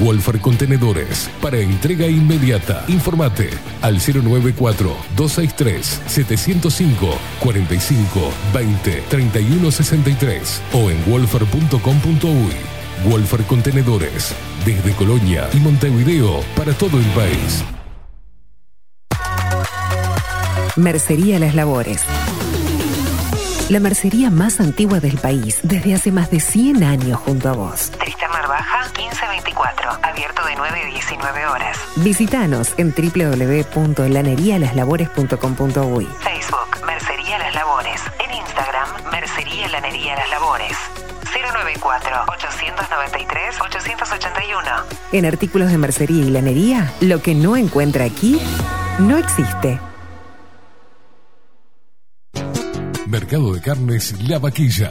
Wolfar Contenedores, para entrega inmediata. Informate al 094-263-705-45-20-3163 o en wolfar.com.uy. Wolfar Contenedores, desde Colonia y Montevideo para todo el país. Mercería Las Labores. La mercería más antigua del país, desde hace más de 100 años junto a vos. Tristán Narvaja, 1524, abierto de 9 a 19 horas. Visítanos en www.lanerialaslabores.com.uy. Facebook, Mercería Las Labores. En Instagram, Mercería Lanería Las Labores. 094-893-881. En artículos de mercería y lanería, lo que no encuentra aquí, no existe. Mercado de Carnes La Vaquilla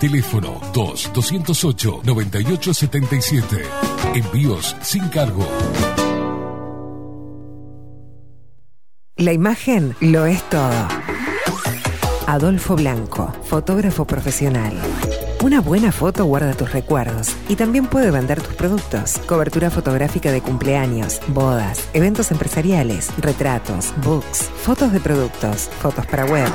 Teléfono 2-208-9877. Envíos sin cargo. La imagen lo es todo. Adolfo Blanco, fotógrafo profesional. Una buena foto guarda tus recuerdos y también puede vender tus productos. Cobertura fotográfica de cumpleaños, bodas, eventos empresariales, retratos, books, fotos de productos, fotos para web.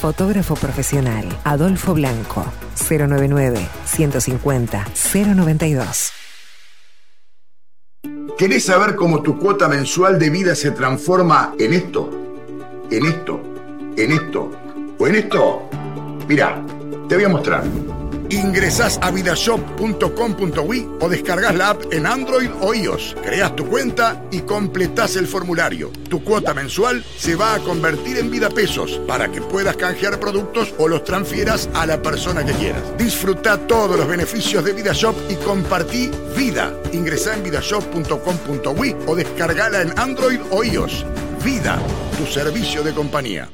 Fotógrafo profesional Adolfo Blanco, 099-150-092. ¿Querés saber cómo tu cuota mensual de vida se transforma en esto? ¿En esto? ¿En esto? ¿O en esto? Mirá, te voy a mostrar. Ingresás a vidashop.com.uy o descargás la app en Android o iOS. Creás tu cuenta y completás el formulario. Tu cuota mensual se va a convertir en vida pesos para que puedas canjear productos o los transfieras a la persona que quieras. Disfruta todos los beneficios de VidaShop y compartí vida. Ingresá en vidashop.com.uy o descargala en Android o iOS. Vida, tu servicio de compañía.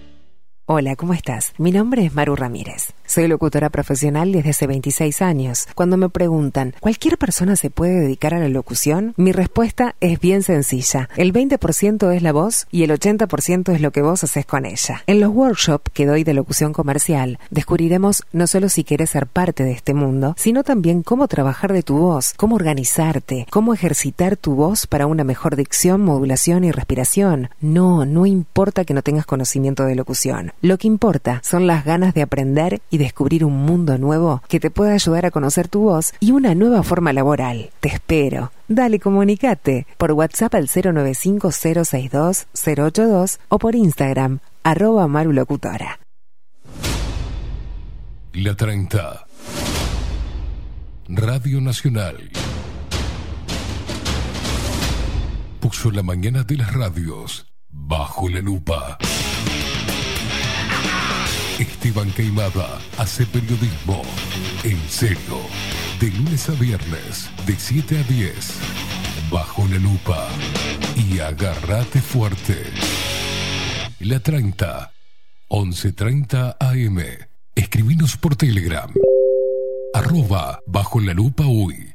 Hola, ¿cómo estás? Mi nombre es Maru Ramírez. Soy locutora profesional desde hace 26 años. Cuando me preguntan, ¿cualquier persona se puede dedicar a la locución? Mi respuesta es bien sencilla. El 20% es la voz y el 80% es lo que vos haces con ella. En los workshops que doy de locución comercial, descubriremos no solo si querés ser parte de este mundo, sino también cómo trabajar de tu voz, cómo organizarte, cómo ejercitar tu voz para una mejor dicción, modulación y respiración. No importa que no tengas conocimiento de locución. Lo que importa son las ganas de aprender y descubrir un mundo nuevo que te pueda ayudar a conocer tu voz y una nueva forma laboral. Te espero. Dale, comunicate por WhatsApp al 095-062-082 o por Instagram, @marulocutora. La 30. Radio Nacional puso la mañana de las radios bajo la lupa. Esteban Queimada hace periodismo en serio, de lunes a viernes, de 7 a 10, bajo la lupa y agárrate fuerte. La 30, 11:30 AM. Escribinos por Telegram, @bajolalupaUy.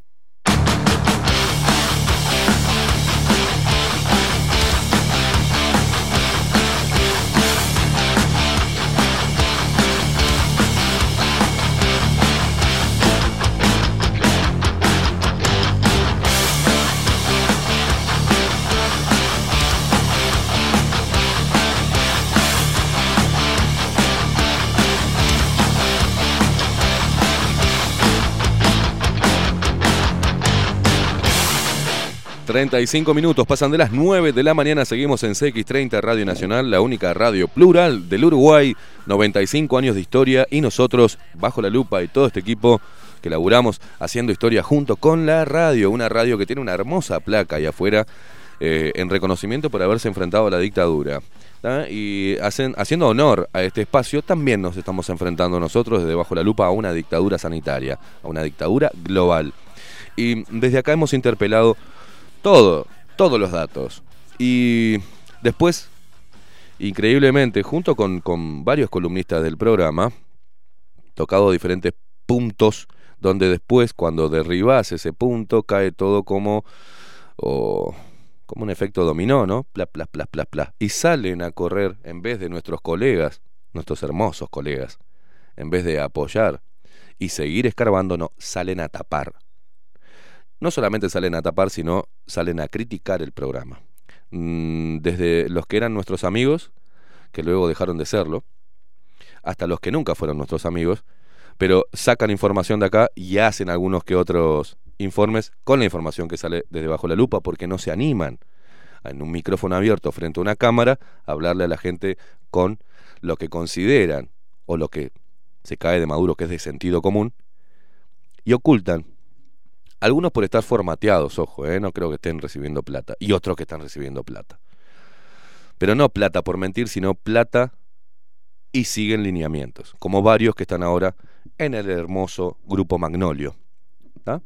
...35 minutos, pasan de las 9 de la mañana... ...seguimos en CX30 Radio Nacional... ...la única radio plural del Uruguay... ...95 años de historia... ...y nosotros, bajo la lupa y todo este equipo... ...que laburamos haciendo historia junto con la radio... ...una radio que tiene una hermosa placa ahí afuera... ...en reconocimiento por haberse enfrentado a la dictadura... ¿tá? ...y haciendo honor a este espacio... ...también nos estamos enfrentando nosotros... ...desde bajo la lupa a una dictadura sanitaria... ...a una dictadura global... y desde acá hemos interpelado todos los datos. Y después, increíblemente, junto con varios columnistas del programa, tocado diferentes puntos, donde después, cuando derribás ese punto, cae todo como un efecto dominó, ¿no? Pla, pla, pla, pla, pla. Y salen a correr, en vez de nuestros colegas, nuestros hermosos colegas, en vez de apoyar y seguir escarbando, no, salen a tapar. No solamente salen a tapar, sino salen a criticar el programa. Desde los que eran nuestros amigos, que luego dejaron de serlo, hasta los que nunca fueron nuestros amigos, pero sacan información de acá y hacen algunos que otros informes con la información que sale desde bajo la lupa, porque no se animan en un micrófono abierto frente a una cámara a hablarle a la gente con lo que consideran o lo que se cae de maduro, que es de sentido común, y ocultan. Algunos por estar formateados, ojo, no creo que estén recibiendo plata, y otros que están recibiendo plata. Pero no plata por mentir, sino plata y siguen lineamientos, como varios que están ahora en el hermoso Grupo Magnolio, ¿tá?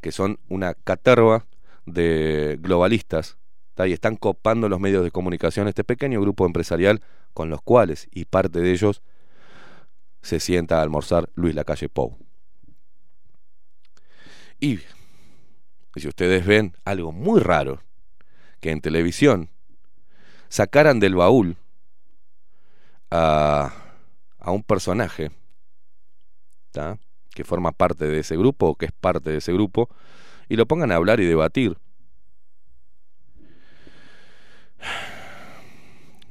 Que son una caterva de globalistas, ¿tá? Y están copando los medios de comunicación, este pequeño grupo empresarial, con los cuales, y parte de ellos, se sienta a almorzar Luis Lacalle Pou. Y si ustedes ven algo muy raro, que en televisión sacaran del baúl a un personaje, ¿tá? Que forma parte de ese grupo o que es parte de ese grupo, y lo pongan a hablar y debatir.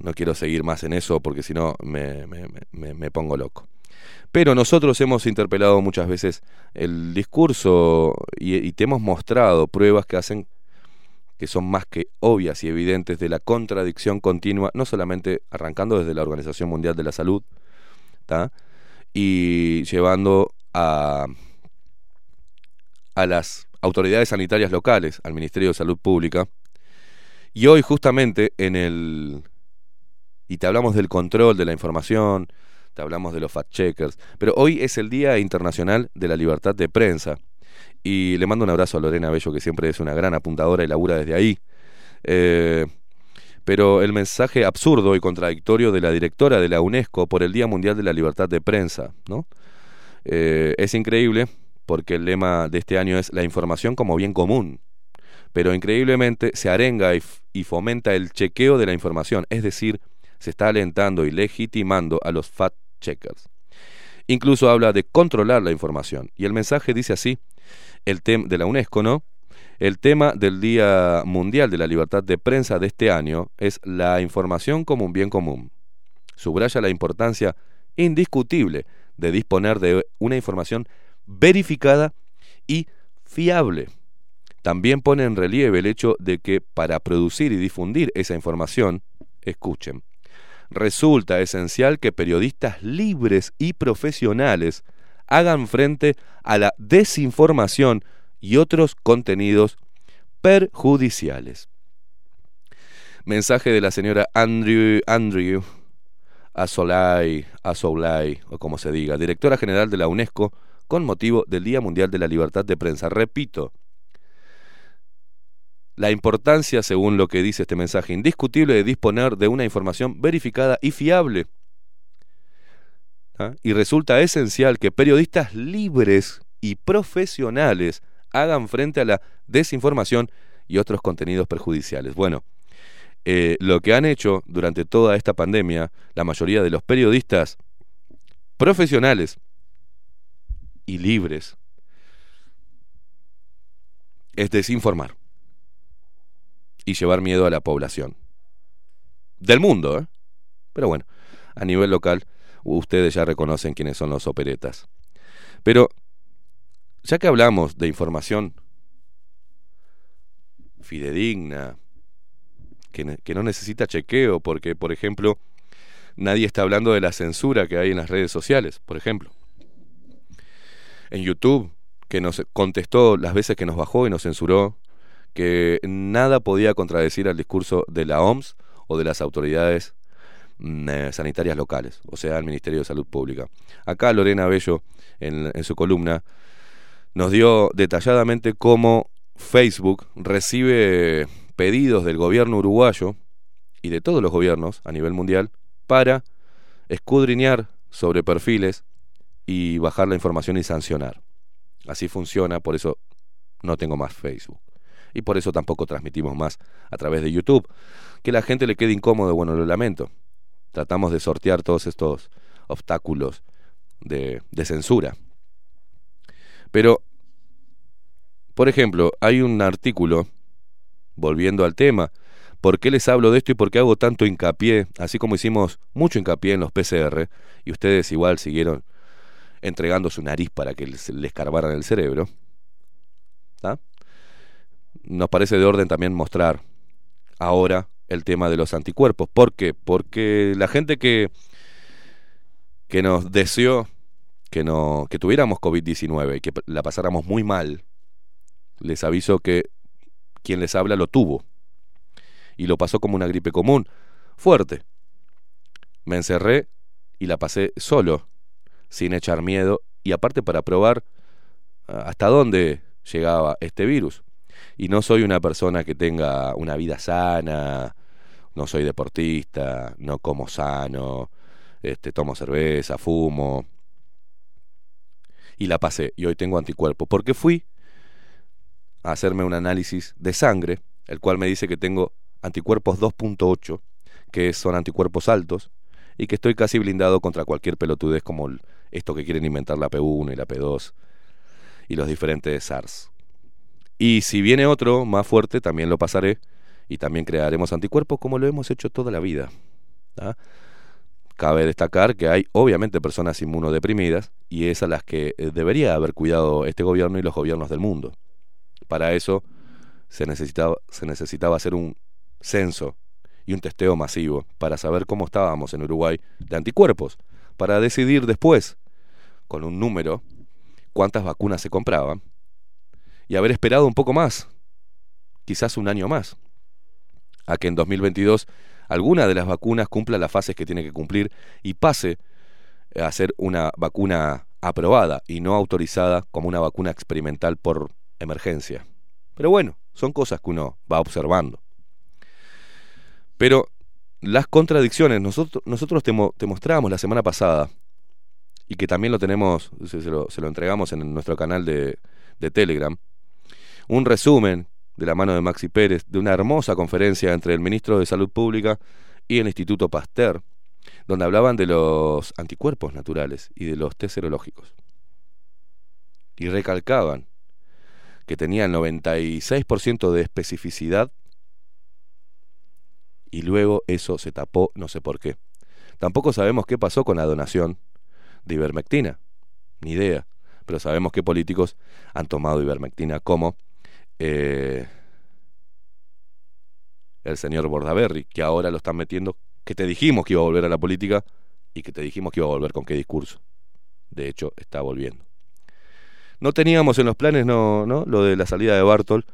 No quiero seguir más en eso porque si no me pongo loco. Pero nosotros hemos interpelado muchas veces el discurso y te hemos mostrado pruebas que hacen, que son más que obvias y evidentes, de la contradicción continua, no solamente arrancando desde la Organización Mundial de la Salud, ¿tá? Y llevando a las autoridades sanitarias locales, al Ministerio de Salud Pública, y hoy justamente y te hablamos del control de la información, te hablamos de los fact-checkers, pero hoy es el Día Internacional de la Libertad de Prensa, y le mando un abrazo a Lorena Bello, que siempre es una gran apuntadora y labura desde ahí, pero el mensaje absurdo y contradictorio de la directora de la UNESCO por el Día Mundial de la Libertad de Prensa, ¿no? Es increíble, porque el lema de este año es la información como bien común, pero increíblemente se arenga y fomenta el chequeo de la información, es decir, se está alentando y legitimando a los fact-checkers. Incluso habla de controlar la información. Y el mensaje dice así, el tema de la UNESCO, ¿no? El tema del Día Mundial de la Libertad de Prensa de este año es la información como un bien común. Subraya la importancia indiscutible de disponer de una información verificada y fiable. También pone en relieve el hecho de que para producir y difundir esa información, escuchen, resulta esencial que periodistas libres y profesionales hagan frente a la desinformación y otros contenidos perjudiciales. Mensaje de la señora Andrew Azoulay, o como se diga, directora general de la UNESCO, con motivo del Día Mundial de la Libertad de Prensa. Repito, la importancia, según lo que dice este mensaje indiscutible, de disponer de una información verificada y fiable. ¿Ah? Y resulta esencial que periodistas libres y profesionales hagan frente a la desinformación y otros contenidos perjudiciales. Bueno, lo que han hecho durante toda esta pandemia, la mayoría de los periodistas profesionales y libres, es desinformar y llevar miedo a la población del mundo, ¿eh? Pero bueno, a nivel local ustedes ya reconocen quiénes son los operetas. Pero ya que hablamos de información fidedigna, que no necesita chequeo, porque por ejemplo nadie está hablando de la censura que hay en las redes sociales, por ejemplo en YouTube, que nos contestó las veces que nos bajó y nos censuró, que nada podía contradecir al discurso de la OMS o de las autoridades sanitarias locales, o sea, el Ministerio de Salud Pública. Acá Lorena Bello, en su columna, nos dio detalladamente cómo Facebook recibe pedidos del gobierno uruguayo y de todos los gobiernos a nivel mundial para escudriñar sobre perfiles y bajar la información y sancionar. Así funciona, por eso no tengo más Facebook. Y por eso tampoco transmitimos más a través de YouTube. Que la gente le quede incómodo, bueno, lo lamento. Tratamos de sortear todos estos obstáculos de censura. Pero, por ejemplo, hay un artículo, volviendo al tema, ¿por qué les hablo de esto y por qué hago tanto hincapié? Así como hicimos mucho hincapié en los PCR, y ustedes igual siguieron entregando su nariz para que les escarbaran el cerebro. ¿Está? Nos parece de orden también mostrar ahora el tema de los anticuerpos. ¿Por qué? Porque la gente que nos deseó que tuviéramos COVID-19 y que la pasáramos muy mal, les aviso que quien les habla lo tuvo y lo pasó como una gripe común, fuerte. Me encerré y la pasé solo, sin echar miedo, y aparte para probar hasta dónde llegaba este virus. Y no soy una persona que tenga una vida sana, no soy deportista, no como sano, tomo cerveza, fumo. Y la pasé, y hoy tengo anticuerpos, porque fui a hacerme un análisis de sangre, el cual me dice que tengo anticuerpos 2.8, que son anticuerpos altos, y que estoy casi blindado contra cualquier pelotudez como esto que quieren inventar, la P1 y la P2 y los diferentes SARS. Y si viene otro más fuerte, también lo pasaré y también crearemos anticuerpos como lo hemos hecho toda la vida. ¿Ah? Cabe destacar que hay obviamente personas inmunodeprimidas y es a las que debería haber cuidado este gobierno y los gobiernos del mundo. Para eso se necesitaba hacer un censo y un testeo masivo para saber cómo estábamos en Uruguay de anticuerpos, para decidir después, con un número, cuántas vacunas se compraban, y haber esperado un poco más, quizás un año más, a que en 2022 alguna de las vacunas cumpla las fases que tiene que cumplir y pase a ser una vacuna aprobada y no autorizada como una vacuna experimental por emergencia. Pero bueno, son cosas que uno va observando. Pero las contradicciones, nosotros te mostramos la semana pasada, y que también lo tenemos, se lo entregamos en nuestro canal de Telegram, un resumen de la mano de Maxi Pérez de una hermosa conferencia entre el Ministro de Salud Pública y el Instituto Pasteur, donde hablaban de los anticuerpos naturales y de los test serológicos, y recalcaban que tenían 96% de especificidad, y luego eso se tapó, no sé por qué. Tampoco sabemos qué pasó con la donación de ivermectina, ni idea, pero sabemos que políticos han tomado ivermectina, como el señor Bordaberry, que ahora lo están metiendo, que te dijimos que iba a volver a la política y que te dijimos que iba a volver con qué discurso. De hecho, está volviendo. No teníamos en los planes no lo de la salida de Bartol,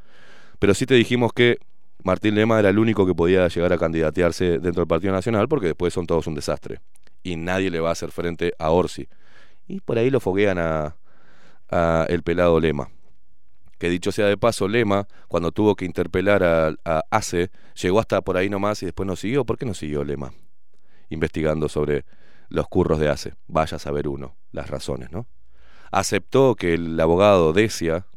pero sí te dijimos que Martín Lema era el único que podía llegar a candidatearse dentro del Partido Nacional, porque después son todos un desastre y nadie le va a hacer frente a Orsi. Y por ahí lo foguean a el pelado Lema, que dicho sea de paso, Lema, cuando tuvo que interpelar a ACE, llegó hasta por ahí nomás y después no siguió. ¿Por qué no siguió Lema investigando sobre los curros de ACE? Vaya a saber uno las razones, ¿no? Aceptó que el abogado Decia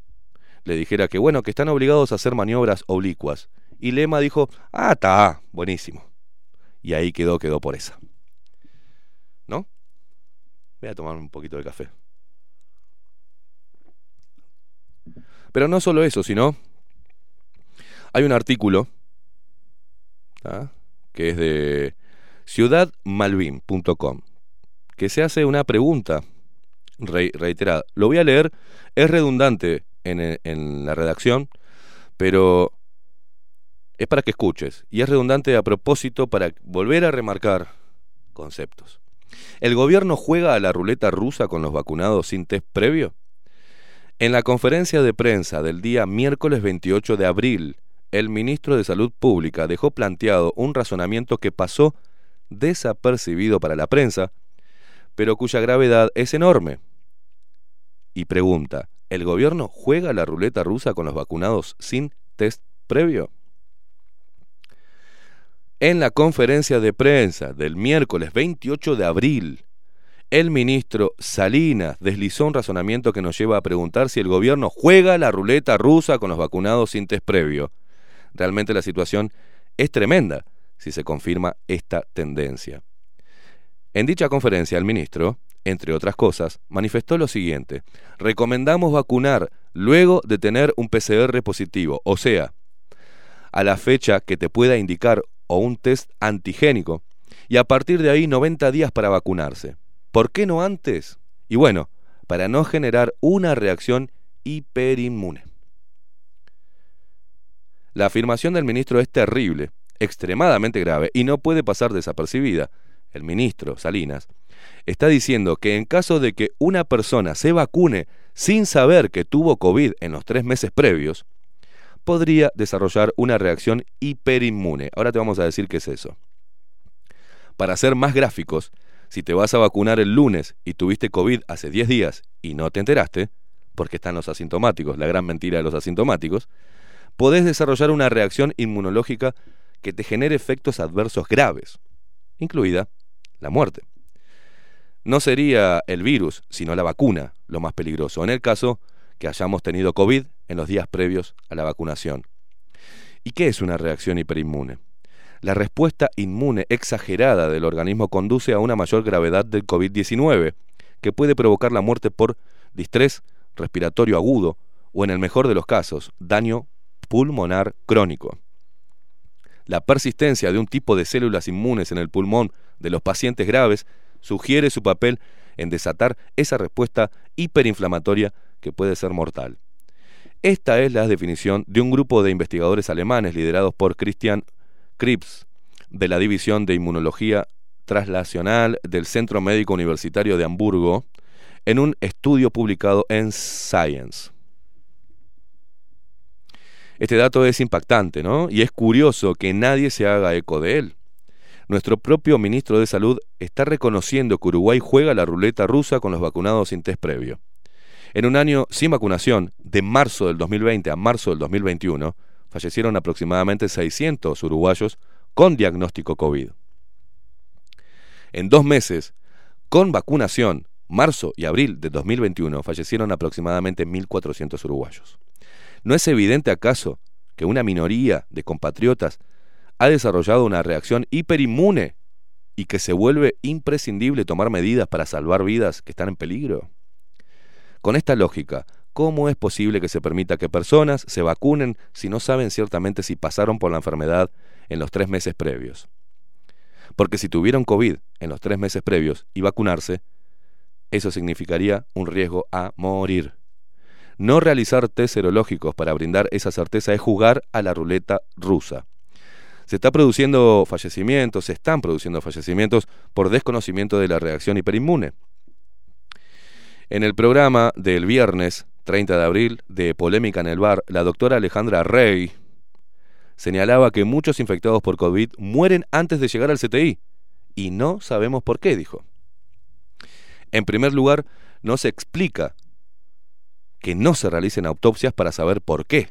le dijera que bueno, que están obligados a hacer maniobras oblicuas, y Lema dijo, ah, está, buenísimo, y ahí quedó por esa, ¿no? Voy a tomar un poquito de café. Pero no solo eso, sino hay un artículo, ¿tá?, que es de ciudadmalvin.com, que se hace una pregunta reiterada. Lo voy a leer, es redundante en la redacción, pero es para que escuches, y es redundante a propósito para volver a remarcar conceptos. ¿El gobierno juega a la ruleta rusa con los vacunados sin test previo? En la conferencia de prensa del día miércoles 28 de abril, el ministro de Salud Pública dejó planteado un razonamiento que pasó desapercibido para la prensa, pero cuya gravedad es enorme. Y pregunta, ¿el gobierno juega la ruleta rusa con los vacunados sin test previo? En la conferencia de prensa del miércoles 28 de abril, el ministro Salinas deslizó un razonamiento que nos lleva a preguntar si el gobierno juega la ruleta rusa con los vacunados sin test previo. Realmente la situación es tremenda si se confirma esta tendencia. En dicha conferencia, el ministro, entre otras cosas, manifestó lo siguiente: recomendamos vacunar luego de tener un PCR positivo, o sea, a la fecha que te pueda indicar o un test antigénico, y a partir de ahí 90 días para vacunarse. ¿Por qué no antes? Y bueno, para no generar una reacción hiperinmune. La afirmación del ministro es terrible, extremadamente grave, y no puede pasar desapercibida. El ministro Salinas está diciendo que en caso de que una persona se vacune sin saber que tuvo COVID en los 3 meses previos, podría desarrollar una reacción hiperinmune. Ahora te vamos a decir qué es eso. Para ser más gráficos, si te vas a vacunar el lunes y tuviste COVID hace 10 días y no te enteraste, porque están los asintomáticos, la gran mentira de los asintomáticos, podés desarrollar una reacción inmunológica que te genere efectos adversos graves, incluida la muerte. No sería el virus, sino la vacuna, lo más peligroso, en el caso que hayamos tenido COVID en los días previos a la vacunación. ¿Y qué es una reacción hiperinmune? La respuesta inmune exagerada del organismo conduce a una mayor gravedad del COVID-19, que puede provocar la muerte por distrés respiratorio agudo o, en el mejor de los casos, daño pulmonar crónico. La persistencia de un tipo de células inmunes en el pulmón de los pacientes graves sugiere su papel en desatar esa respuesta hiperinflamatoria que puede ser mortal. Esta es la definición de un grupo de investigadores alemanes liderados por Christian Krips, de la División de Inmunología Translacional del Centro Médico Universitario de Hamburgo, en un estudio publicado en Science. Este dato es impactante, ¿no? Y es curioso que nadie se haga eco de él. Nuestro propio ministro de Salud está reconociendo que Uruguay juega la ruleta rusa con los vacunados sin test previo. En un año sin vacunación, de marzo del 2020 a marzo del 2021, fallecieron aproximadamente 600 uruguayos con diagnóstico COVID. En 2 meses, con vacunación, marzo y abril de 2021, fallecieron aproximadamente 1.400 uruguayos. ¿No es evidente acaso que una minoría de compatriotas ha desarrollado una reacción hiperinmune y que se vuelve imprescindible tomar medidas para salvar vidas que están en peligro? Con esta lógica, ¿cómo es posible que se permita que personas se vacunen si no saben ciertamente si pasaron por la enfermedad en los 3 meses previos? Porque si tuvieron COVID en los 3 meses previos y vacunarse, eso significaría un riesgo a morir. No realizar test serológicos para brindar esa certeza es jugar a la ruleta rusa. Se están produciendo fallecimientos por desconocimiento de la reacción hiperinmune. En el programa del viernes 30 de abril de Polémica en el Bar, la doctora Alejandra Rey señalaba que muchos infectados por COVID mueren antes de llegar al CTI y no sabemos por qué, dijo. En primer lugar, no se explica que no se realicen autopsias para saber por qué.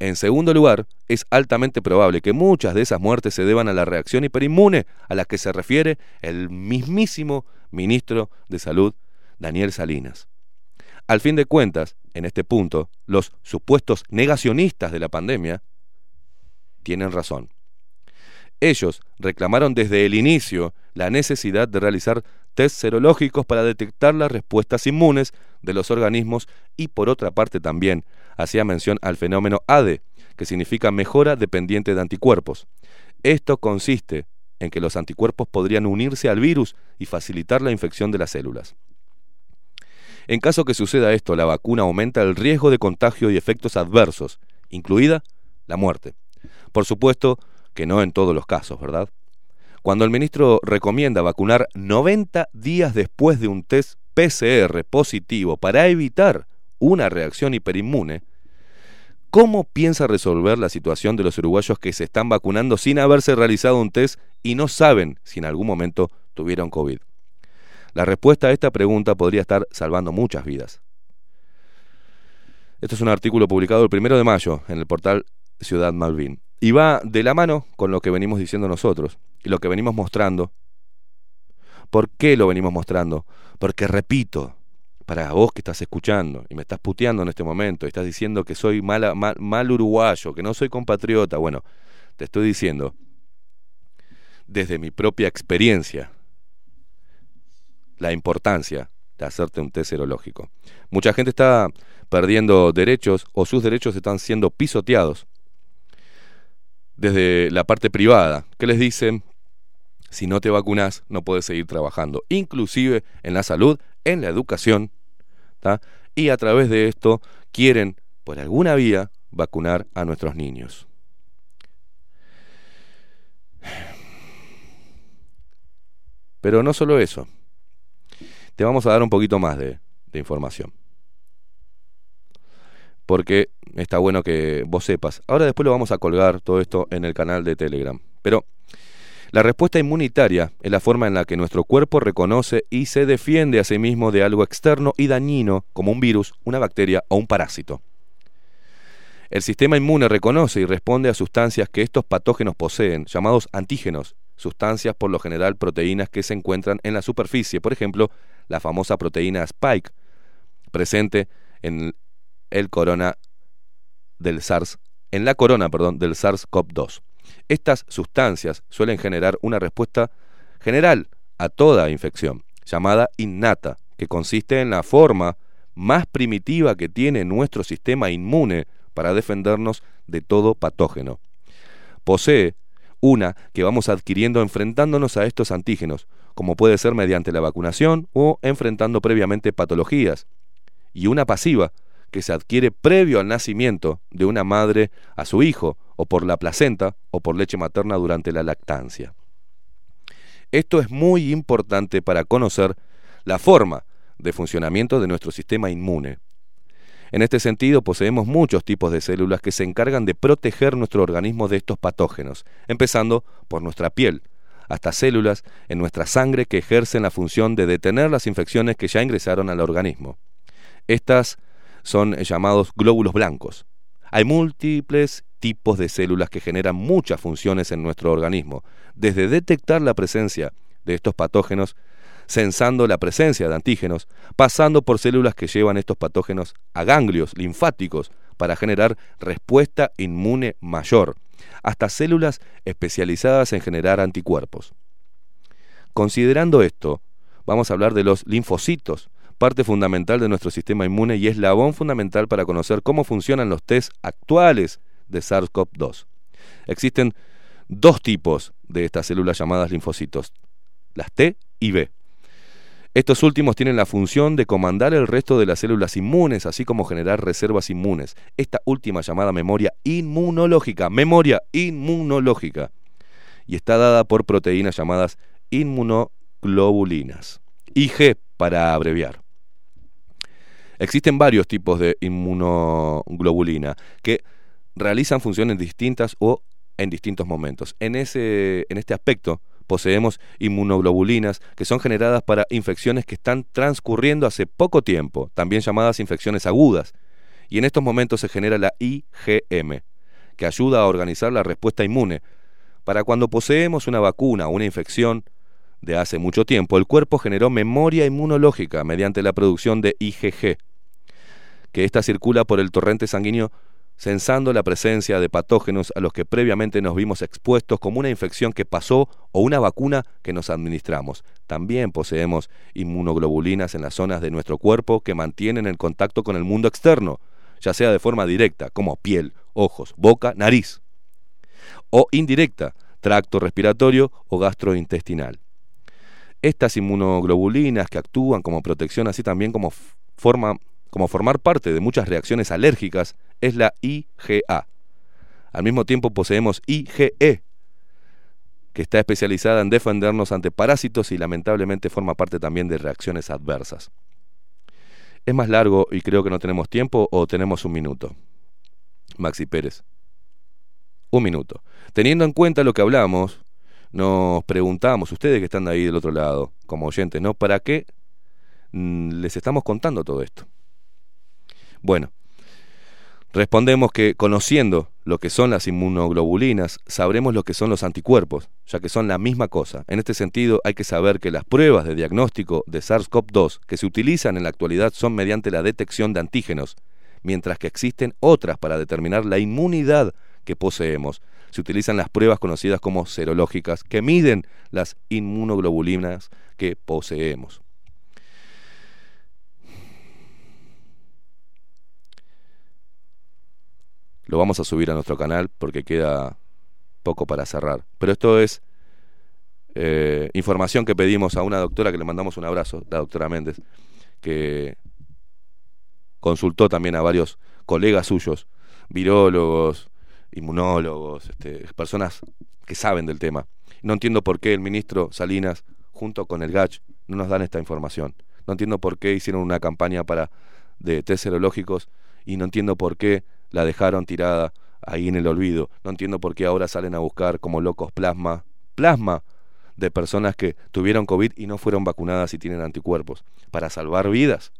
En segundo lugar, es altamente probable que muchas de esas muertes se deban a la reacción hiperinmune a la que se refiere el mismísimo ministro de Salud, Daniel Salinas. Al fin de cuentas, en este punto, los supuestos negacionistas de la pandemia tienen razón. Ellos reclamaron desde el inicio la necesidad de realizar test serológicos para detectar las respuestas inmunes de los organismos y, por otra parte, también hacía mención al fenómeno ADE, que significa mejora dependiente de anticuerpos. Esto consiste en que los anticuerpos podrían unirse al virus y facilitar la infección de las células. En caso que suceda esto, la vacuna aumenta el riesgo de contagio y efectos adversos, incluida la muerte. Por supuesto que no en todos los casos, ¿verdad? Cuando el ministro recomienda vacunar 90 días después de un test PCR positivo para evitar una reacción hiperinmune, ¿cómo piensa resolver la situación de los uruguayos que se están vacunando sin haberse realizado un test y no saben si en algún momento tuvieron COVID? La respuesta a esta pregunta podría estar salvando muchas vidas. Este es un artículo publicado el 1 de mayo en el portal Ciudad Malvin. Y va de la mano con lo que venimos diciendo nosotros y lo que venimos mostrando. ¿Por qué lo venimos mostrando? Porque, repito, para vos que estás escuchando y me estás puteando en este momento y estás diciendo que soy mal uruguayo, que no soy compatriota, bueno, te estoy diciendo desde mi propia experiencia la importancia de hacerte un test serológico. Mucha gente está perdiendo derechos o sus derechos están siendo pisoteados desde la parte privada, que les dicen, si no te vacunás, no podés seguir trabajando, inclusive en la salud, en la educación, ¿tá? Y a través de esto quieren, por alguna vía, vacunar a nuestros niños. Pero no solo eso. Te vamos a dar un poquito más de información. Porque está bueno que vos sepas. Ahora después lo vamos a colgar todo esto en el canal de Telegram. Pero la respuesta inmunitaria es la forma en la que nuestro cuerpo reconoce y se defiende a sí mismo de algo externo y dañino, como un virus, una bacteria o un parásito. El sistema inmune reconoce y responde a sustancias que estos patógenos poseen, llamados antígenos, sustancias por lo general proteínas que se encuentran en la superficie, por ejemplo, la famosa proteína Spike, presente en el corona del SARS, en la corona, perdón, del SARS-CoV-2. Estas sustancias suelen generar una respuesta general a toda infección, llamada innata, que consiste en la forma más primitiva que tiene nuestro sistema inmune para defendernos de todo patógeno. Posee una que vamos adquiriendo enfrentándonos a estos antígenos, como puede ser mediante la vacunación o enfrentando previamente patologías, y una pasiva, que se adquiere previo al nacimiento de una madre a su hijo, o por la placenta, o por leche materna durante la lactancia. Esto es muy importante para conocer la forma de funcionamiento de nuestro sistema inmune. En este sentido, poseemos muchos tipos de células que se encargan de proteger nuestro organismo de estos patógenos, empezando por nuestra piel, hasta células en nuestra sangre que ejercen la función de detener las infecciones que ya ingresaron al organismo. Estas son llamados glóbulos blancos. Hay múltiples tipos de células que generan muchas funciones en nuestro organismo, desde detectar la presencia de estos patógenos, sensando la presencia de antígenos, pasando por células que llevan estos patógenos a ganglios linfáticos para generar respuesta inmune mayor, hasta células especializadas en generar anticuerpos. Considerando esto, vamos a hablar de los linfocitos, parte fundamental de nuestro sistema inmune y eslabón fundamental para conocer cómo funcionan los test actuales de SARS-CoV-2. Existen dos tipos de estas células llamadas linfocitos, las T y B. Estos últimos tienen la función de comandar el resto de las células inmunes, así como generar reservas inmunes. Esta última llamada memoria inmunológica, y está dada por proteínas llamadas inmunoglobulinas, IG para abreviar. Existen varios tipos de inmunoglobulina que realizan funciones distintas o en distintos momentos. En este aspecto poseemos inmunoglobulinas que son generadas para infecciones que están transcurriendo hace poco tiempo, también llamadas infecciones agudas. Y en estos momentos se genera la IgM, que ayuda a organizar la respuesta inmune. Para cuando poseemos una vacuna o una infección de hace mucho tiempo, el cuerpo generó memoria inmunológica mediante la producción de IgG, que ésta circula por el torrente sanguíneo sensando la presencia de patógenos a los que previamente nos vimos expuestos, como una infección que pasó o una vacuna que nos administramos. También poseemos inmunoglobulinas en las zonas de nuestro cuerpo que mantienen el contacto con el mundo externo, ya sea de forma directa, como piel, ojos, boca, nariz, o indirecta, tracto respiratorio o gastrointestinal. Estas inmunoglobulinas que actúan como protección, así también como formar parte de muchas reacciones alérgicas, es la IgA. Al mismo tiempo poseemos IgE, que está especializada en defendernos ante parásitos y lamentablemente forma parte también de reacciones adversas. Es más largo y creo que no tenemos tiempo, o tenemos un minuto. Maxi Pérez. Un minuto. Teniendo en cuenta lo que hablamos, nos preguntamos, ustedes que están ahí del otro lado, como oyentes, ¿no? ¿Para qué les estamos contando todo esto? Bueno, Respondemos que, conociendo lo que son las inmunoglobulinas, sabremos lo que son los anticuerpos, ya que son la misma cosa. En este sentido, hay que saber que las pruebas de diagnóstico de SARS-CoV-2 que se utilizan en la actualidad son mediante la detección de antígenos, mientras que existen otras para determinar la inmunidad que poseemos. Se utilizan las pruebas conocidas como serológicas, que miden las inmunoglobulinas que poseemos. Lo vamos a subir a nuestro canal porque queda poco para cerrar. Pero esto es información que pedimos a una doctora, que le mandamos un abrazo, la doctora Méndez, que consultó también a varios colegas suyos, virólogos, inmunólogos, personas que saben del tema. No entiendo por qué el ministro Salinas, junto con el GACH, no nos dan esta información. No entiendo por qué hicieron una campaña de test serológicos y no entiendo por qué la dejaron tirada ahí en el olvido. No entiendo por qué ahora salen a buscar como locos plasma de personas que tuvieron COVID y no fueron vacunadas y tienen anticuerpos, para salvar vidas.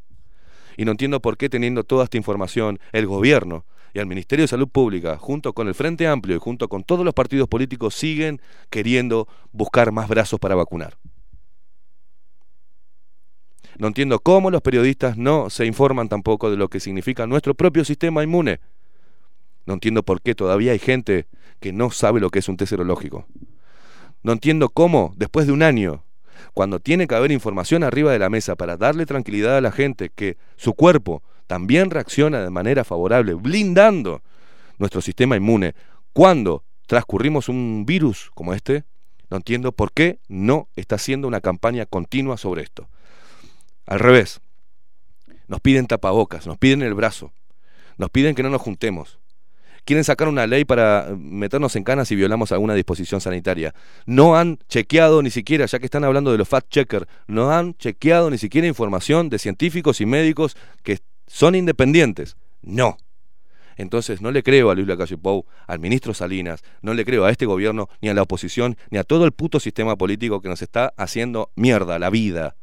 Y no entiendo por qué, teniendo toda esta información, el gobierno y el Ministerio de Salud Pública, junto con el Frente Amplio y junto con todos los partidos políticos, siguen queriendo buscar más brazos para vacunar. No entiendo cómo los periodistas no se informan tampoco de lo que significa nuestro propio sistema inmune. No entiendo por qué todavía hay gente que no sabe lo que es un test serológico. No entiendo cómo, después de un año, cuando tiene que haber información arriba de la mesa para darle tranquilidad a la gente que su cuerpo también reacciona de manera favorable, blindando nuestro sistema inmune, cuando transcurrimos un virus como este, no entiendo por qué no está haciendo una campaña continua sobre esto. Al revés, nos piden tapabocas, nos piden el brazo, nos piden que no nos juntemos. Quieren sacar una ley para meternos en canas si violamos alguna disposición sanitaria. No han chequeado ni siquiera, ya que están hablando de los fact-checkers, no han chequeado ni siquiera información de científicos y médicos que son independientes. No. Entonces no le creo a Luis Lacalle Pou, al ministro Salinas, no le creo a este gobierno, ni a la oposición, ni a todo el puto sistema político que nos está haciendo mierda la vida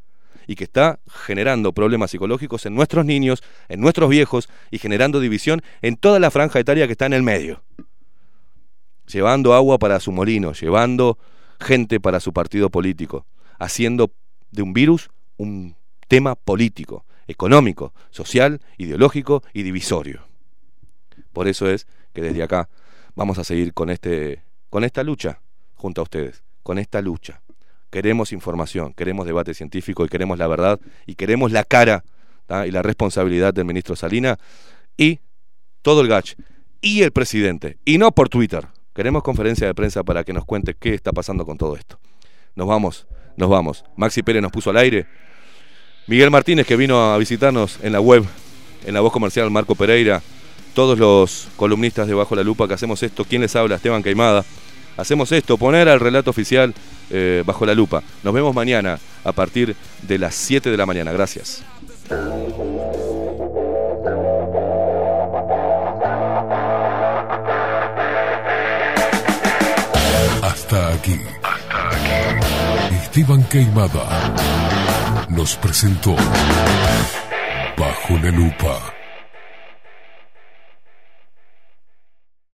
y que está generando problemas psicológicos en nuestros niños, en nuestros viejos, y generando división en toda la franja etaria que está en el medio. Llevando agua para su molino, llevando gente para su partido político, haciendo de un virus un tema político, económico, social, ideológico y divisorio. Por eso es que desde acá vamos a seguir con esta lucha, junto a ustedes, con esta lucha. Queremos información, queremos debate científico y queremos la verdad y queremos la cara, ¿tá? Y la responsabilidad del ministro Salinas y todo el GACH y el presidente, y no por Twitter. Queremos conferencia de prensa para que nos cuente qué está pasando con todo esto. Nos vamos. Maxi Pérez nos puso al aire. Miguel Martínez, que vino a visitarnos en la web, en la voz comercial, Marco Pereira, todos los columnistas de Bajo la Lupa que hacemos esto. ¿Quién les habla? Esteban Queimada. Hacemos esto, poner al relato oficial bajo la lupa. Nos vemos mañana a partir de las 7 de la mañana. Gracias. Hasta aquí. Esteban Queimada nos presentó Bajo la Lupa.